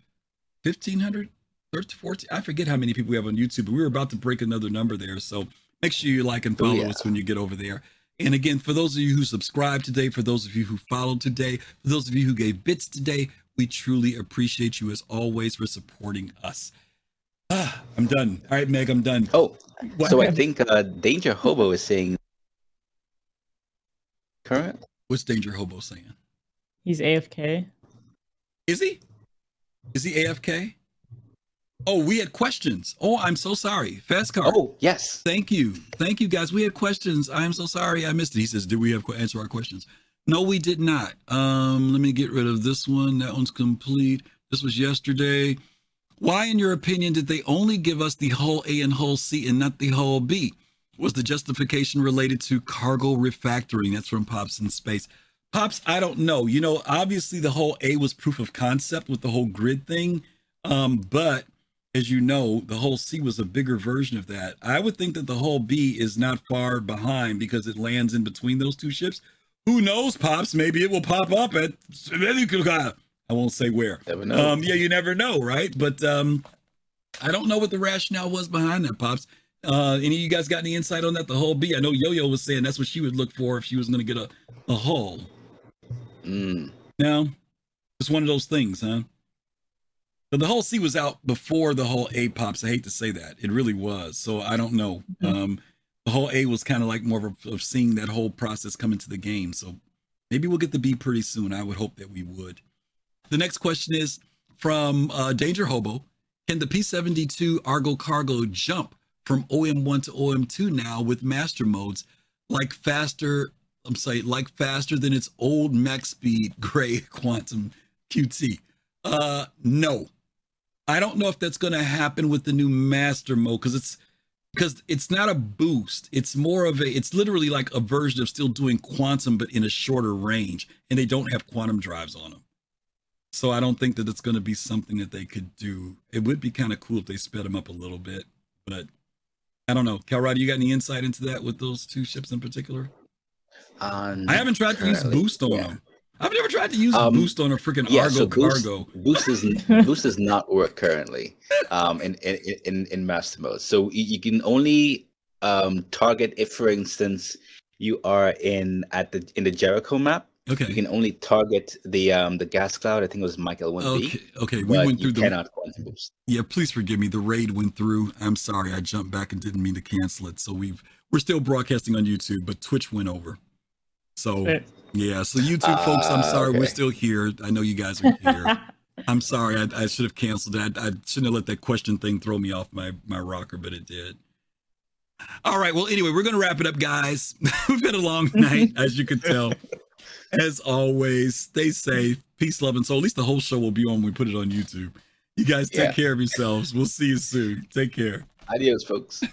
fifteen hundred, thirteen, fourteen. I forget how many people we have on YouTube, but we were about to break another number there. So make sure you like and follow oh, yeah. us when you get over there. And again, for those of you who subscribed today, for those of you who followed today, for those of you who gave bits today, we truly appreciate you as always for supporting us. Ah, I'm done. All right, Meg, I'm done. Oh, what? So I think uh, Danger Hobo is saying. Current? What's Danger Hobo saying? He's A F K. Is he? Is he A F K? Oh, we had questions. Oh, I'm so sorry. Fastcar. Oh, yes. Thank you. Thank you, guys. We had questions. I'm so sorry. I missed it. He says, did we have to answer our questions? No, we did not. Um, let me get rid of this one. That one's complete. This was yesterday. Why, in your opinion, did they only give us the Hull A and Hull C and not the Hull B? Was the justification related to cargo refactoring? That's from Pops in Space. Pops, I don't know. You know, obviously the Hull A was proof of concept with the whole grid thing. Um, but as you know, the Hull C was a bigger version of that. I would think that the Hull B is not far behind because it lands in between those two ships. Who knows, Pops? Maybe it will pop up at, I won't say where. Never know. Um, yeah, you never know, right? But um, I don't know what the rationale was behind that, Pops. Uh, any of you guys got any insight on that, the Hull B? I know Yo-Yo was saying that's what she would look for if she was going to get a, a Hull. Mm. Now, it's one of those things, huh? So the Hull C was out before the Hull A, Pops. I hate to say that. It really was. So I don't know. Um, the Hull A was kind of like more of, a, of seeing that whole process come into the game. So maybe we'll get the B pretty soon. I would hope that we would. The next question is from uh, Danger Hobo. Can the P seventy-two Argo Cargo jump from O M one to O M two now with Master Modes like faster, I'm sorry, like faster than its old max speed gray Quantum Q T? Uh, no. I don't know if that's going to happen with the new Master Mode because it's because it's not a boost. It's more of a, it's literally like a version of still doing Quantum, but in a shorter range, and they don't have Quantum drives on them. So I don't think that it's going to be something that they could do. It would be kind of cool if they sped them up a little bit, but I don't know. Kalrati, you got any insight into that with those two ships in particular? Um, I haven't tried to use boost on yeah. them. I've never tried to use um, boost on a freaking yeah, Argo so boost, cargo. Boost is boost does not work currently um, in, in in in Master Mode. So you can only um, target if, for instance, you are in at the in the Jericho map. Okay. You can only target the um, the gas cloud. I think it was Michael one B. Okay. Okay. We went through the. Cannot quantum boost. Yeah. Please forgive me. The raid went through. I'm sorry. I jumped back and didn't mean to cancel it. So we've we're still broadcasting on YouTube, but Twitch went over. So. It- Yeah, so YouTube uh, folks, I'm sorry, okay. We're still here. I know you guys are here. I'm sorry, I, I should have canceled that. I, I shouldn't have let that question thing throw me off my, my rocker, but it did. All right, well, anyway, we're going to wrap it up, guys. We've been a long night, as you can tell. As always, stay safe, peace, love, and soul. At least the whole show will be on when we put it on YouTube. You guys take yeah. care of yourselves. We'll see you soon. Take care. Adios, folks.